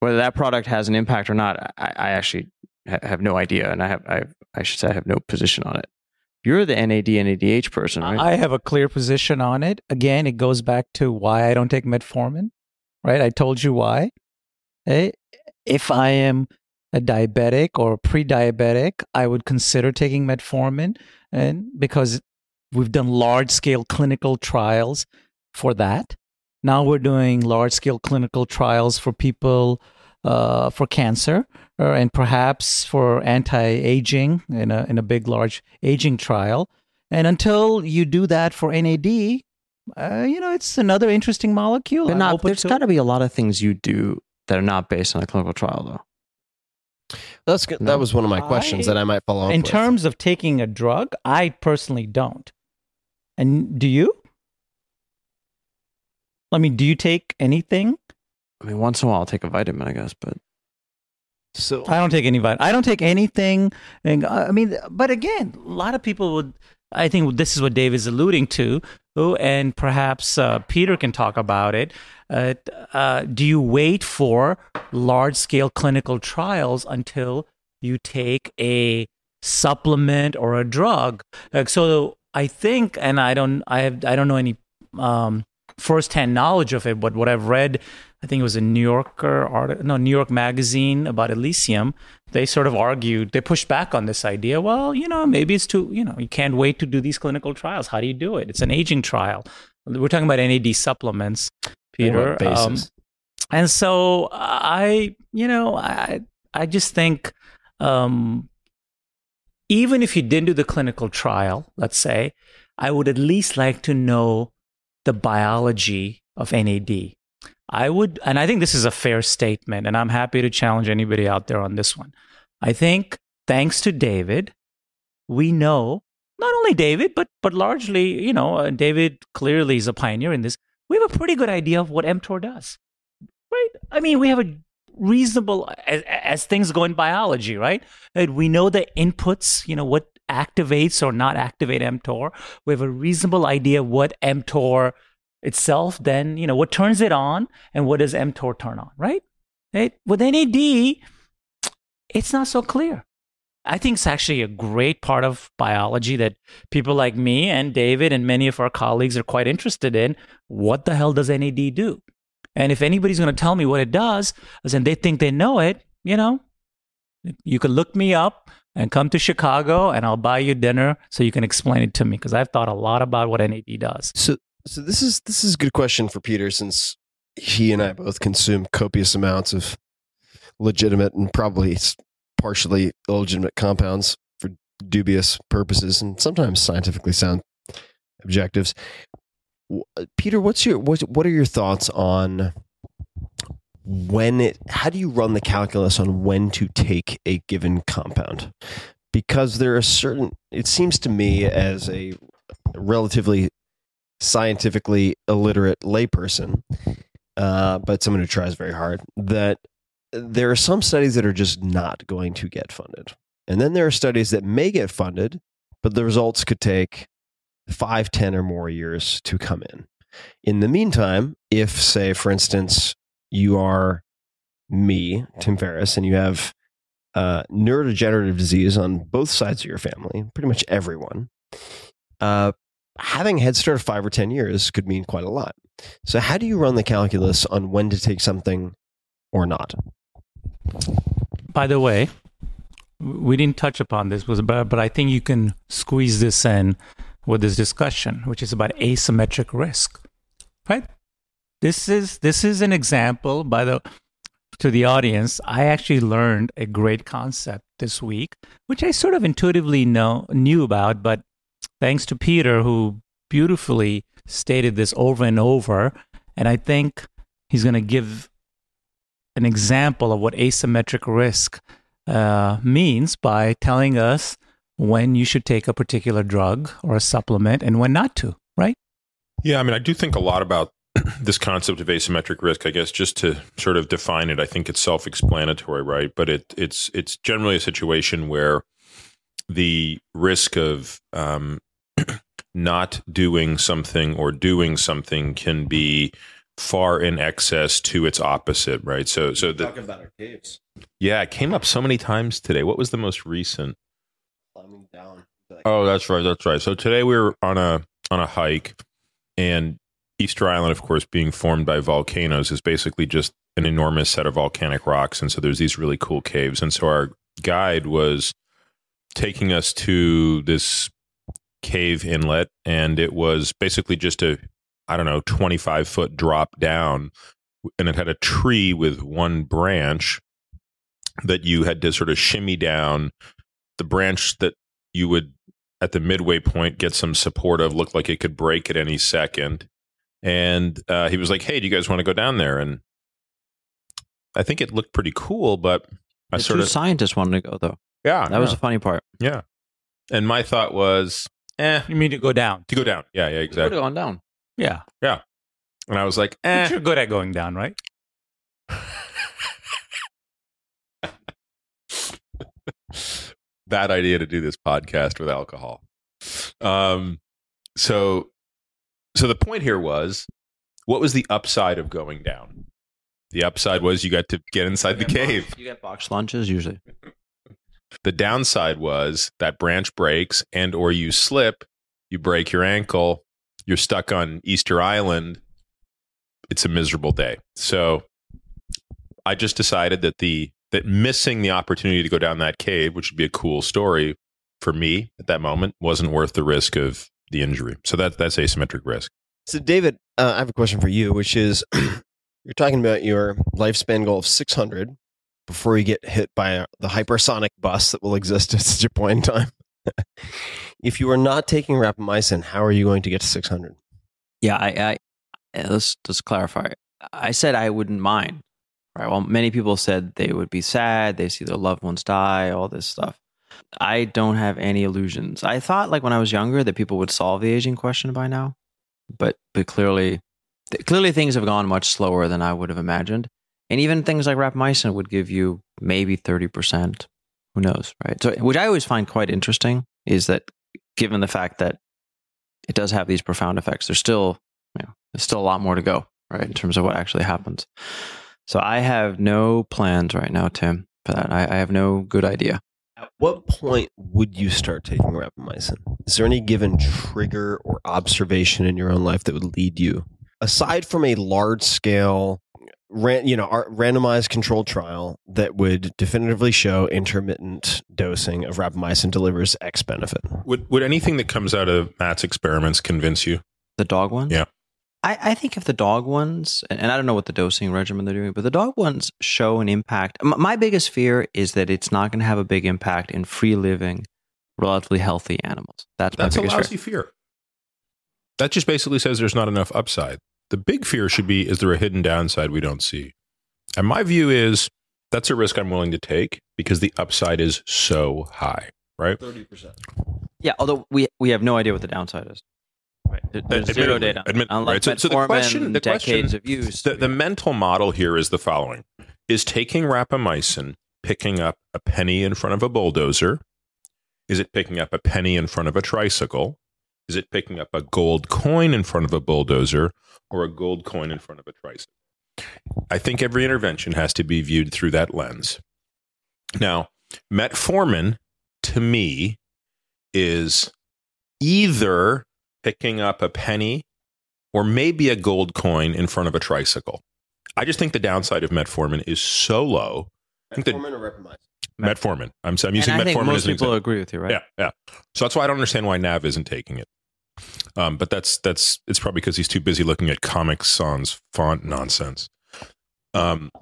Whether that product has an impact or not, I, I actually ha- have no idea, and I have I, I should say I have no position on it. You're the N A D, N A D H person, right? I have a clear position on it. Again, it goes back to why I don't take metformin, right? I told you why. If I am a diabetic or pre-diabetic, I would consider taking metformin, and because we've done large-scale clinical trials for that. Now we're doing large-scale clinical trials for people uh, for cancer, or, and perhaps for anti-aging in a in a big, large aging trial. And until you do that for N A D, uh, you know, it's another interesting molecule. But not, there's got to be a lot of things you do that are not based on a clinical trial, though. That's good. No. That was one of my questions I, that I might follow up in with. In terms of taking a drug, I personally don't. And do you? I mean, do you take anything? I mean, once in a while I'll take a vitamin, I guess, but... So I don't take any vitamin. I don't take anything. And I mean, but again, a lot of people would, I think this is what Dave is alluding to, and perhaps uh, Peter can talk about it. Uh, uh, do you wait for large-scale clinical trials until you take a supplement or a drug? Like, so I think, and I don't, I have, I don't know any um, first-hand knowledge of it, but what I've read, I think it was a New Yorker article, no, New York Magazine about Elysium. They sort of argued, they pushed back on this idea. Well, you know, maybe it's too, you know, you can't wait to do these clinical trials. How do you do it? It's an aging trial. We're talking about N A D supplements, Peter. Um, and so I, you know, I, I just think um, even if you didn't do the clinical trial, let's say, I would at least like to know the biology of N A D. I would, and I think this is a fair statement, and I'm happy to challenge anybody out there on this one. I think, thanks to David, we know, not only David, but but largely, you know, uh, David clearly is a pioneer in this. We have a pretty good idea of what mTOR does, right? I mean, we have a reasonable, as, as things go in biology, right? We know the inputs, you know, what activates or not activate mTOR. We have a reasonable idea of what mTOR itself, then, you know, what turns it on and what does mTOR turn on, right? It, with N A D, it's not so clear. I think it's actually a great part of biology that people like me and David and many of our colleagues are quite interested in. What the hell does N A D do? And if anybody's going to tell me what it does, as in they think they know it, you know, you can look me up and come to Chicago and I'll buy you dinner so you can explain it to me, because I've thought a lot about what N A D does. So So this is this is a good question for Peter, since he and I both consume copious amounts of legitimate and probably partially illegitimate compounds for dubious purposes and sometimes scientifically sound objectives. Peter, what's your what what are your thoughts on when it how do you run the calculus on when to take a given compound? Because there are certain, it seems to me as a relatively scientifically illiterate layperson, uh, but someone who tries very hard, that there are some studies that are just not going to get funded. And then there are studies that may get funded, but the results could take five, ten or more years to come in. In the meantime, if, say, for instance, you are me, Tim Ferriss, and you have uh, neurodegenerative disease on both sides of your family, pretty much everyone, uh, having a head start of five or ten years could mean quite a lot. So how do you run the calculus on when to take something or not? By the way, we didn't touch upon this, but I think you can squeeze this in with this discussion, which is about asymmetric risk, right? This is this is an example by the to the audience. I actually learned a great concept this week, which I sort of intuitively know knew about, but thanks to Peter, who beautifully stated this over and over, and I think he's going to give an example of what asymmetric risk uh, means by telling us when you should take a particular drug or a supplement and when not to, right? Yeah, I mean, I do think a lot about this concept of asymmetric risk. I guess just to sort of define it, I think it's self-explanatory, right? But it, it's it's generally a situation where the risk of um, not doing something or doing something can be far in excess to its opposite, right? So, so the, talking about our caves. Yeah, it came up so many times today. What was the most recent? Climbing down. Like Oh, that's right. That's right. So today we were on a on a hike, and Easter Island, of course, being formed by volcanoes, is basically just an enormous set of volcanic rocks. And so there's these really cool caves. And so our guide was taking us to this cave inlet, and it was basically just a, I don't know, twenty-five foot drop down. And it had a tree with one branch that you had to sort of shimmy down. The branch that you would, at the midway point, get some support of looked like it could break at any second. And uh, he was like, hey, do you guys want to go down there? And I think it looked pretty cool, but I the sort two of... scientists wanted to go, though. Yeah. That yeah. was the funny part. Yeah. And my thought was, eh. You mean to go down? To go down. Yeah, yeah, exactly. You could have gone down. Yeah. Yeah. And I was like, eh. But you're good at going down, right? Bad idea to do this podcast with alcohol. Um, so, so the point here was, what was the upside of going down? The upside was you got to get inside the cave. You get box lunches usually. The downside was that branch breaks, and or you slip, you break your ankle, you're stuck on Easter Island. It's a miserable day. So I just decided that the that missing the opportunity to go down that cave, which would be a cool story for me at that moment, wasn't worth the risk of the injury. So that that's asymmetric risk. So David, uh, I have a question for you, which is you're talking about your lifespan goal of six hundred before you get hit by the hypersonic bus that will exist at such a point in time. If you are not taking rapamycin, how are you going to get to six hundred? Yeah, I... I Let's just clarify. I said I wouldn't mind, right? Well, many people said they would be sad. They see their loved ones die, all this stuff. I don't have any illusions. I thought, like when I was younger, that people would solve the aging question by now, but but clearly, th- clearly things have gone much slower than I would have imagined. And even things like rapamycin would give you maybe thirty percent. Who knows, right? So, which I always find quite interesting is that, given the fact that it does have these profound effects, there's still you know, there's still a lot more to go, right, in terms of what actually happens. So I have no plans right now, Tim, for that. I, I have no good idea. At what point would you start taking rapamycin? Is there any given trigger or observation in your own life that would lead you, aside from a large-scale, ran, you know, randomized controlled trial that would definitively show intermittent dosing of rapamycin delivers X benefit? Would, would anything that comes out of Matt's experiments convince you? The dog ones? Yeah. I think if the dog ones, and I don't know what the dosing regimen they're doing, but the dog ones show an impact. My biggest fear is that it's not going to have a big impact in free-living, relatively healthy animals. That's my That's biggest a lousy fear. fear. That just basically says there's not enough upside. The big fear should be, is there a hidden downside we don't see? And my view is, that's a risk I'm willing to take because the upside is so high, right? thirty percent. Yeah, although we we have no idea what the downside is. Right. There's zero data. Admit, right. so, so the question, the decades question, of use. The, the mental model here is the following. Is taking rapamycin picking up a penny in front of a bulldozer? Is it picking up a penny in front of a tricycle? Is it picking up a gold coin in front of a bulldozer or a gold coin in front of a tricycle? I think every intervention has to be viewed through that lens. Now, metformin, to me, is either picking up a penny or maybe a gold coin in front of a tricycle. I just think the downside of metformin is so low. Metformin that, or rapamycin? Metformin. I'm, I'm using and I metformin think most as an people example. Agree with you, right? Yeah, yeah. So that's why I don't understand why Nav isn't taking it. Um, but that's that's it's probably because he's too busy looking at Comic Sans font nonsense. Um,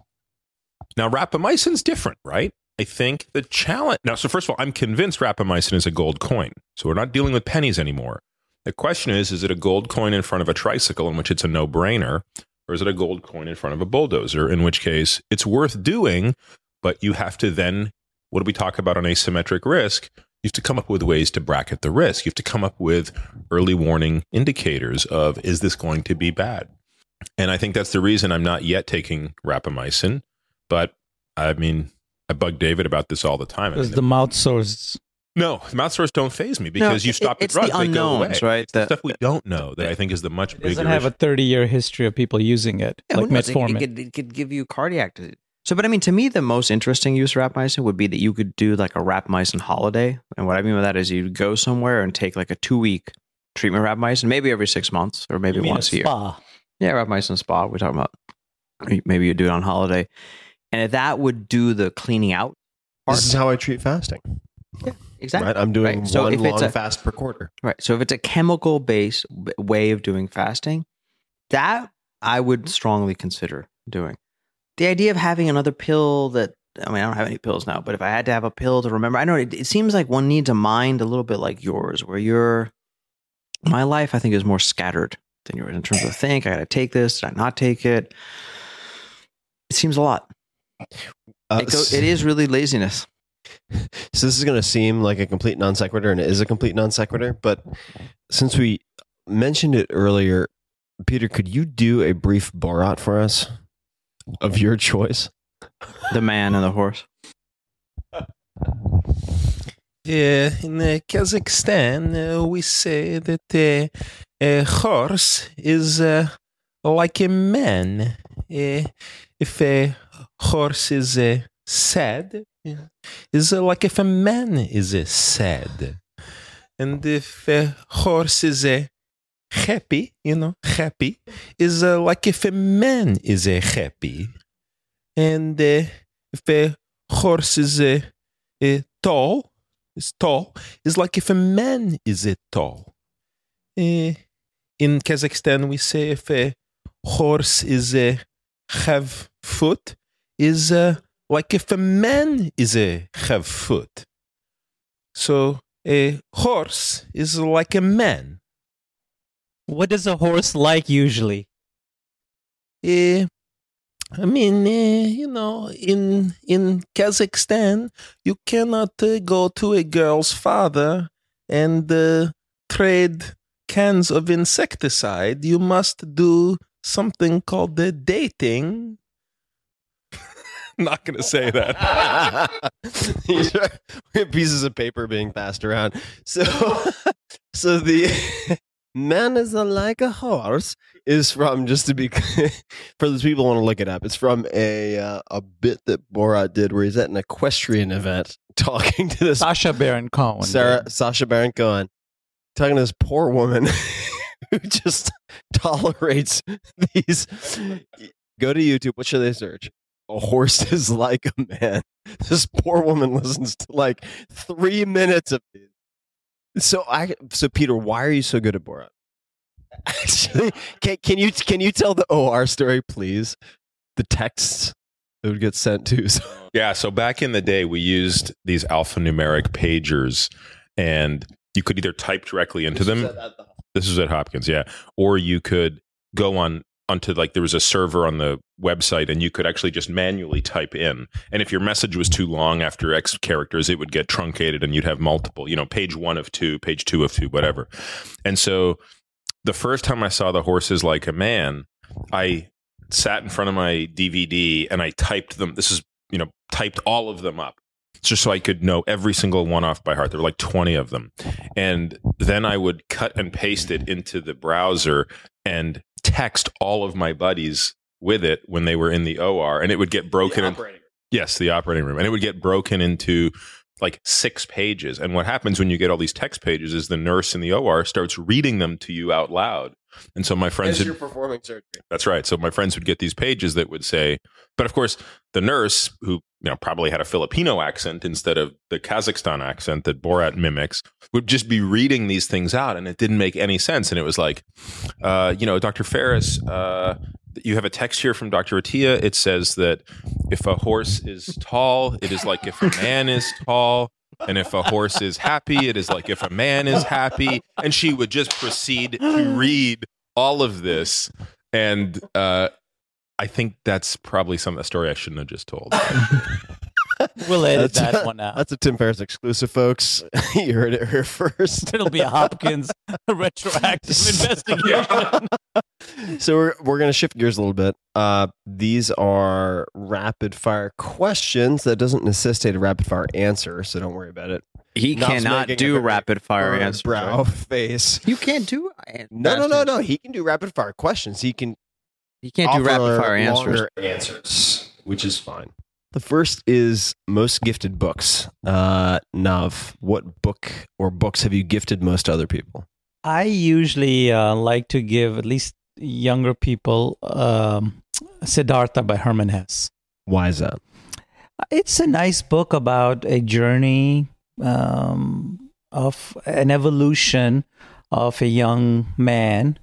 now rapamycin's different, right? I think the challenge now. So first of all, I'm convinced rapamycin is a gold coin. So we're not dealing with pennies anymore. The question is, is it a gold coin in front of a tricycle, in which it's a no-brainer, or is it a gold coin in front of a bulldozer, in which case it's worth doing, but you have to then, what do we talk about on asymmetric risk? You have to come up with ways to bracket the risk. You have to come up with early warning indicators of, is this going to be bad? And I think that's the reason I'm not yet taking rapamycin, but I mean, I bug David about this all the time. Because the mouth sores... No, mouth sores don't faze me because no, you stop the drugs, the they go away. Right? It's the, the stuff we don't know that I think is the much bigger issue. It doesn't have a thirty-year history of people using it, yeah, like metformin. It, it, it could give you cardiac disease. So, but I mean, to me, the most interesting use of rapamycin would be that you could do like a rapamycin holiday. And what I mean by that is you'd go somewhere and take like a two-week treatment of rapamycin, maybe every six months or maybe once a, a year. Spa. Yeah, rapamycin spa, we're talking about. Maybe you do it on holiday. And that would do the cleaning out part. This is how I treat fasting. Yeah, exactly. Right? I'm doing right. So one long a, fast per quarter. Right. So if it's a chemical-based way of doing fasting, that I would strongly consider doing. The idea of having another pill that, I mean, I don't have any pills now, but if I had to have a pill to remember, I know it, it seems like one needs a mind a little bit like yours, where you're, my life, I think, is more scattered than yours in terms of think, I got to take this, did I not take it? It seems a lot. Uh, it, go, it is really laziness. So this is going to seem like a complete non sequitur, and it is a complete non sequitur, but since we mentioned it earlier, Peter, could you do a brief Borat for us? Of your choice. The man and the horse. Yeah, in uh, Kazakhstan, uh, we say that uh, a horse is uh, like a man. Uh, if a horse is uh, sad, yeah. It's uh, like if a man is uh, sad. And if a horse is a uh, happy, you know, happy is uh, like if a man is uh, happy. And uh, if a horse is uh, uh, tall, is tall, is like if a man is uh, tall. Uh, in Kazakhstan, we say if a horse is uh, have foot, is uh, like if a man is uh, have foot. So a horse is like a man. What does a horse like usually? Uh, I mean, uh, you know, in in Kazakhstan, you cannot uh, go to a girl's father and uh, trade cans of insecticide. You must do something called the dating. I'm not going to say that. These are pieces of paper being passed around. So, so the... Man is a, like a horse is from, just to be clear, for those people who want to look it up, it's from a uh, a bit that Borat did where he's at an equestrian event talking to this Sacha Baron Cohen. Sarah, Sacha Baron Cohen talking to this poor woman who just tolerates these. Go to YouTube. What should they search? A horse is like a man. This poor woman listens to like three minutes of these. So I so Peter, why are you so good at Borat? Actually, can, can you can you tell the O R story, please? The texts that would get sent to. So. Yeah, so back in the day, we used these alphanumeric pagers, and you could either type directly into them. This is at Hopkins, yeah, or you could go on onto like there was a server on the website, and you could actually just manually type in. And if your message was too long after X characters, it would get truncated and you'd have multiple, you know, page one of two, page two of two, whatever. And so the first time I saw the horse is like a man, I sat in front of my D V D and I typed them. This is, you know, typed all of them up just so I could know every single one off by heart. There were like twenty of them. And then I would cut and paste it into the browser and text all of my buddies with it when they were in the O R, and it would get broken. The in, yes, the operating room. And it would get broken into like six pages. And what happens when you get all these text pages is the nurse in the O R starts reading them to you out loud. And so my friends, as you're performing surgery. That's right. So my friends would get these pages that would say, but of course the nurse, who you know probably had a Filipino accent instead of the Kazakhstan accent that Borat mimics, would just be reading these things out, and it didn't make any sense. And it was like, uh, you know, Doctor Ferris, uh, you have a text here from Doctor Attia. It says that if a horse is tall, it is like if a man is tall. And if a horse is happy, it is like if a man is happy. And she would just proceed to read all of this. And uh, I think that's probably some of the story I shouldn't have just told. We'll edit that's that a, one out. That's a Tim Ferriss exclusive, folks. You heard it here first. It'll be a Hopkins retroactive investigation. So we're we're going to shift gears a little bit. Uh, these are rapid fire questions. That doesn't necessitate a rapid fire answer, so don't worry about it. He Not cannot do rapid fire answers. Brow right? face. You can't do. No, no, no, no. He can do rapid fire questions. He can. He can't do rapid fire answers. answers. which is fine. The first is most gifted books. Uh, Nav, what book or books have you gifted most to other people? I usually uh, like to give at least younger people um, Siddhartha by Hermann Hesse. Why is that? It's a nice book about a journey um, of an evolution of a young man,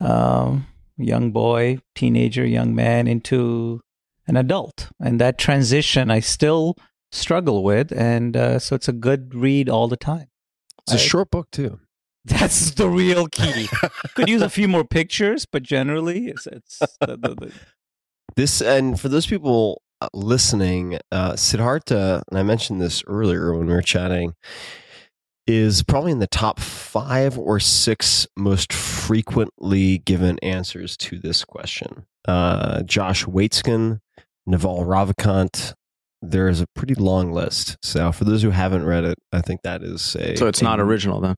um, young boy, teenager, young man into an adult. And that transition I still struggle with. And uh, so it's a good read all the time. It's I, a short book too. That's the real key. Could use a few more pictures, but generally it's... it's the, the, the... This, and for those people listening, uh, Siddhartha, and I mentioned this earlier when we were chatting, is probably in the top five or six most frequently given answers to this question. Uh, Josh Waitzkin, Naval Ravikant, there is a pretty long list. So for those who haven't read it, I think that is a... So it's not a, original then?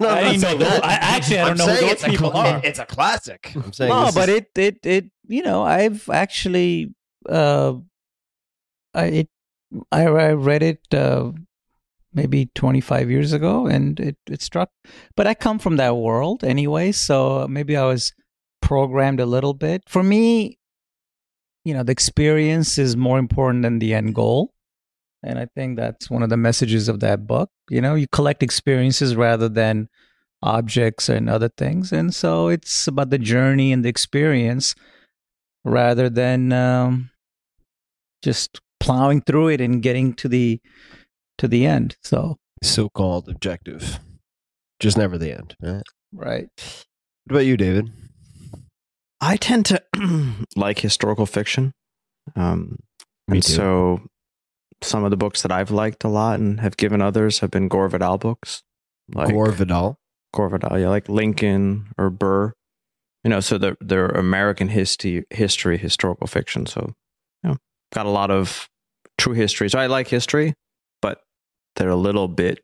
no, I didn't know that. I actually I don't know who those people are. It's a classic. I'm saying no, but it, it, it, you know, I've actually, uh, I, it, I, I read it uh, maybe twenty-five years ago, and it, it struck. But I come from that world anyway, so maybe I was programmed a little bit. For me, you know, the experience is more important than the end goal. And I think that's one of the messages of that book. You know, you collect experiences rather than objects and other things. And so it's about the journey and the experience rather than um, just plowing through it and getting to the to the end. So so-called objective, just never the end. Right. Right. What about you, David? I tend to like historical fiction. Um, Me and too. So... Some of the books that I've liked a lot and have given others have been Gore Vidal books. Like Gore Vidal? Gore Vidal, yeah, like Lincoln or Burr. You know, so they're, they're American history, history, historical fiction. So, you know, got a lot of true history. So I like history, but they're a little bit,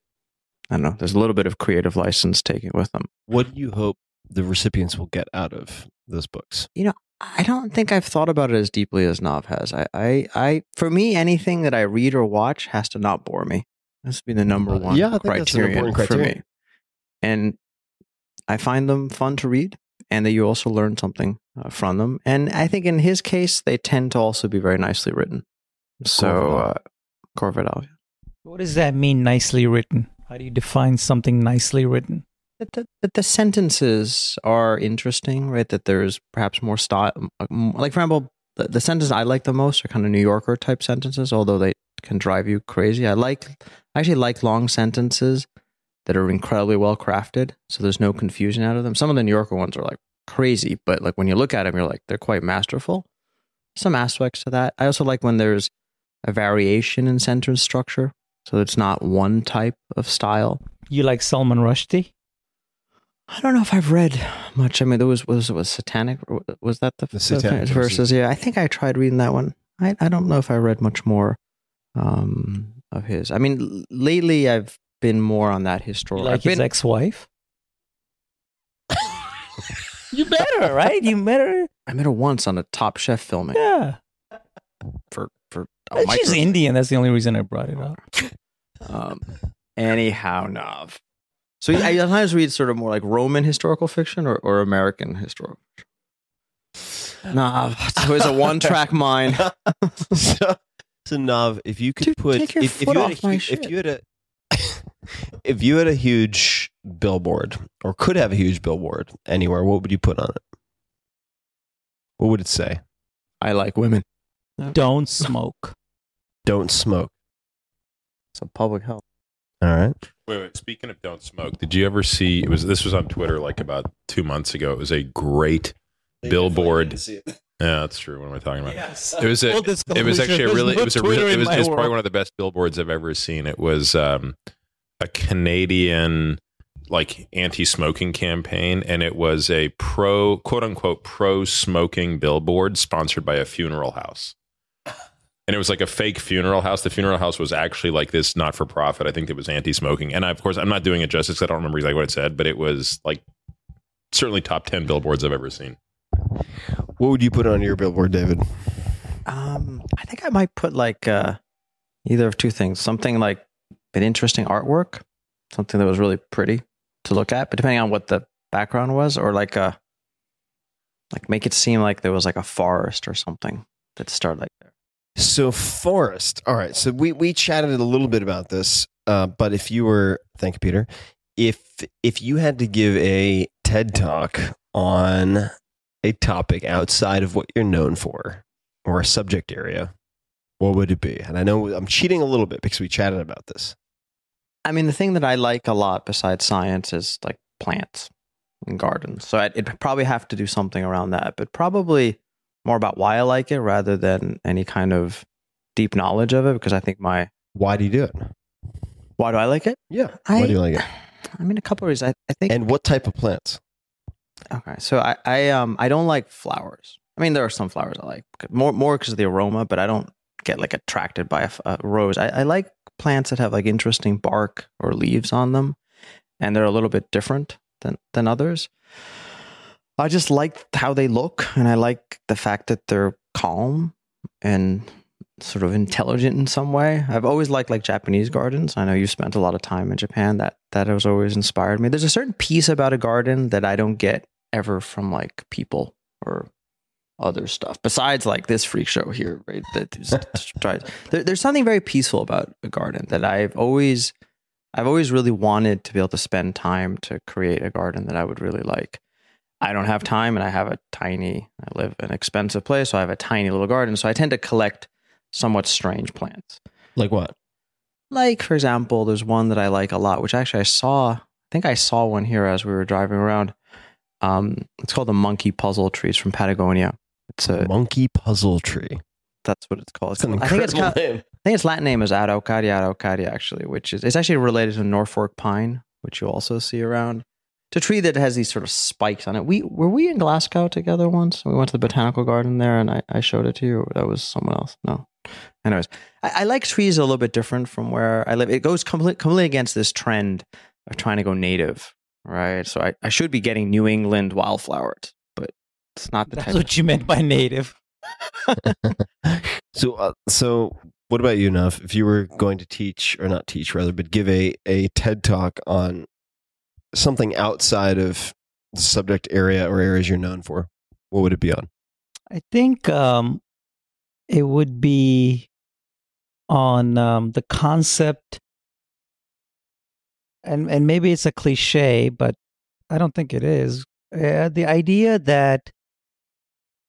I don't know, there's a little bit of creative license taken with them. What do you hope the recipients will get out of those books? You know, I don't think I've thought about it as deeply as Nav has. I, I, I, for me, anything that I read or watch has to not bore me. That's been the number one yeah, I think criterion, that's an important criterion for me. And I find them fun to read, and that you also learn something uh, from them. And I think in his case, they tend to also be very nicely written. So, Gore Vidal. Uh, what does that mean? Nicely written. How do you define something nicely written? That the, that the sentences are interesting, right? That there's perhaps more style. Like, for example, the, the sentences I like the most are kind of New Yorker type sentences, although they can drive you crazy. I like, I actually like long sentences that are incredibly well crafted, so there's no confusion out of them. Some of the New Yorker ones are like crazy, but like when you look at them, you're like, they're quite masterful. Some aspects to that. I also like when there's a variation in sentence structure, so it's not one type of style. You like Salman Rushdie? I don't know if I've read much. I mean, there was was was Satanic. Was that the, the Satanic verses? Yeah, I think I tried reading that one. I, I don't know if I read much more um, of his. I mean, lately I've been more on that historical. Like been, his ex-wife. You met her, right? You met her. I met her once on a Top Chef filming. Yeah. For for oh, she's micro- Indian. That's the only reason I brought it up. Um. Anyhow, Nav. So I sometimes read sort of more like Roman historical fiction or, or American historical fiction. Nav, so it's a one-track mind. so, so Nav, if you could Dude, put take your if, foot if you off had a, my if shit. you had a if you had a huge billboard or could have a huge billboard anywhere, what would you put on it? What would it say? I like women. Don't smoke. Don't smoke. It's a public health. All right. Wait, wait. Speaking of don't smoke, did you ever see? It was this was on Twitter like about two months ago. It was a great they billboard. Yeah, that's true. What am I talking about? Yes. It was a, well, It was actually a really. No it was a really. It was, it was probably one of the best billboards I've ever seen. It was um, a Canadian like anti-smoking campaign, and it was a pro quote unquote pro smoking billboard sponsored by a funeral house. And it was like a fake funeral house. The funeral house was actually like this not-for-profit. I think it was anti-smoking. And I, of course, I'm not doing it justice. I don't remember exactly what it said, but it was like certainly top ten billboards I've ever seen. What would you put on your billboard, David? Um, I think I might put like uh, either of two things. Something like an interesting artwork, something that was really pretty to look at, but depending on what the background was, or like a, like make it seem like there was like a forest or something that started like there. So forest. All right. So we, we chatted a little bit about this, uh, but if you were, thank you, Peter, if, if you had to give a TED talk on a topic outside of what you're known for or a subject area, what would it be? And I know I'm cheating a little bit because we chatted about this. I mean, the thing that I like a lot besides science is like plants and gardens. So I'd, it'd probably have to do something around that, but probably more about why I like it rather than any kind of deep knowledge of it, because I think my... Why do you do it? Why do I like it? Yeah. I, why do you like it? I mean, a couple of reasons. I, I think... And what type of plants? Okay. So I, I, um, I don't like flowers. I mean, there are some flowers I like more, more because of the aroma, but I don't get like attracted by a, a rose. I, I like plants that have like interesting bark or leaves on them, and they're a little bit different than, than others. I just like how they look, and I like the fact that they're calm and sort of intelligent in some way. I've always liked like Japanese gardens. I know you spent a lot of time in Japan. That that has always inspired me. There's a certain piece about a garden that I don't get ever from like people or other stuff besides like this freak show here, right? That there, there's something very peaceful about a garden that I've always, I've always really wanted to be able to spend time to create a garden that I would really like. I don't have time, and I have a tiny, I live in an expensive place, so I have a tiny little garden. So I tend to collect somewhat strange plants. Like what? Like, for example, there's one that I like a lot, which actually I saw, I think I saw one here as we were driving around. Um, it's called the monkey puzzle tree. It's from Patagonia. It's a monkey puzzle tree. That's what it's called. It's an incredible I think it's kind of, name. I think its Latin name is Araucaria araucaria, actually, which is, it's actually related to Norfolk pine, which you also see around. It's a tree that has these sort of spikes on it. We were we in Glasgow together once. We went to the botanical garden there, and I, I showed it to you. That was someone else. No, anyways, I, I like trees a little bit different from where I live. It goes completely completely against this trend of trying to go native, right? So I, I should be getting New England wildflowers, but it's not the That's type. That's what you meant by native. so uh, so what about you, Nav? If you were going to teach or not teach rather, but give a a TED talk on something outside of the subject area or areas you're known for, what would it be on? I think um, it would be on um, the concept, and and maybe it's a cliche, but I don't think it is. Uh, the idea that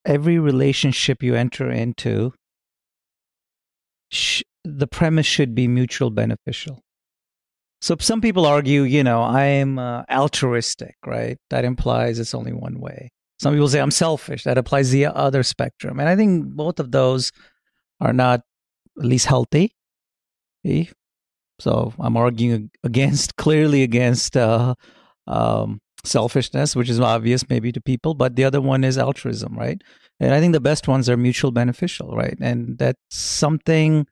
every relationship you enter into, sh- the premise should be mutual beneficial. So some people argue, you know, I'm uh, altruistic, right? That implies it's only one way. Some people say I'm selfish. That applies the other spectrum. And I think both of those are not at least healthy. So I'm arguing against, clearly against uh, um, selfishness, which is obvious maybe to people, but the other one is altruism, right? And I think the best ones are mutual beneficial, right? And that's something...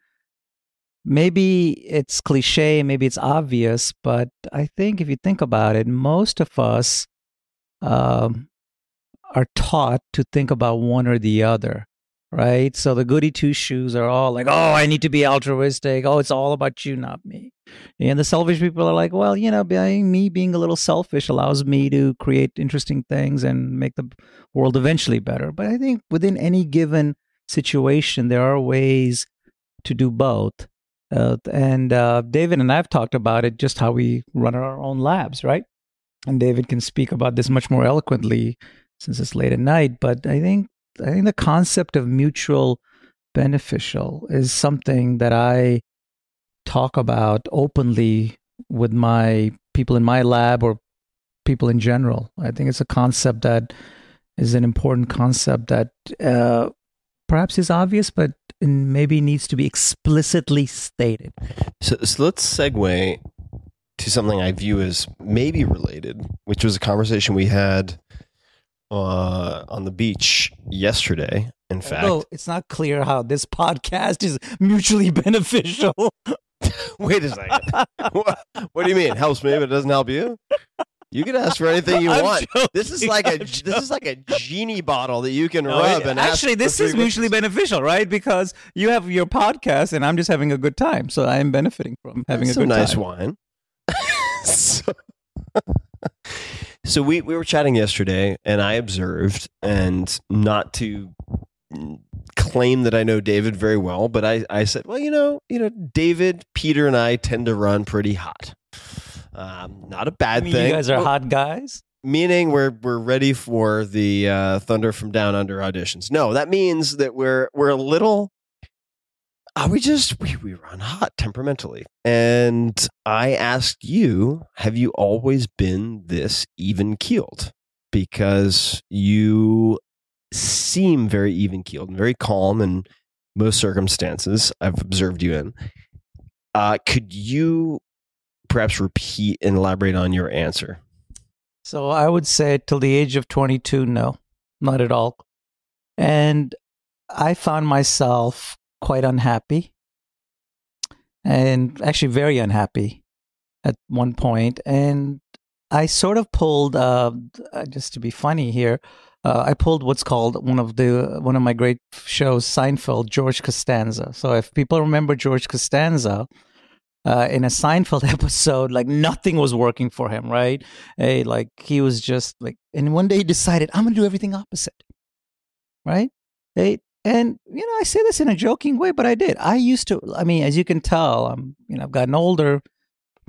Maybe it's cliche, maybe it's obvious, but I think if you think about it, most of us um, are taught to think about one or the other, right? So the goody two-shoes are all like, oh, I need to be altruistic. Oh, it's all about you, not me. And the selfish people are like, well, you know, being me being a little selfish allows me to create interesting things and make the world eventually better. But I think within any given situation, there are ways to do both. Uh, and uh, David and I have talked about it, just how we run our own labs, right? And David can speak about this much more eloquently since it's late at night. But I think I think the concept of mutual beneficial is something that I talk about openly with my people in my lab or people in general. I think it's a concept that is an important concept that uh, perhaps is obvious, but and maybe needs to be explicitly stated. So, so let's segue to something I view as maybe related, which was a conversation we had uh, on the beach yesterday, in fact. Although it's not clear how this podcast is mutually beneficial. Wait a second. what, what do you mean? Helps me, but it doesn't help you? You can ask for anything you want. Joking, this is like I'm a joking. This is like a genie bottle that you can no, rub it, and actually ask this is mutually beneficial, right? Because you have your podcast, and I'm just having a good time, so I am benefiting from having That's a good nice time. Nice wine. so, so we we were chatting yesterday, and I observed, and not to claim that I know David very well, but I I said, well, you know, you know, David, Peter, and I tend to run pretty hot. Um, not a bad I mean, thing. You guys are well, hot guys? Meaning we're we're ready for the uh, Thunder from Down Under auditions. No, that means that we're we're a little. Uh, we just we, we run hot temperamentally, and I asked you, have you always been this even keeled? Because you seem very even keeled and very calm in most circumstances I've observed you in. Uh, could you perhaps repeat and elaborate on your answer? So I would say till the age of twenty-two, no, not at all. And I found myself quite unhappy and actually very unhappy at one point. And I sort of pulled, uh, just to be funny here, uh, I pulled what's called one of the one of my great shows, Seinfeld, George Costanza. So if people remember George Costanza, Uh, in a Seinfeld episode, like nothing was working for him, right? Hey, like he was just like, and one day he decided, I'm going to do everything opposite, right? Hey, and, you know, I say this in a joking way, but I did. I used to, I mean, as you can tell, I'm, you know, I've gotten older.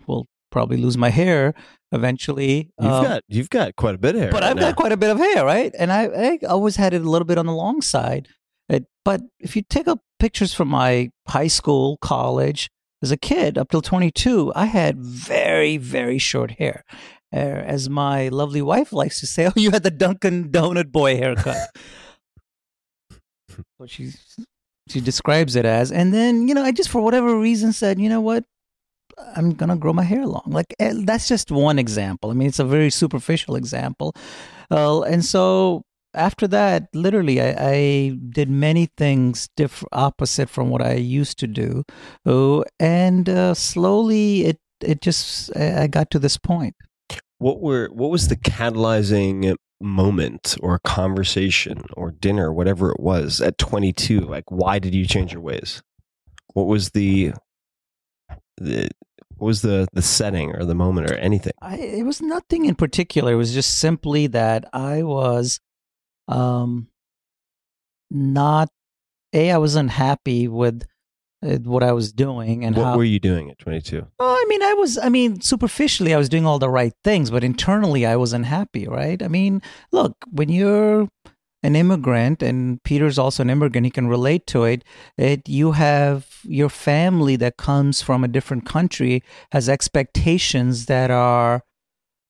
We'll probably lose my hair eventually. You've um, got, you've got quite a bit of hair. But right I've now. got quite a bit of hair, right? And I, I always had it a little bit on the long side. It, but if you take up pictures from my high school, college, as a kid, up till twenty-two, I had very, very short hair. As my lovely wife likes to say, oh, you had the Dunkin' Donut boy haircut. What she, she describes it as. And then, you know, I just for whatever reason said, you know what, I'm going to grow my hair long. Like, that's just one example. I mean, it's a very superficial example. Uh, and so after that, literally, I, I did many things diff- opposite from what I used to do. Oh, and uh, slowly, it it just I got to this point. What were what was the catalyzing moment or conversation or dinner, whatever it was, at twenty-two? Like, why did you change your ways? What was the the what was the the setting or the moment or anything? I, it was nothing in particular. It was just simply that I was. Um, not a. I was unhappy with uh, what I was doing, and what how, were you doing at twenty-two? Oh, I mean, I was. I mean, superficially, I was doing all the right things, but internally, I was unhappy. Right? I mean, look, when you're an immigrant, and Peter's also an immigrant, he can relate to it. It you have your family that comes from a different country has expectations that are.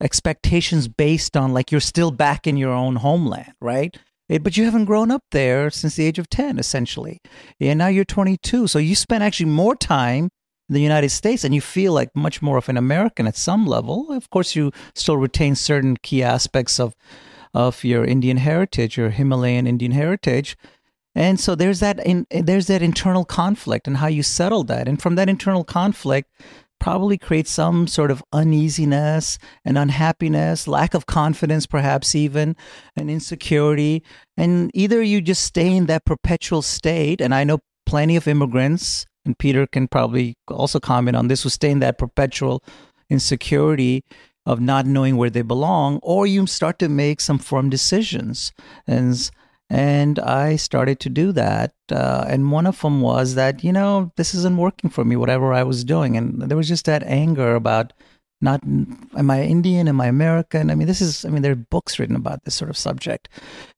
Expectations based on like you're still back in your own homeland, right? It, but you haven't grown up there since the age of ten, essentially. And now you're twenty-two. So you spend actually more time in the United States and you feel like much more of an American at some level. Of course, you still retain certain key aspects of of your Indian heritage, your Himalayan Indian heritage. And so there's that in, there's that internal conflict and how you settle that. And from that internal conflict, probably create some sort of uneasiness and unhappiness, lack of confidence, perhaps even, and insecurity. And either you just stay in that perpetual state, and I know plenty of immigrants, and Peter can probably also comment on this, who stay in that perpetual insecurity of not knowing where they belong, or you start to make some firm decisions. And And I started to do that. Uh, and one of them was that, you know, this isn't working for me, whatever I was doing. And there was just that anger about not, am I Indian? Am I American? I mean, this is, I mean, there are books written about this sort of subject.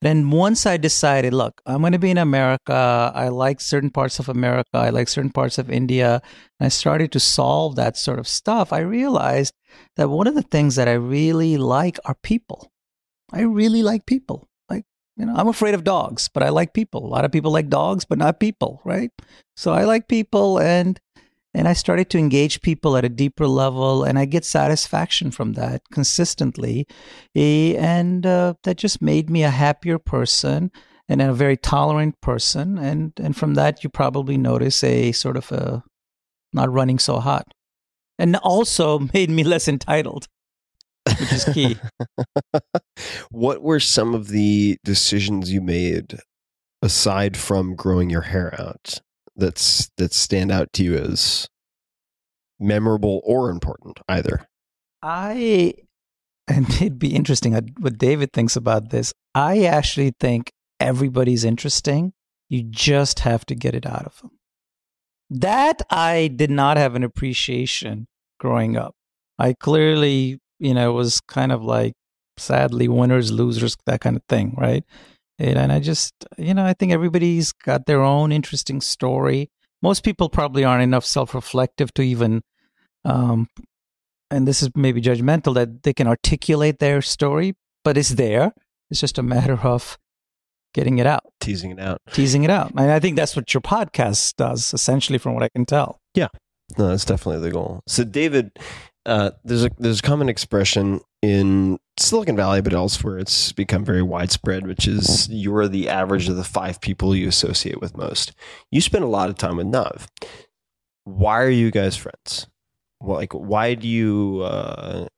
Then once I decided, look, I'm going to be in America. I like certain parts of America. I like certain parts of India. And I started to solve that sort of stuff. I realized that one of the things that I really like are people. I really like people. You know, I'm afraid of dogs, but I like people. A lot of people like dogs, but not people, right? So I like people, and and I started to engage people at a deeper level, and I get satisfaction from that consistently. And uh, that just made me a happier person and a very tolerant person. And, and from that, you probably notice a sort of a not running so hot. And also made me less entitled. which is key. What were some of the decisions you made aside from growing your hair out that's that stand out to you as memorable or important either? I, and it'd be interesting what David thinks about this. I actually think everybody's interesting. You just have to get it out of them. That I did not have an appreciation growing up. I clearly, you know, was kind of like, sadly, winners, losers, that kind of thing, right? And, and I just, you know, I think everybody's got their own interesting story. Most people probably aren't enough self-reflective to even, um, and this is maybe judgmental, that they can articulate their story, but it's there. It's just a matter of getting it out. Teasing it out. Teasing it out. And I think that's what your podcast does, essentially, from what I can tell. Yeah. No, that's definitely the goal. So, David, uh, there's a there's a common expression in Silicon Valley, but elsewhere it's become very widespread, which is you're the average of the five people you associate with most. You spend a lot of time with Nav. Why are you guys friends? Well, like, why do you... Uh,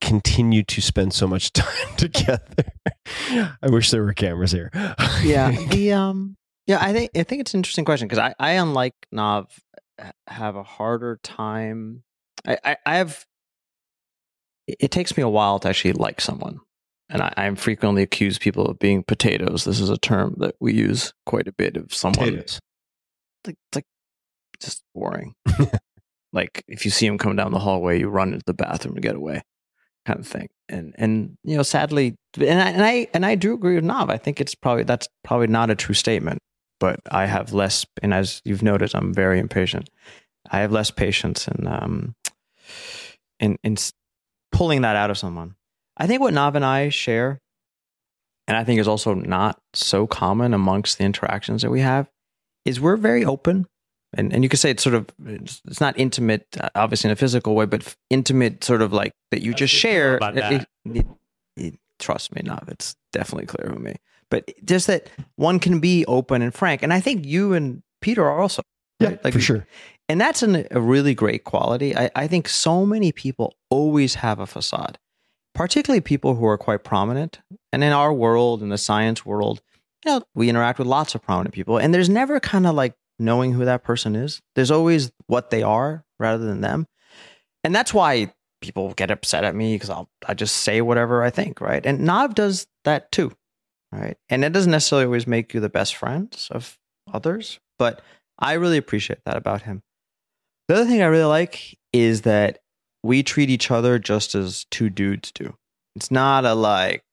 continue to spend so much time together? I wish there were cameras here. yeah, the um, yeah. I think I think it's an interesting question because I, I, unlike Nav, have a harder time. I, I, I have. It takes me a while to actually like someone, and I, I'm frequently accused people of being potatoes. This is a term that we use quite a bit of someone. Potatoes. Like, it's like just boring. Like if you see him come down the hallway, you run into the bathroom to get away. Kind of thing, and and you know, sadly, and I, and I and I do agree with Nav. I think it's probably that's probably not a true statement, but I have less, and as you've noticed, I'm very impatient. I have less patience in um in in pulling that out of someone. I think what Nav and I share, and I think is also not so common amongst the interactions that we have, is we're very open. And and you could say it's sort of, it's not intimate, obviously in a physical way, but intimate sort of like that you just share. It, it, it, trust me, Nav, it's definitely clear with me. But just that one can be open and frank. And I think you and Peter are also. Right? Yeah, like, for sure. And that's an, a really great quality. I, I think so many people always have a facade, particularly people who are quite prominent. And in our world, in the science world, you know, we interact with lots of prominent people. And there's never kind of like, knowing who that person is. There's always what they are rather than them. And that's why people get upset at me because I'll I just say whatever I think, right? And Nav does that too, right? And it doesn't necessarily always make you the best friends of others, but I really appreciate that about him. The other thing I really like is that we treat each other just as two dudes do. It's not a like,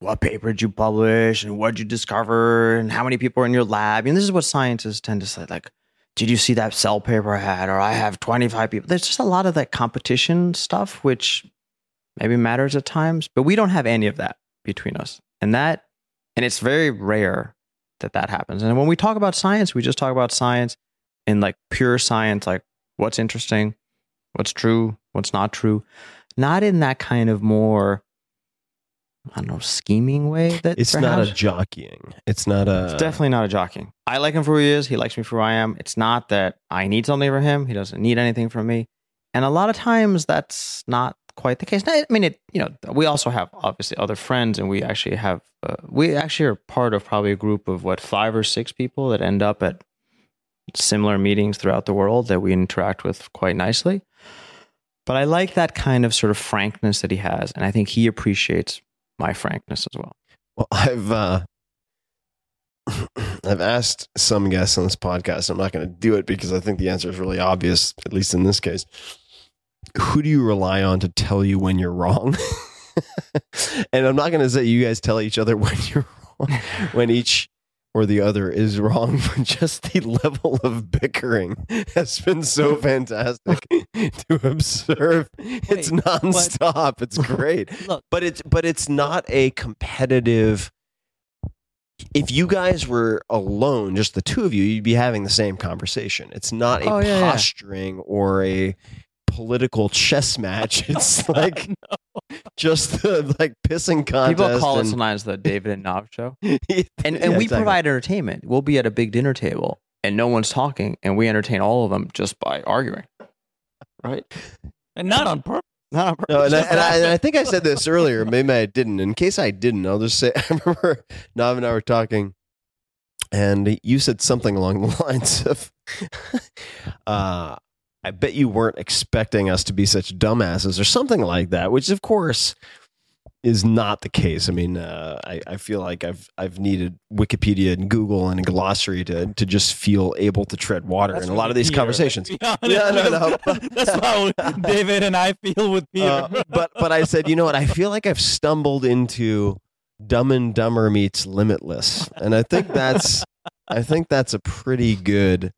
what paper did you publish and what did you discover and how many people are in your lab? And this is what scientists tend to say, like, did you see that cell paper I had? Or I have twenty-five people. There's just a lot of that competition stuff, which maybe matters at times, but we don't have any of that between us. And that, and it's very rare that that happens. And when we talk about science, we just talk about science in like pure science, like what's interesting, what's true, what's not true, not in that kind of more, I don't know, scheming way. That it's perhaps. Not a jockeying. It's not a... It's definitely not a jockeying. I like him for who he is. He likes me for who I am. It's not that I need something from him. He doesn't need anything from me. And a lot of times that's not quite the case. I mean, it. You know, we also have obviously other friends and we actually have... Uh, we actually are part of probably a group of what, five or six people that end up at similar meetings throughout the world that we interact with quite nicely. But I like that kind of sort of frankness that he has. And I think he appreciates my frankness as well. Well, I've uh, I've asked some guests on this podcast. I'm not going to do it because I think the answer is really obvious, at least in this case. Who do you rely on to tell you when you're wrong? And I'm not going to say you guys tell each other when you're wrong, when each or the other is wrong, but just the level of bickering has been so fantastic to observe. Wait, it's nonstop. What? It's great. Look. But it's but it's not a competitive. If you guys were alone, just the two of you, you'd be having the same conversation. It's not a oh, yeah, posturing yeah. or a political chess match. It's like no. just the like pissing contest. People call and, us sometimes the David and Nav show. yeah, and and yeah, we exactly. provide entertainment. We'll be at a big dinner table and no one's talking and we entertain all of them just by arguing. Right? And not on purpose. Not no, and I, and, I, and I think I said this earlier. Maybe I didn't. In case I didn't, I'll just say, I remember Nav and I were talking, and you said something along the lines of, uh, I bet you weren't expecting us to be such dumbasses or something like that, which, of course, is not the case. I mean, uh, I, I feel like I've I've needed Wikipedia and Google and a glossary to to just feel able to tread water that's in a lot of these Peter, conversations. Honest, yeah, no, no. But, that's how David and I feel with Peter. Uh, but but I said, you know what? I feel like I've stumbled into Dumb and Dumber meets Limitless, and I think that's I think that's a pretty good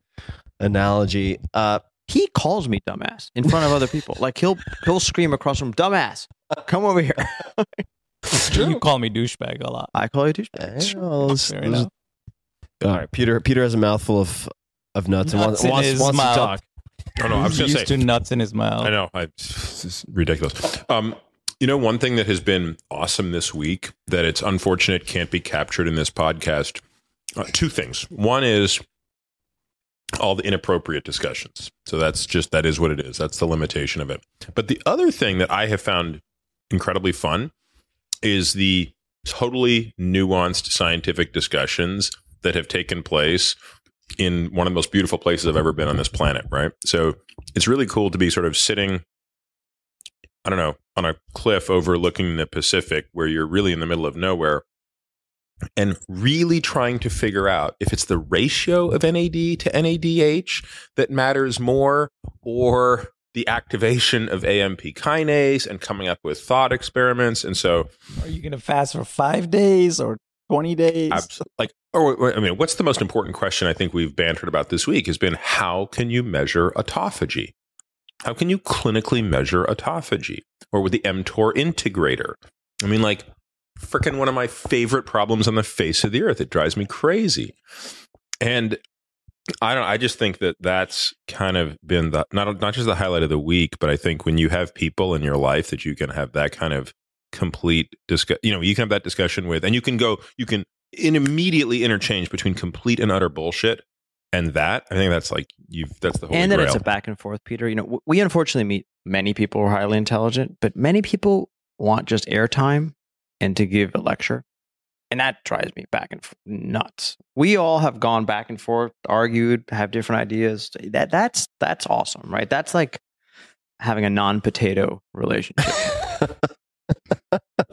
analogy. Uh, he calls me dumbass in front of other people. Like he'll he'll scream across from dumbass. Come over here. You call me douchebag a lot. I call you douchebag. Well, let's, let's, all right, Peter. Peter has a mouthful of of nuts, nuts and wants, wants, wants to talk. No, no, I was going to say two nuts in his mouth. I know. I, this is ridiculous. Um, you know, one thing that has been awesome this week that it's unfortunate can't be captured in this podcast. Uh, two things. One is all the inappropriate discussions. So that's just that is what it is. That's the limitation of it. But the other thing that I have found incredibly fun is the totally nuanced scientific discussions that have taken place in one of the most beautiful places I've ever been on this planet, right? So it's really cool to be sort of sitting, I don't know, on a cliff overlooking the Pacific where you're really in the middle of nowhere and really trying to figure out if it's the ratio of N A D to N A D H that matters more or the activation of A M P kinase and coming up with thought experiments. And so are you going to fast for five days or twenty days? Absolutely. Like, or, I mean, what's the most important question I think we've bantered about this week has been, how can you measure autophagy? How can you clinically measure autophagy or with the mTOR integrator? I mean, like freaking one of my favorite problems on the face of the earth. It drives me crazy. And I don't. I just think that that's kind of been the not not just the highlight of the week, but I think when you have people in your life that you can have that kind of complete discuss, you know, you can have that discussion with, and you can go, you can in immediately interchange between complete and utter bullshit and that. I think that's like you've that's the whole. And then it's a back and forth, Peter. You know, we unfortunately meet many people who are highly intelligent, but many people want just airtime and to give a lecture. And that drives me back and forth nuts. We all have gone back and forth, argued, have different ideas. That that's that's awesome, right? That's like having a non-potato relationship.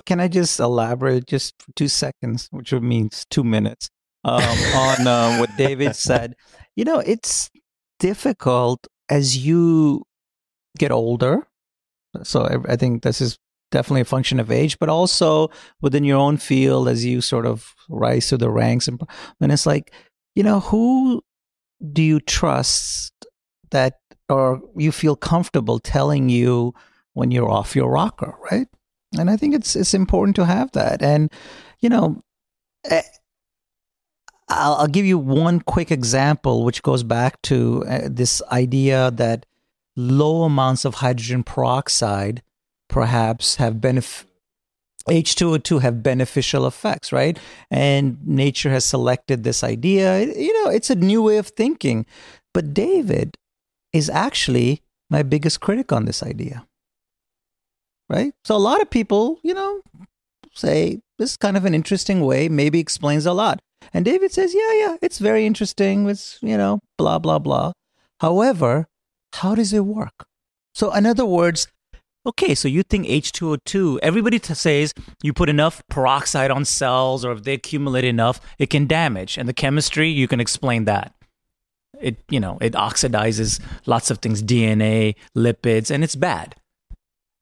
Can I just elaborate just for two seconds, which means two minutes, um, on uh, what David said? You know, it's difficult as you get older. So I, I think this is definitely a function of age, but also within your own field as you sort of rise through the ranks. And, and it's like, you know, who do you trust that or you feel comfortable telling you when you're off your rocker, right? And I think it's it's important to have that. And, you know, I'll, I'll give you one quick example, which goes back to uh, this idea that low amounts of hydrogen peroxide perhaps have benef- H two O two have beneficial effects, right? And nature has selected this idea. You know, it's a new way of thinking. But David is actually my biggest critic on this idea, right? So a lot of people, you know, say this is kind of an interesting way, maybe explains a lot. And David says, yeah, yeah, it's very interesting. It's, you know, blah, blah, blah. However, how does it work? So in other words, okay, so you think H two O two, everybody t- says you put enough peroxide on cells or if they accumulate enough, it can damage. And the chemistry, you can explain that. It, you know, it oxidizes lots of things, D N A, lipids, and it's bad.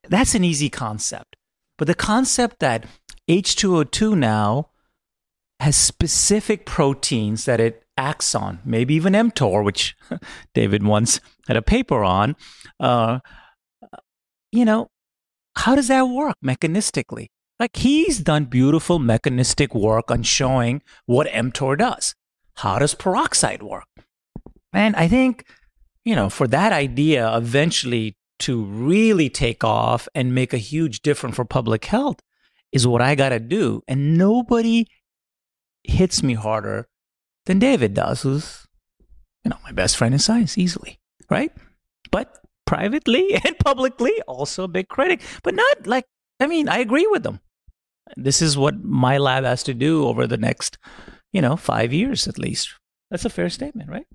That's an easy concept. But the concept that H two O two now has specific proteins that it acts on, maybe even mTOR, which David once had a paper on, uh, you know, how does that work mechanistically? Like he's done beautiful mechanistic work on showing what mTOR does. How does peroxide work? And I think, you know, for that idea eventually to really take off and make a huge difference for public health is what I got to do. And nobody hits me harder than David does, who's, you know, my best friend in science easily, right? But privately and publicly, also a big critic, but not like, I mean, I agree with them. This is what my lab has to do over the next, you know, five years at least. That's a fair statement, right?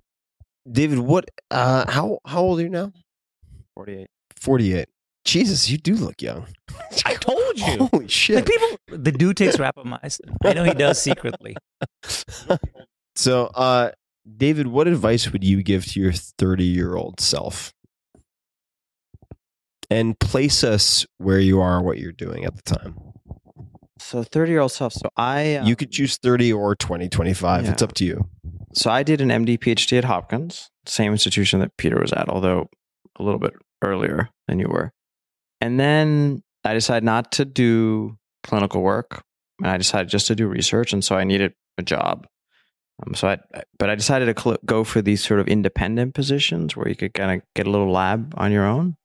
David, what, uh, how, how old are you now? forty-eight forty-eight Jesus, you do look young. I told you. Holy shit. Like people, the dude takes rapamycin. I know he does secretly. So, uh, David, what advice would you give to your thirty-year-old self? And place us where you are, what you're doing at the time. So thirty-year-old self. So I... Um, you could choose thirty or twenty, twenty-five. Yeah. It's up to you. So I did an M D, PhD at Hopkins, same institution that Peter was at, although a little bit earlier than you were. And then I decided not to do clinical work, and I decided just to do research, and so I needed a job. Um, so I, but I decided to cl- go for these sort of independent positions where you could kind of get a little lab on your own.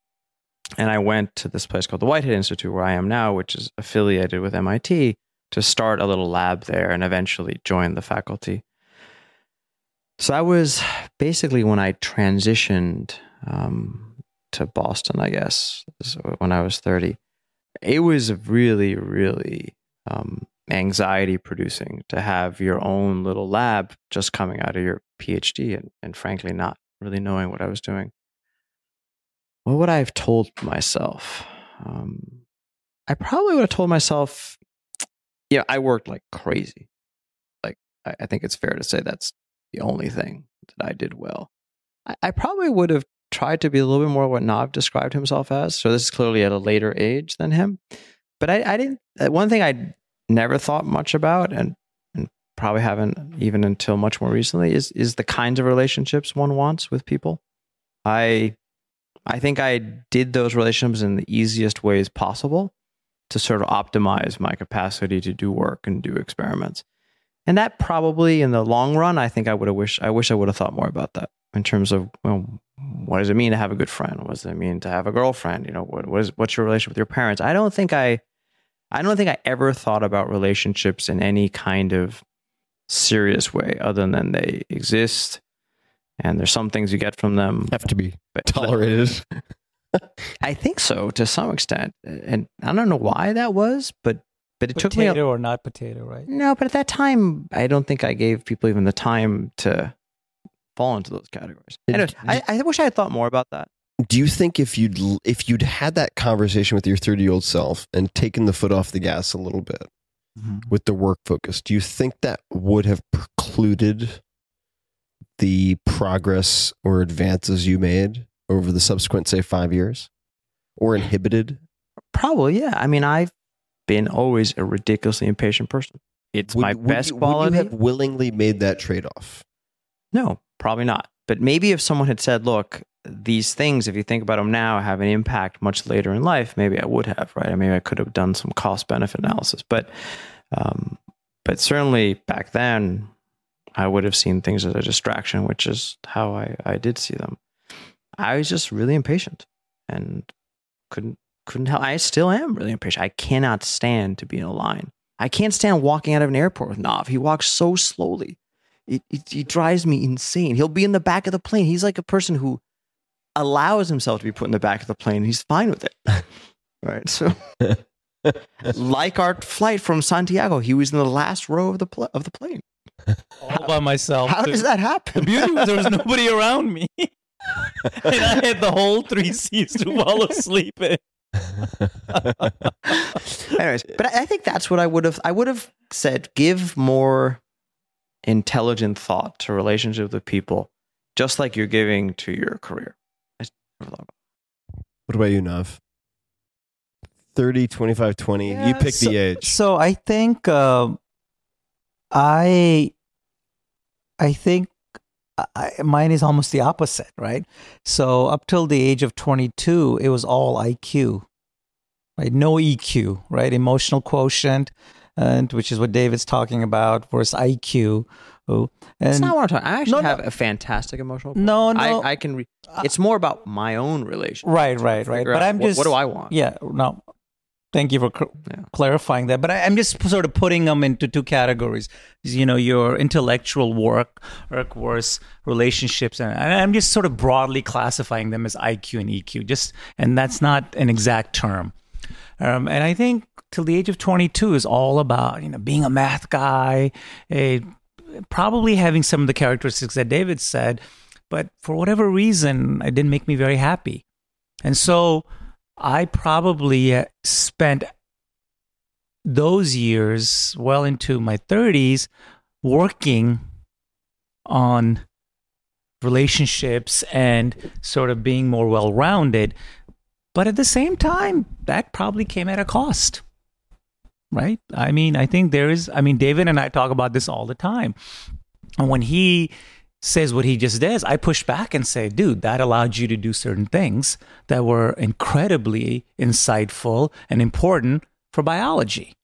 And I went to this place called the Whitehead Institute, where I am now, which is affiliated with M I T, to start a little lab there and eventually join the faculty. So I was basically when I transitioned um, to Boston, I guess, when I was thirty, it was really, really um, anxiety-producing to have your own little lab just coming out of your PhD and, and frankly not really knowing what I was doing. What would I have told myself? Um, I probably would have told myself, yeah, I worked like crazy. Like, I, I think it's fair to say that's the only thing that I did well. I, I probably would have tried to be a little bit more what Nav described himself as. So this is clearly at a later age than him. But I, I didn't, one thing I never thought much about and, and probably haven't even until much more recently is, is the kinds of relationships one wants with people. I... I think I did those relationships in the easiest ways possible to sort of optimize my capacity to do work and do experiments. And that probably in the long run, I think I would have wished, I wish I would have thought more about that in terms of, well, what does it mean to have a good friend? What does it mean to have a girlfriend? You know, what, what is, what's your relationship with your parents? I don't think I, I don't think I ever thought about relationships in any kind of serious way other than they exist. And there's some things you get from them. Have to be but, tolerated. I think so, to some extent. And I don't know why that was, but, but it potato took me... Potato or not potato, right? No, but at that time, I don't think I gave people even the time to fall into those categories. Did, anyway, did, I, I wish I had thought more about that. Do you think if you'd, if you'd had that conversation with your thirty-year-old self and taken the foot off the gas a little bit mm-hmm. with the work focus, do you think that would have precluded the progress or advances you made over the subsequent, say, five years? Or inhibited? Probably, yeah. I mean, I've been always a ridiculously impatient person. It's would, my would best you, quality. Would you have willingly made that trade-off? No, probably not. But maybe if someone had said, look, these things, if you think about them now, have an impact much later in life, maybe I would have, right? I mean, I could have done some cost-benefit analysis. But, um, but certainly back then... I would have seen things as a distraction, which is how I, I did see them. I was just really impatient and couldn't couldn't help. I still am really impatient. I cannot stand to be in a line. I can't stand walking out of an airport with Nav. He walks so slowly. It, it, he drives me insane. He'll be in the back of the plane. He's like a person who allows himself to be put in the back of the plane. He's fine with it. Right. So like our flight from Santiago, he was in the last row of the pl- of the plane. All how, by myself. How too. Does that happen? The beauty was there was nobody around me. And I had the whole three seats to fall asleep in. Anyways, but I think that's what I would have, I would have said, give more intelligent thought to relationships with people, just like you're giving to your career. What about you, Nav? thirty, twenty-five, twenty Yeah, you pick so, the age. So I think... Uh, I, I think I, mine is almost the opposite, right? So up till the age of twenty-two, it was all I Q, right? No E Q, right? Emotional quotient, and which is what David's talking about, versus I Q. And that's not what I'm talking. I actually no, have no. a fantastic emotional quotient. No, no, I, I can. Re- it's more about my own relationship. Right, right, right. But I'm what, just. What do I want? Yeah, no. Thank you for cl- yeah. clarifying that. But I, I'm just sort of putting them into two categories. You know, your intellectual work, work worse, relationships. And I'm just sort of broadly classifying them as I Q and E Q. Just and that's not an exact term. Um, and I think till the age of twenty-two is all about, you know, being a math guy, a, probably having some of the characteristics that David said. But for whatever reason, it didn't make me very happy. And so I probably spent those years well into my thirties working on relationships and sort of being more well-rounded. But at the same time, that probably came at a cost, right? I mean, I think there is, I mean, David and I talk about this all the time. And when he says what he just does, I push back and say, dude, that allowed you to do certain things that were incredibly insightful and important for biology,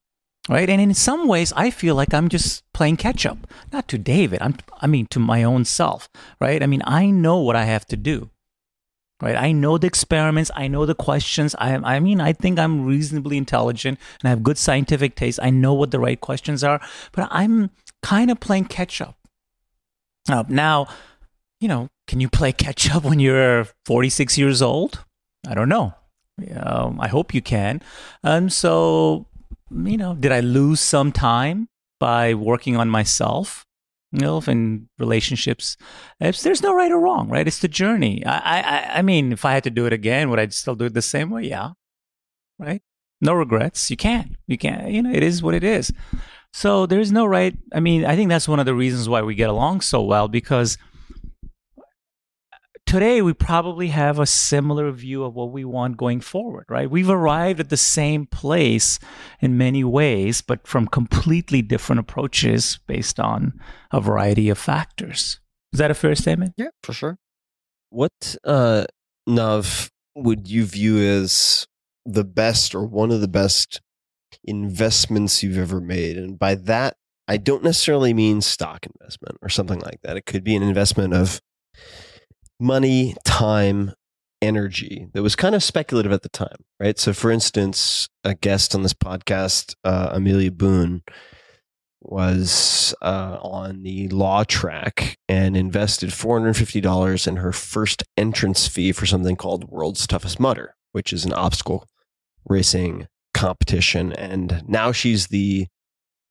right? And in some ways, I feel like I'm just playing catch up, not to David, I'm, I mean, to my own self, right? I mean, I know what I have to do, right? I know the experiments, I know the questions. I, I mean, I think I'm reasonably intelligent and I have good scientific taste. I know what the right questions are, but I'm kind of playing catch up. Uh, now, you know, can you play catch up when you're forty-six years old? I don't know. Um, I hope you can. Um, so, you know, did I lose some time by working on myself, you know, in relationships? It's, there's no right or wrong, right? It's the journey. I, I, I mean, if I had to do it again, would I still do it the same way? Yeah, right? No regrets. You can't. You can't. You know, it is what it is. So there is no right. I mean, I think that's one of the reasons why we get along so well, because today we probably have a similar view of what we want going forward, right? We've arrived at the same place in many ways, but from completely different approaches based on a variety of factors. Is that a fair statement? Yeah, for sure. What, uh, Nav, would you view as the best or one of the best investments you've ever made? And by that, I don't necessarily mean stock investment or something like that. It could be an investment of money, time, energy that was kind of speculative at the time, right? So for instance, a guest on this podcast, uh, Amelia Boone, was uh, on the law track and invested four hundred fifty dollars in her first entrance fee for something called World's Toughest Mudder, which is an obstacle racing competition, and now she's the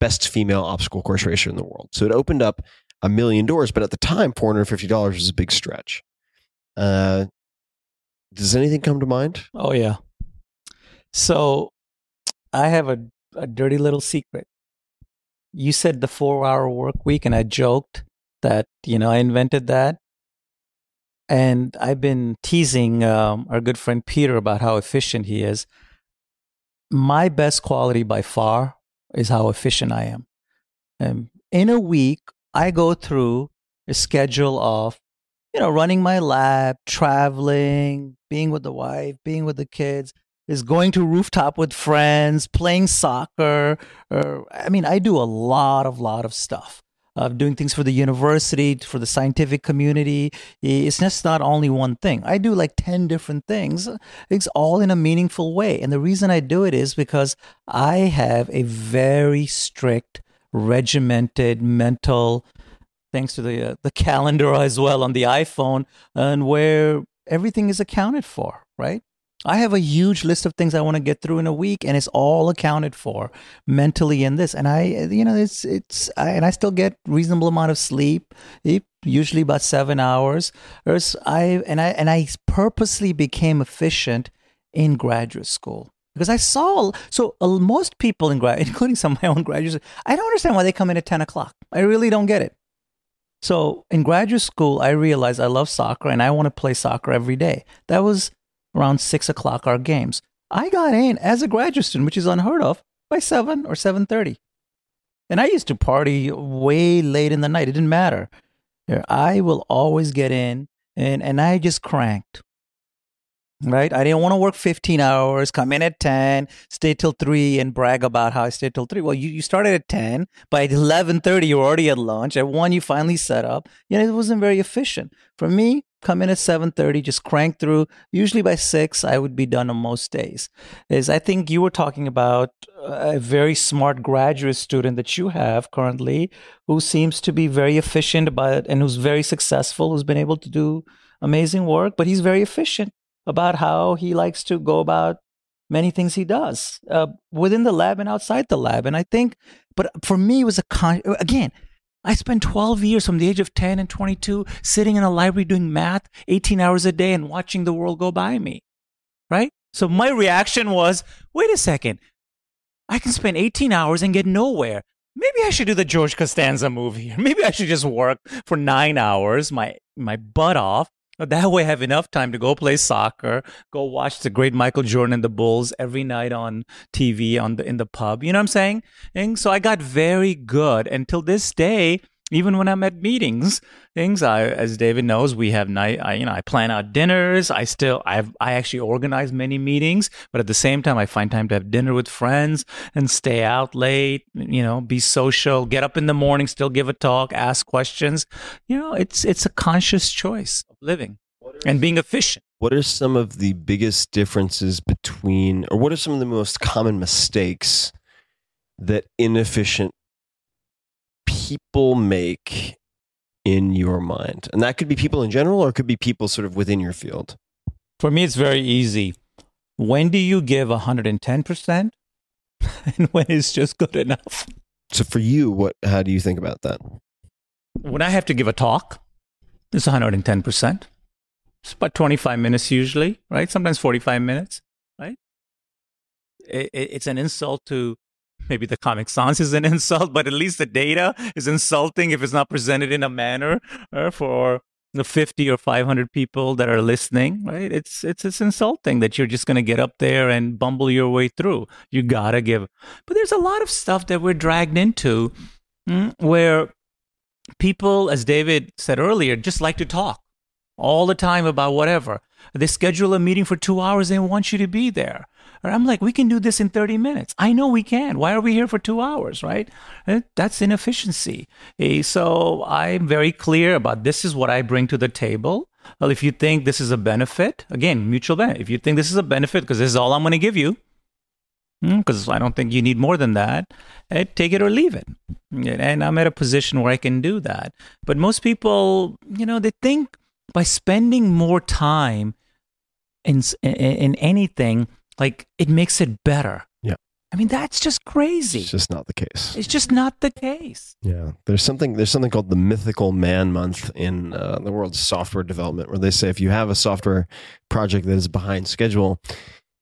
best female obstacle course racer in the world. So it opened up a million doors, but at the time, four hundred fifty dollars was a big stretch. Uh, does anything come to mind? Oh, yeah. So I have a, a dirty little secret. You said the four-hour work week, and I joked that, you know, I invented that. And I've been teasing um, our good friend Peter about how efficient he is. My best quality by far is how efficient I am. Um, in a week, I go through a schedule of, you know, running my lab, traveling, being with the wife, being with the kids, is going to rooftop with friends, playing soccer. Or, I mean, I do a lot of, lot of stuff. Of doing things for the university, for the scientific community. It's just not only one thing. I do like ten different things. It's all in a meaningful way. And the reason I do it is because I have a very strict, regimented mental, thanks to the, uh, the calendar as well on the iPhone, and where everything is accounted for, right? I have a huge list of things I want to get through in a week, and it's all accounted for mentally in this. And I, you know, it's, it's, I, and I still get reasonable amount of sleep, usually about seven hours. There's, I, and I, and I purposely became efficient in graduate school because I saw, so most people in grad, including some of my own graduates, I don't understand why they come in at ten o'clock. I really don't get it. So in graduate school, I realized I love soccer and I want to play soccer every day. That was around six o'clock, our games. I got in as a graduate student, which is unheard of, by seven or seven thirty. And I used to party way late in the night. It didn't matter. I will always get in, and, and I just cranked, right? I didn't want to work fifteen hours, come in at ten, stay till three, and brag about how I stayed till three. Well, you, you started at ten. By eleven thirty, you were already at lunch. At one, you finally set up. You know, it wasn't very efficient. For me, come in at seven thirty, just crank through. Usually by six, I would be done on most days. Is I think you were talking about a very smart graduate student that you have currently who seems to be very efficient about it and who's very successful, who's been able to do amazing work, but he's very efficient about how he likes to go about many things he does uh, within the lab and outside the lab. And I think, but for me, it was a con- again, I spent twelve years from the age of ten and twenty-two sitting in a library doing math eighteen hours a day and watching the world go by me, right? So my reaction was, wait a second, I can spend eighteen hours and get nowhere. Maybe I should do the George Costanza move here. Maybe I should just work for nine hours, my my butt off. That way I have enough time to go play soccer, go watch the great Michael Jordan and the Bulls every night on T V, on the in the pub. You know what I'm saying? And so I got very good. And till this day, even when I'm at meetings, things I, as David knows, we have night. I, you know, I plan out dinners. I still, I I actually organize many meetings, but at the same time, I find time to have dinner with friends and stay out late. You know, be social, get up in the morning, still give a talk, ask questions. You know, it's it's a conscious choice of living and being efficient. What are some of the biggest differences between, or what are some of the most common mistakes that inefficient people make in your mind? And that could be people in general, or it could be people sort of within your field. For me, it's very easy. When do you give one hundred ten percent? And when is just good enough? So for you, what? How do you think about that? When I have to give a talk, it's one hundred ten percent. It's about twenty-five minutes usually, right? Sometimes forty-five minutes, right? It's an insult to maybe the Comic Sans is an insult, but at least the data is insulting if it's not presented in a manner uh, for the fifty or five hundred people that are listening, right? It's it's it's insulting that you're just going to get up there and bumble your way through. You got to give. But there's a lot of stuff that we're dragged into mm, where people, as David said earlier, just like to talk all the time about whatever. They schedule a meeting for two hours. They want you to be there. I'm like, we can do this in thirty minutes. I know we can. Why are we here for two hours, right? That's inefficiency. So I'm very clear about this is what I bring to the table. Well, if you think this is a benefit, again, mutual benefit. If you think this is a benefit because this is all I'm going to give you, because I don't think you need more than that, take it or leave it. And I'm at a position where I can do that. But most people, you know, they think by spending more time in in anything, like, it makes it better. Yeah. I mean, that's just crazy. It's just not the case. It's just not the case. Yeah. There's something There's something called the Mythical Man Month in uh, the world of software development, where they say if you have a software project that is behind schedule,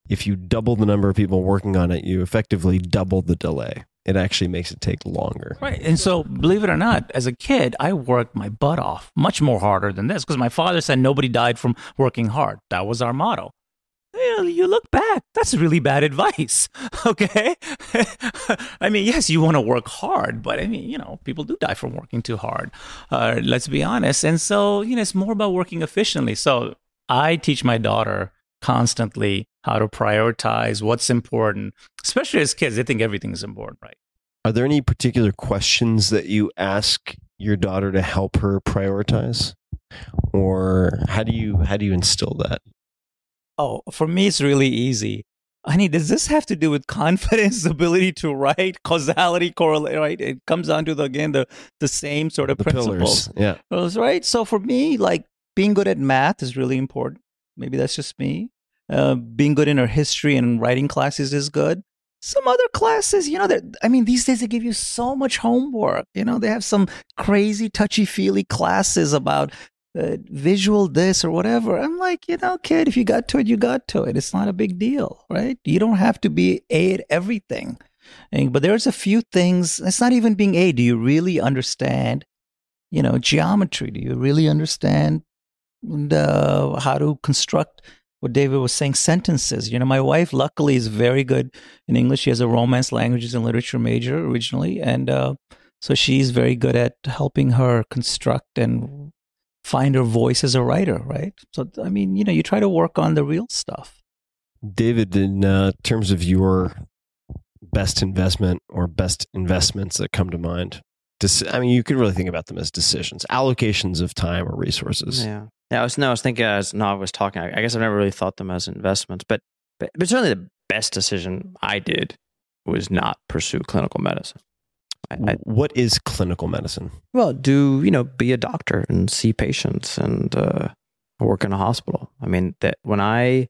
if you double the number of people working on it, you effectively double the delay. It actually makes it take longer. Right. And so, believe it or not, as a kid, I worked my butt off much more harder than this, because my father said nobody died from working hard. That was our motto. You look back, that's really bad advice, okay? I mean, yes, you want to work hard, but I mean, you know, people do die from working too hard. Uh, let's be honest. And so, you know, it's more about working efficiently. So I teach my daughter constantly how to prioritize what's important, especially as kids. They think everything is important, right? Are there any particular questions that you ask your daughter to help her prioritize? Or how do you how do you instill that? Oh, for me, it's really easy. Honey, does this have to do with confidence, ability to write, causality, correlate, right? It comes down to, the, again, the, the same sort of the principles. Pillars, yeah. Right? So for me, like, being good at math is really important. Maybe that's just me. Uh, being good in her history and writing classes is good. Some other classes, you know, I mean, these days they give you so much homework. You know, they have some crazy touchy-feely classes about Uh, visual this or whatever. I'm like, you know, kid, if you got to it, you got to it. It's not a big deal, right? You don't have to be A at everything. And, but there's a few things, it's not even being A. Do you really understand, you know, geometry? Do you really understand uh, how to construct what David was saying, sentences? You know, my wife, luckily, is very good in English. She has a romance, languages, and literature major originally. And uh, so she's very good at helping her construct and find her voice as a writer, right? So, I mean, you know, you try to work on the real stuff. David, in uh, terms of your best investment or best investments that come to mind, I mean, you could really think about them as decisions, allocations of time or resources. Yeah. No, I was, no, I was thinking as Nav was talking, I guess I've never really thought them as investments, but, but, but certainly the best decision I did was not pursue clinical medicine. I, I, what is clinical medicine? Well, do, you know, be a doctor and see patients and uh, work in a hospital. I mean, that when I,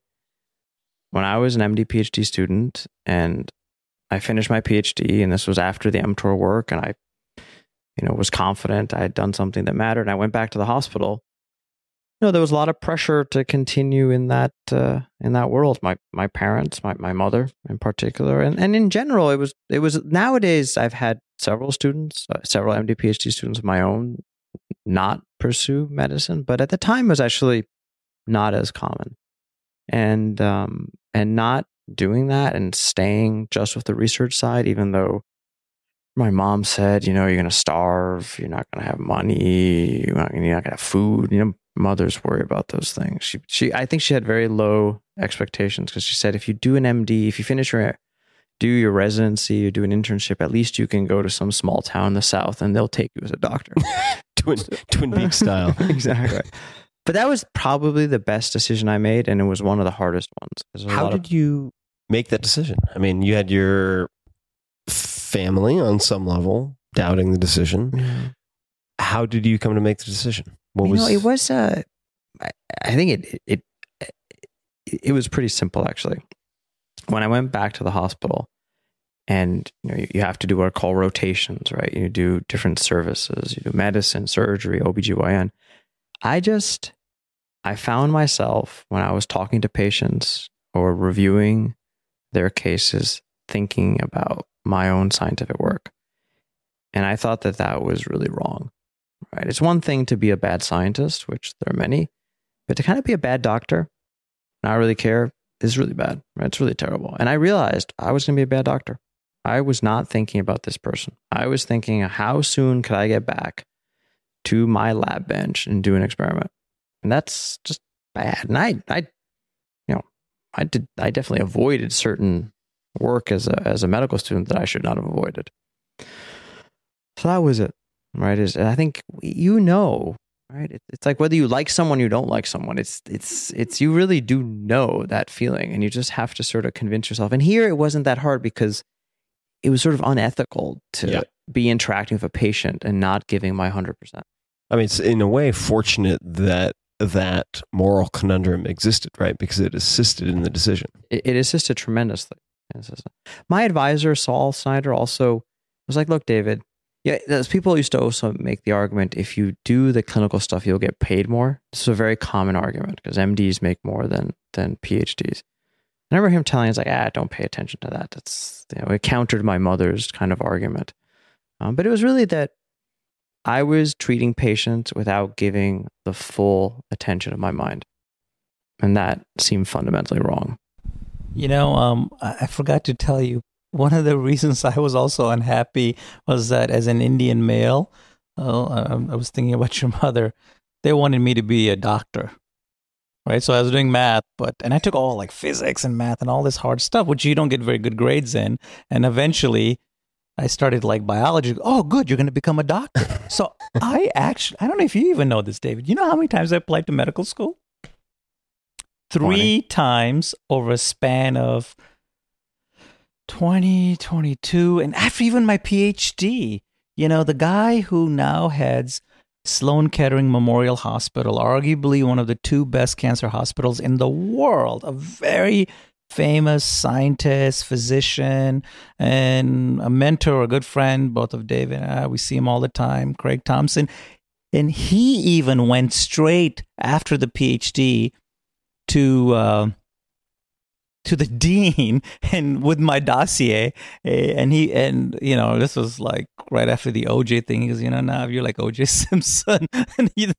when I was an M D, PhD student and I finished my PhD, and this was after the mTOR work, and I, you know, was confident I had done something that mattered, and I went back to the hospital. You know, there was a lot of pressure to continue in that uh, in that world. My my parents, my my mother in particular, and and in general, it was it was. Nowadays, I've had several students, uh, several M D, PhD students of my own, not pursue medicine, but at the time, it was actually not as common, and um and not doing that and staying just with the research side, even though my mom said, you know, you're going to starve, you're not going to have money, you're not going to have food, you know. Mothers worry about those things. She, she, I think she had very low expectations because she said, if you do an M D, if you finish your, do your residency, you do an internship, at least you can go to some small town in the South and they'll take you as a doctor. Twin, Twin Peaks style. Exactly. But that was probably the best decision I made. And it was one of the hardest ones. How did of, you make that decision? I mean, you had your family on some level doubting the decision. Mm-hmm. How did you come to make the decision? What was... You know, it was, uh, I, I think it, it, it, it was pretty simple actually. When I went back to the hospital and, you know, you, you have to do what are called rotations, right? You do different services, you do medicine, surgery, O B G Y N. I just, I found myself when I was talking to patients or reviewing their cases, thinking about my own scientific work. And I thought that that was really wrong. Right. It's one thing to be a bad scientist, which there are many, but to kind of be a bad doctor, not really care, is really bad. Right? It's really terrible. And I realized I was going to be a bad doctor. I was not thinking about this person. I was thinking, how soon could I get back to my lab bench and do an experiment? And that's just bad. And I, I, you know, I did. I definitely avoided certain work as a as a medical student that I should not have avoided. So that was it. Right, is I think you know, right? It, it's like whether you like someone, you don't like someone. It's it's it's you really do know that feeling, and you just have to sort of convince yourself. And here, it wasn't that hard because it was sort of unethical to yeah. be interacting with a patient and not giving my one hundred percent. I mean, it's in a way fortunate that that moral conundrum existed, right? Because it assisted in the decision. It, it assisted tremendously. My advisor, Saul Snyder, also was like, "Look, David." Yeah, those people used to also make the argument, if you do the clinical stuff, you'll get paid more. This is a very common argument because M Ds make more than than PhDs. I remember him telling us, like, ah, don't pay attention to that. That's, you know, it countered my mother's kind of argument. Um, but it was really that I was treating patients without giving the full attention of my mind. And that seemed fundamentally wrong. You know, um, I forgot to tell you, one of the reasons I was also unhappy was that as an Indian male, uh, I, I was thinking about your mother, they wanted me to be a doctor, right? So I was doing math, but, and I took all like physics and math and all this hard stuff, which you don't get very good grades in. And eventually I started like biology. Oh, good. You're going to become a doctor. So I actually, I don't know if you even know this, David, you know how many times I applied to medical school? Three twenty times over a span of twenty twenty-two, and after even my PhD, you know, the guy who now heads Sloan Kettering Memorial Hospital, arguably one of the two best cancer hospitals in the world, a very famous scientist, physician, and a mentor, a good friend, both of David and I, we see him all the time, Craig Thompson, and he even went straight after the PhD to... Uh, to the dean and with my dossier, and he, and you know, this was like right after the O J thing. He goes, you know, now if you're like O J Simpson, and he,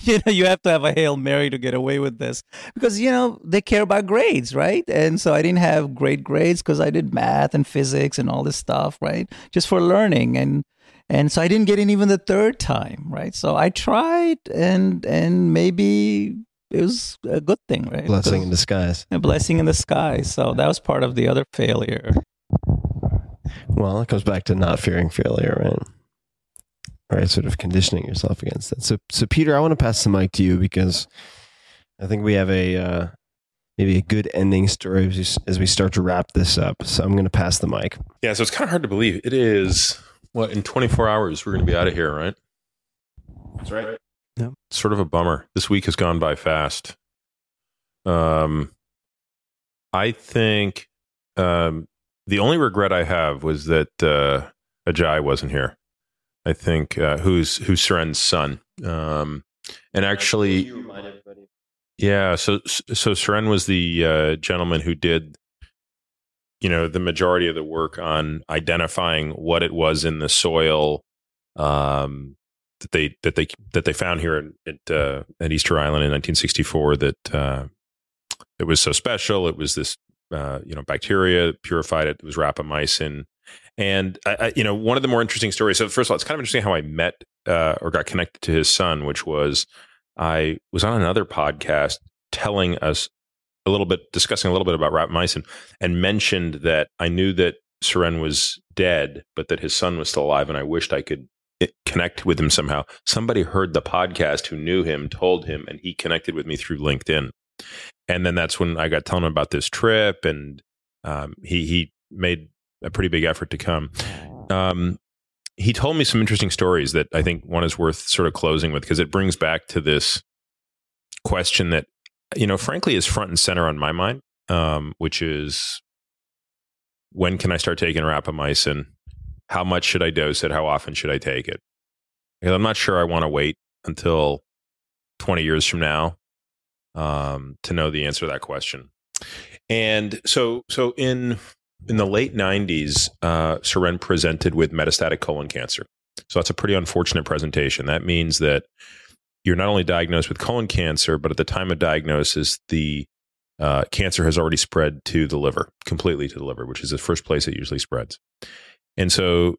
you know, you have to have a Hail Mary to get away with this because, you know, they care about grades, right? And so I didn't have great grades because I did math and physics and all this stuff, right? Just for learning. And And so I didn't get in even the third time, right? So I tried, and and maybe it was a good thing, right? Blessing in disguise. A blessing in the sky. So that was part of the other failure. Well, it comes back to not fearing failure, right? right? Sort of conditioning yourself against that. So, so Peter, I want to pass the mic to you because I think we have a uh, maybe a good ending story as we, as we start to wrap this up. So I'm going to pass the mic. Yeah, so it's kind of hard to believe. It is, what, in twenty-four hours, we're going to be out of here, right? That's right. Yeah. Sort of a bummer. This week has gone by fast. Um, I think um, the only regret I have was that uh, Ajay wasn't here. I think uh, who's who's Suren's son, um, and actually, yeah. So so Suren was the uh, gentleman who did, you know, the majority of the work on identifying what it was in the soil um, that they that they that they found here at at, uh, at Easter Island in nineteen sixty-four. That uh, it was so special. It was this uh, you know bacteria purified it. It was rapamycin. And, I, I, you know, one of the more interesting stories. So first of all, it's kind of interesting how I met uh, or got connected to his son, which was I was on another podcast telling us a little bit, discussing a little bit about rapamycin, and mentioned that I knew that Suren was dead, but that his son was still alive. And I wished I could connect with him somehow. Somebody heard the podcast who knew him, told him, and he connected with me through LinkedIn. And then that's when I got telling him about this trip. And um, he, he made a pretty big effort to come. Um, he told me some interesting stories that I think one is worth sort of closing with, because it brings back to this question that, you know, frankly is front and center on my mind, um, which is, when can I start taking rapamycin? How much should I dose it? How often should I take it? Because I'm not sure I want to wait until twenty years from now um, to know the answer to that question. And so, so in, In the late nineties, uh, Suren presented with metastatic colon cancer. So that's a pretty unfortunate presentation. That means that you're not only diagnosed with colon cancer, but at the time of diagnosis, the uh, cancer has already spread to the liver, completely to the liver, which is the first place it usually spreads. And so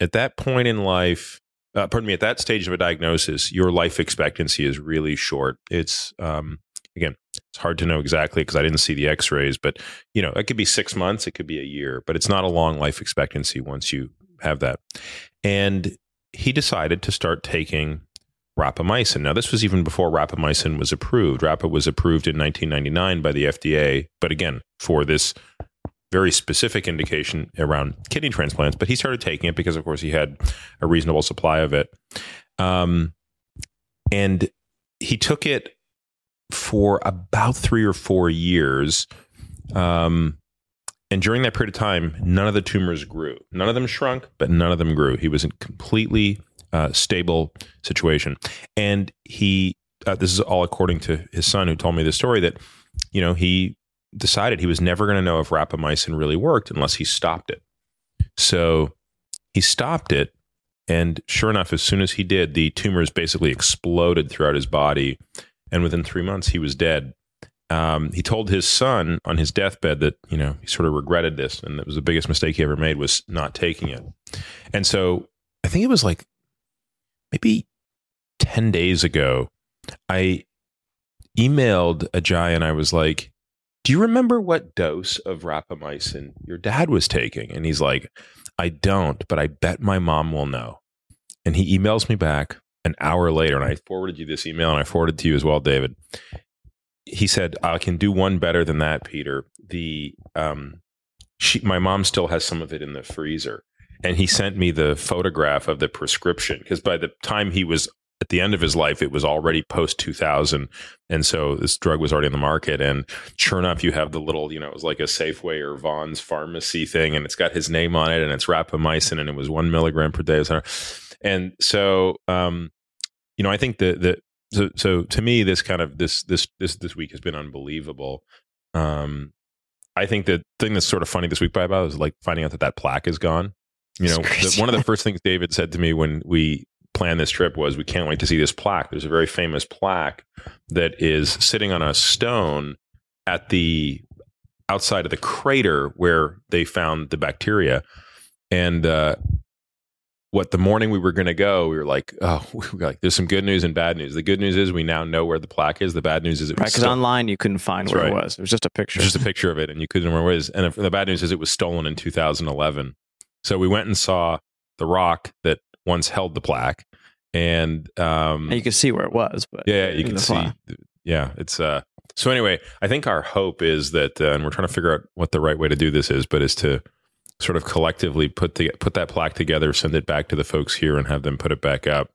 at that point in life, uh, pardon me, at that stage of a diagnosis, your life expectancy is really short. It's, um, again, it's hard to know exactly because I didn't see the x-rays, but you know, it could be six months, it could be a year, but it's not a long life expectancy once you have that. And he decided to start taking rapamycin. Now, this was even before rapamycin was approved. Rapa was approved in nineteen ninety-nine by the F D A, but again, for this very specific indication around kidney transplants, but he started taking it because, of course, he had a reasonable supply of it. Um, and he took it for about three or four years. Um, and during that period of time, none of the tumors grew. None of them shrunk, but none of them grew. He was in completely uh, stable situation. And he, uh, this is all according to his son who told me this story, that, you know, he decided he was never going to know if rapamycin really worked unless he stopped it. So he stopped it. And sure enough, as soon as he did, the tumors basically exploded throughout his body. And within three months, he was dead. Um, he told his son on his deathbed that, you know, he sort of regretted this. And that was the biggest mistake he ever made, was not taking it. And so I think it was like maybe ten days ago, I emailed Ajay and I was like, do you remember what dose of rapamycin your dad was taking? And he's like, I don't, but I bet my mom will know. And he emails me back an hour later, and I forwarded you this email, and I forwarded to you as well, David. He said, I can do one better than that, Peter. The um, she, my mom still has some of it in the freezer. And he sent me the photograph of the prescription, because by the time he was at the end of his life, it was already post two thousand. And so this drug was already on the market. And sure enough, you have the little, you know, it was like a Safeway or Vaughn's pharmacy thing, and it's got his name on it, and it's rapamycin, and it was one milligram per day. And so, um, you know, I think the, the, so, so to me, this kind of, this, this, this, this week has been unbelievable. Um, I think the thing that's sort of funny this week by about is like finding out that that plaque is gone. You know, the, one of the first things David said to me when we planned this trip was, we can't wait to see this plaque. There's a very famous plaque that is sitting on a stone at the outside of the crater where they found the bacteria. And, uh, What the morning we were going to go, we were like, oh, we were like, there's some good news and bad news. The good news is we now know where the plaque is. The bad news is it was right, because sto- online you couldn't find where right. it was. It was just a picture. It was just a picture of it, and you couldn't remember where it is. And the bad news is it was stolen in two thousand eleven. So we went and saw the rock that once held the plaque, and um and you could see where it was, but yeah, you can see. Yeah, it's uh so anyway, I think our hope is that uh, and we're trying to figure out what the right way to do this is, but is to sort of collectively put the put that plaque together, send it back to the folks here, and have them put it back up,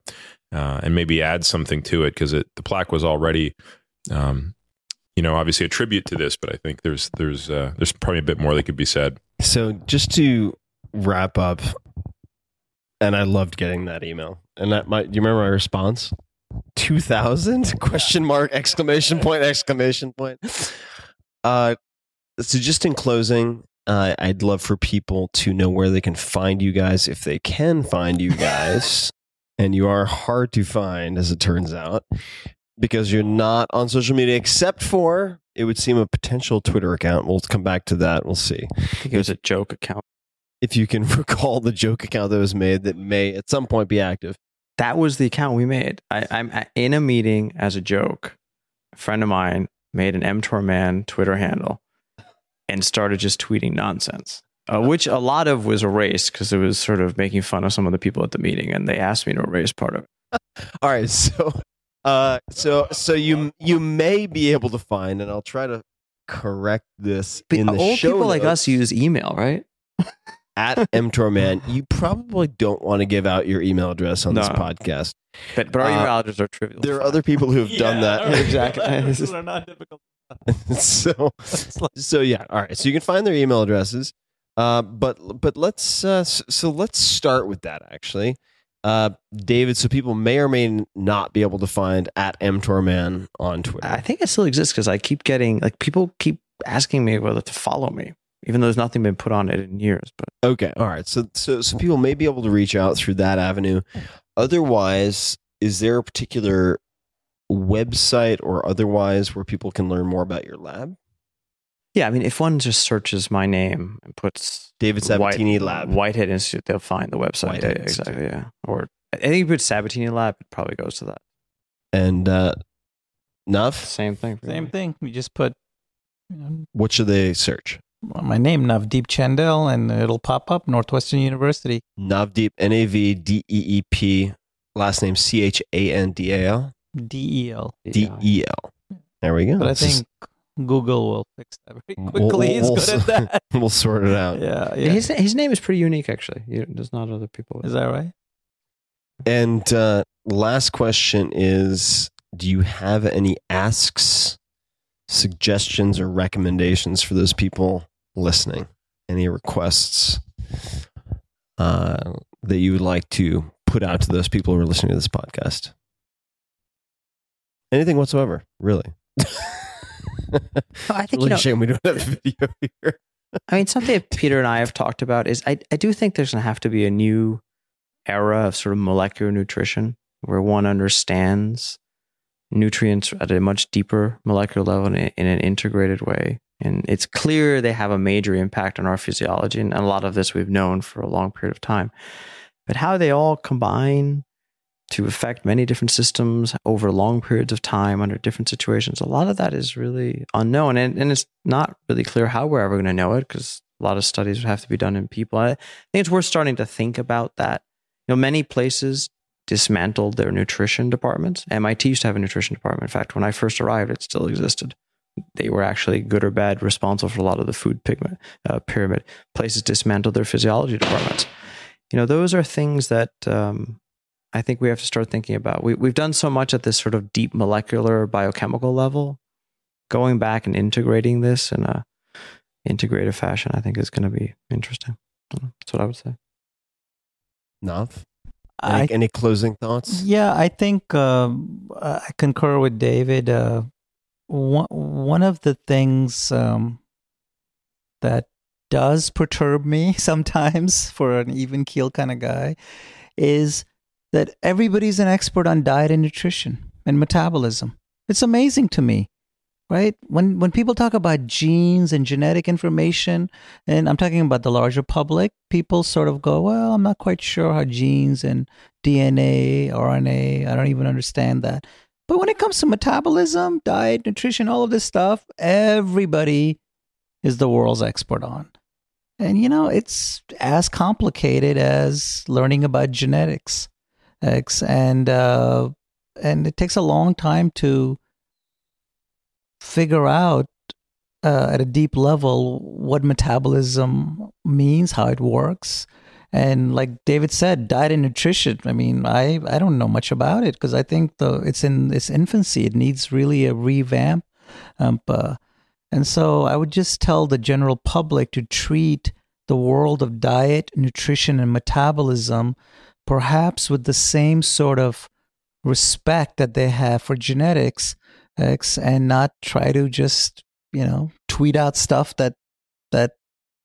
uh, and maybe add something to it, because it the plaque was already, um, you know, obviously a tribute to this. But I think there's there's uh, there's probably a bit more that could be said. So just to wrap up, and I loved getting that email, and that might, do you remember my response? Two thousand question mark exclamation point exclamation point. Uh, so just in closing. Uh, I'd love for people to know where they can find you guys, if they can find you guys, and you are hard to find, as it turns out, because you're not on social media, except for, it would seem, a potential Twitter account. We'll come back to that. We'll see. I think it was a joke account. If you can recall the joke account that was made, that may at some point be active. That was the account we made. I, I'm in a meeting as a joke. A friend of mine made an mTOR man Twitter handle and started just tweeting nonsense, uh, which a lot of was erased because it was sort of making fun of some of the people at the meeting, and they asked me to erase part of it. All right, so, uh, so, so you you may be able to find, and I'll try to correct this in the old show people notes, like us use email, right? At mTORman, you probably don't want to give out your email address on no. this podcast, but but our uh, email addresses are trivial. There are other people who have yeah, done that. Right. Exactly, they're not difficult. so so yeah, all right, so you can find their email addresses, uh but but let's uh so let's start with that, actually, uh David, so people may or may not be able to find at mTORman on Twitter. I think it still exists, because I keep getting, like, people keep asking me whether to follow me, even though there's nothing been put on it in years. But okay, all right, so so so people may be able to reach out through that avenue. Otherwise, is there a particular website or otherwise where people can learn more about your lab? Yeah, I mean, if one just searches my name and puts David Sabatini White, Lab, Whitehead Institute, they'll find the website. Yeah, exactly, yeah. Or I think if you put Sabatini Lab, it probably goes to that. And uh, Nav? Same thing. Same me. thing. We just put. You know, what should they search? Well, my name, Navdeep Chandel, and it'll pop up, Northwestern University. Navdeep, N A V D E E P, last name C H A N D A L. D E L. D E L. There we go. But I think Google will fix that very quickly. He's we'll, we'll, good at that. We'll sort it out. Yeah, yeah. His, his name is pretty unique, actually. There's not other people. Is that right? And uh, last question is, do you have any asks, suggestions, or recommendations for those people listening? Any requests uh, that you would like to put out to those people who are listening to this podcast? Anything whatsoever, really. I think, really, you know, shame we don't have a video here. I mean, something that Peter and I have talked about is I, I do think there's going to have to be a new era of sort of molecular nutrition where one understands nutrients at a much deeper molecular level in, in an integrated way. And it's clear they have a major impact on our physiology, and a lot of this we've known for a long period of time. But how they all combine to affect many different systems over long periods of time under different situations. A lot of that is really unknown, and, and it's not really clear how we're ever going to know it, because a lot of studies would have to be done in people. I think it's worth starting to think about that. You know, many places dismantled their nutrition departments. M I T used to have a nutrition department. In fact, when I first arrived, it still existed. They were actually, good or bad, responsible for a lot of the food pigment, uh, pyramid. Places dismantled their physiology departments. You know, those are things that... Um, I think we have to start thinking about. We, we've done so much at this sort of deep molecular biochemical level. Going back and integrating this in a integrative fashion, I think, is going to be interesting. That's what I would say. Nav, any, any closing thoughts? Yeah, I think um, I concur with David. Uh, one one of the things um, that does perturb me sometimes, for an even keel kind of guy, is that everybody's an expert on diet and nutrition and metabolism. It's amazing to me, right? When when people talk about genes and genetic information, and I'm talking about the larger public, people sort of go, well, I'm not quite sure how genes and D N A, R N A, I don't even understand that. But when it comes to metabolism, diet, nutrition, all of this stuff, everybody is the world's expert on. And, you know, it's as complicated as learning about genetics. And uh, and it takes a long time to figure out uh, at a deep level what metabolism means, how it works. And like David said, diet and nutrition. I mean, I, I don't know much about it because I think the it's in its infancy. It needs really a revamp. Um, uh, and so I would just tell the general public to treat the world of diet, nutrition, and metabolism perhaps with the same sort of respect that they have for genetics, and not try to just, you know, tweet out stuff that that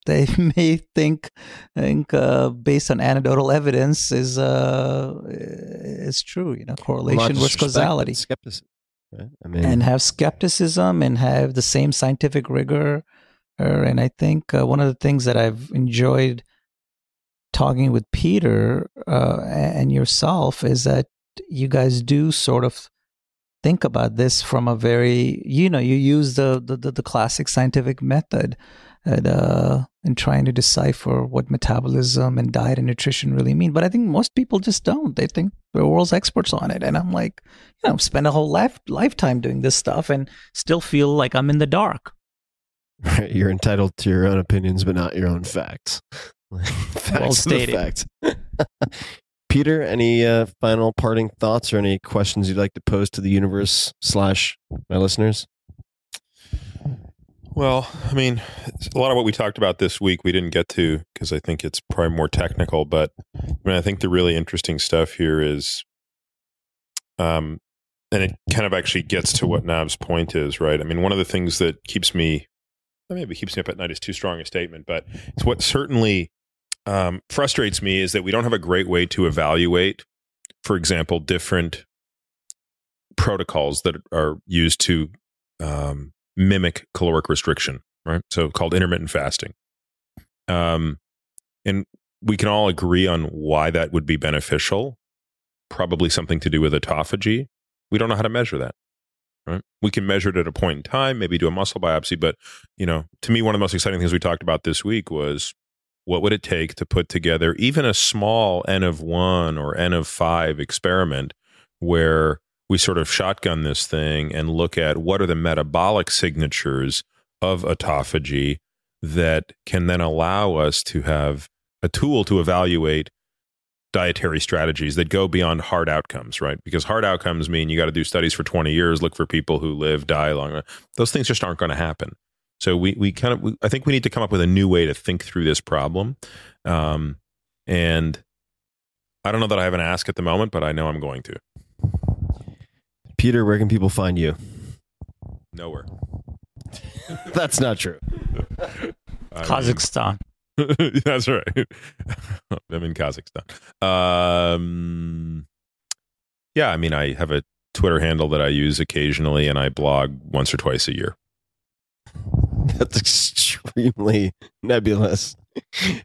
they may think, think uh, based on anecdotal evidence, is uh, is true. You know, correlation versus causality. Skepticism, right? I mean, and have skepticism and have the same scientific rigor. And I think uh, one of the things that I've enjoyed talking with Peter uh, and yourself is that you guys do sort of think about this from a very, you know, you use the the, the classic scientific method at, uh, in trying to decipher what metabolism and diet and nutrition really mean. But I think most people just don't. They think they're world's experts on it. And I'm like, you know, I've spent a whole life, lifetime doing this stuff and still feel like I'm in the dark. Right. You're entitled to your own opinions, but not your own facts. Facts well stated. Facts. Peter, any uh, final parting thoughts or any questions you'd like to pose to the universe slash my listeners? Well, I mean, a lot of what we talked about this week we didn't get to because I think it's probably more technical. But I mean, I think the really interesting stuff here is, um, and it kind of actually gets to what Nav's point is, right? I mean, one of the things that keeps me, maybe keeps me up at night is too strong a statement, but it's what certainly Um, frustrates me is that we don't have a great way to evaluate, for example, different protocols that are used to um, mimic caloric restriction, right? So called intermittent fasting. Um, and we can all agree on why that would be beneficial, probably something to do with autophagy. We don't know how to measure that, right? We can measure it at a point in time, maybe do a muscle biopsy. But, you know, to me, one of the most exciting things we talked about this week was, what would it take to put together even a small N of one or N of five experiment where we sort of shotgun this thing and look at what are the metabolic signatures of autophagy that can then allow us to have a tool to evaluate dietary strategies that go beyond hard outcomes, right? Because hard outcomes mean you got to do studies for twenty years, look for people who live, die long. Those things just aren't going to happen. So we we kind of we, I think we need to come up with a new way to think through this problem, um, and I don't know that I have an ask at the moment, but I know I'm going to. Peter, where can people find you? Nowhere. That's not true. Kazakhstan. Mean, that's right. I'm in Kazakhstan. Um, yeah, I mean, I have a Twitter handle that I use occasionally, and I blog once or twice a year. That's extremely nebulous.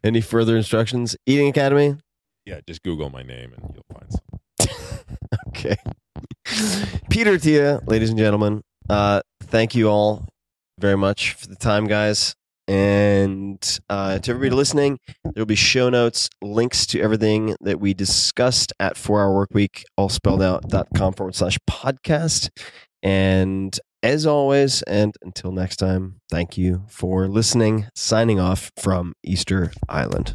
Any further instructions? Eating Academy? Yeah, just Google my name and you'll find something. Okay. Peter Attia, ladies and gentlemen, uh, thank you all very much for the time, guys. And uh, to everybody listening, there'll be show notes, links to everything that we discussed at four hour workweek, all spelled out, dot com forward slash podcast. And as always, and until next time, thank you for listening. Signing off from Easter Island.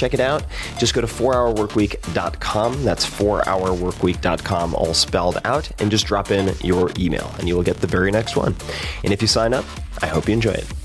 check it out, just go to four hour workweek dot com. That's four hour workweek dot com, all spelled out, and just drop in your email, and you will get the very next one. And if you sign up, I hope you enjoy it.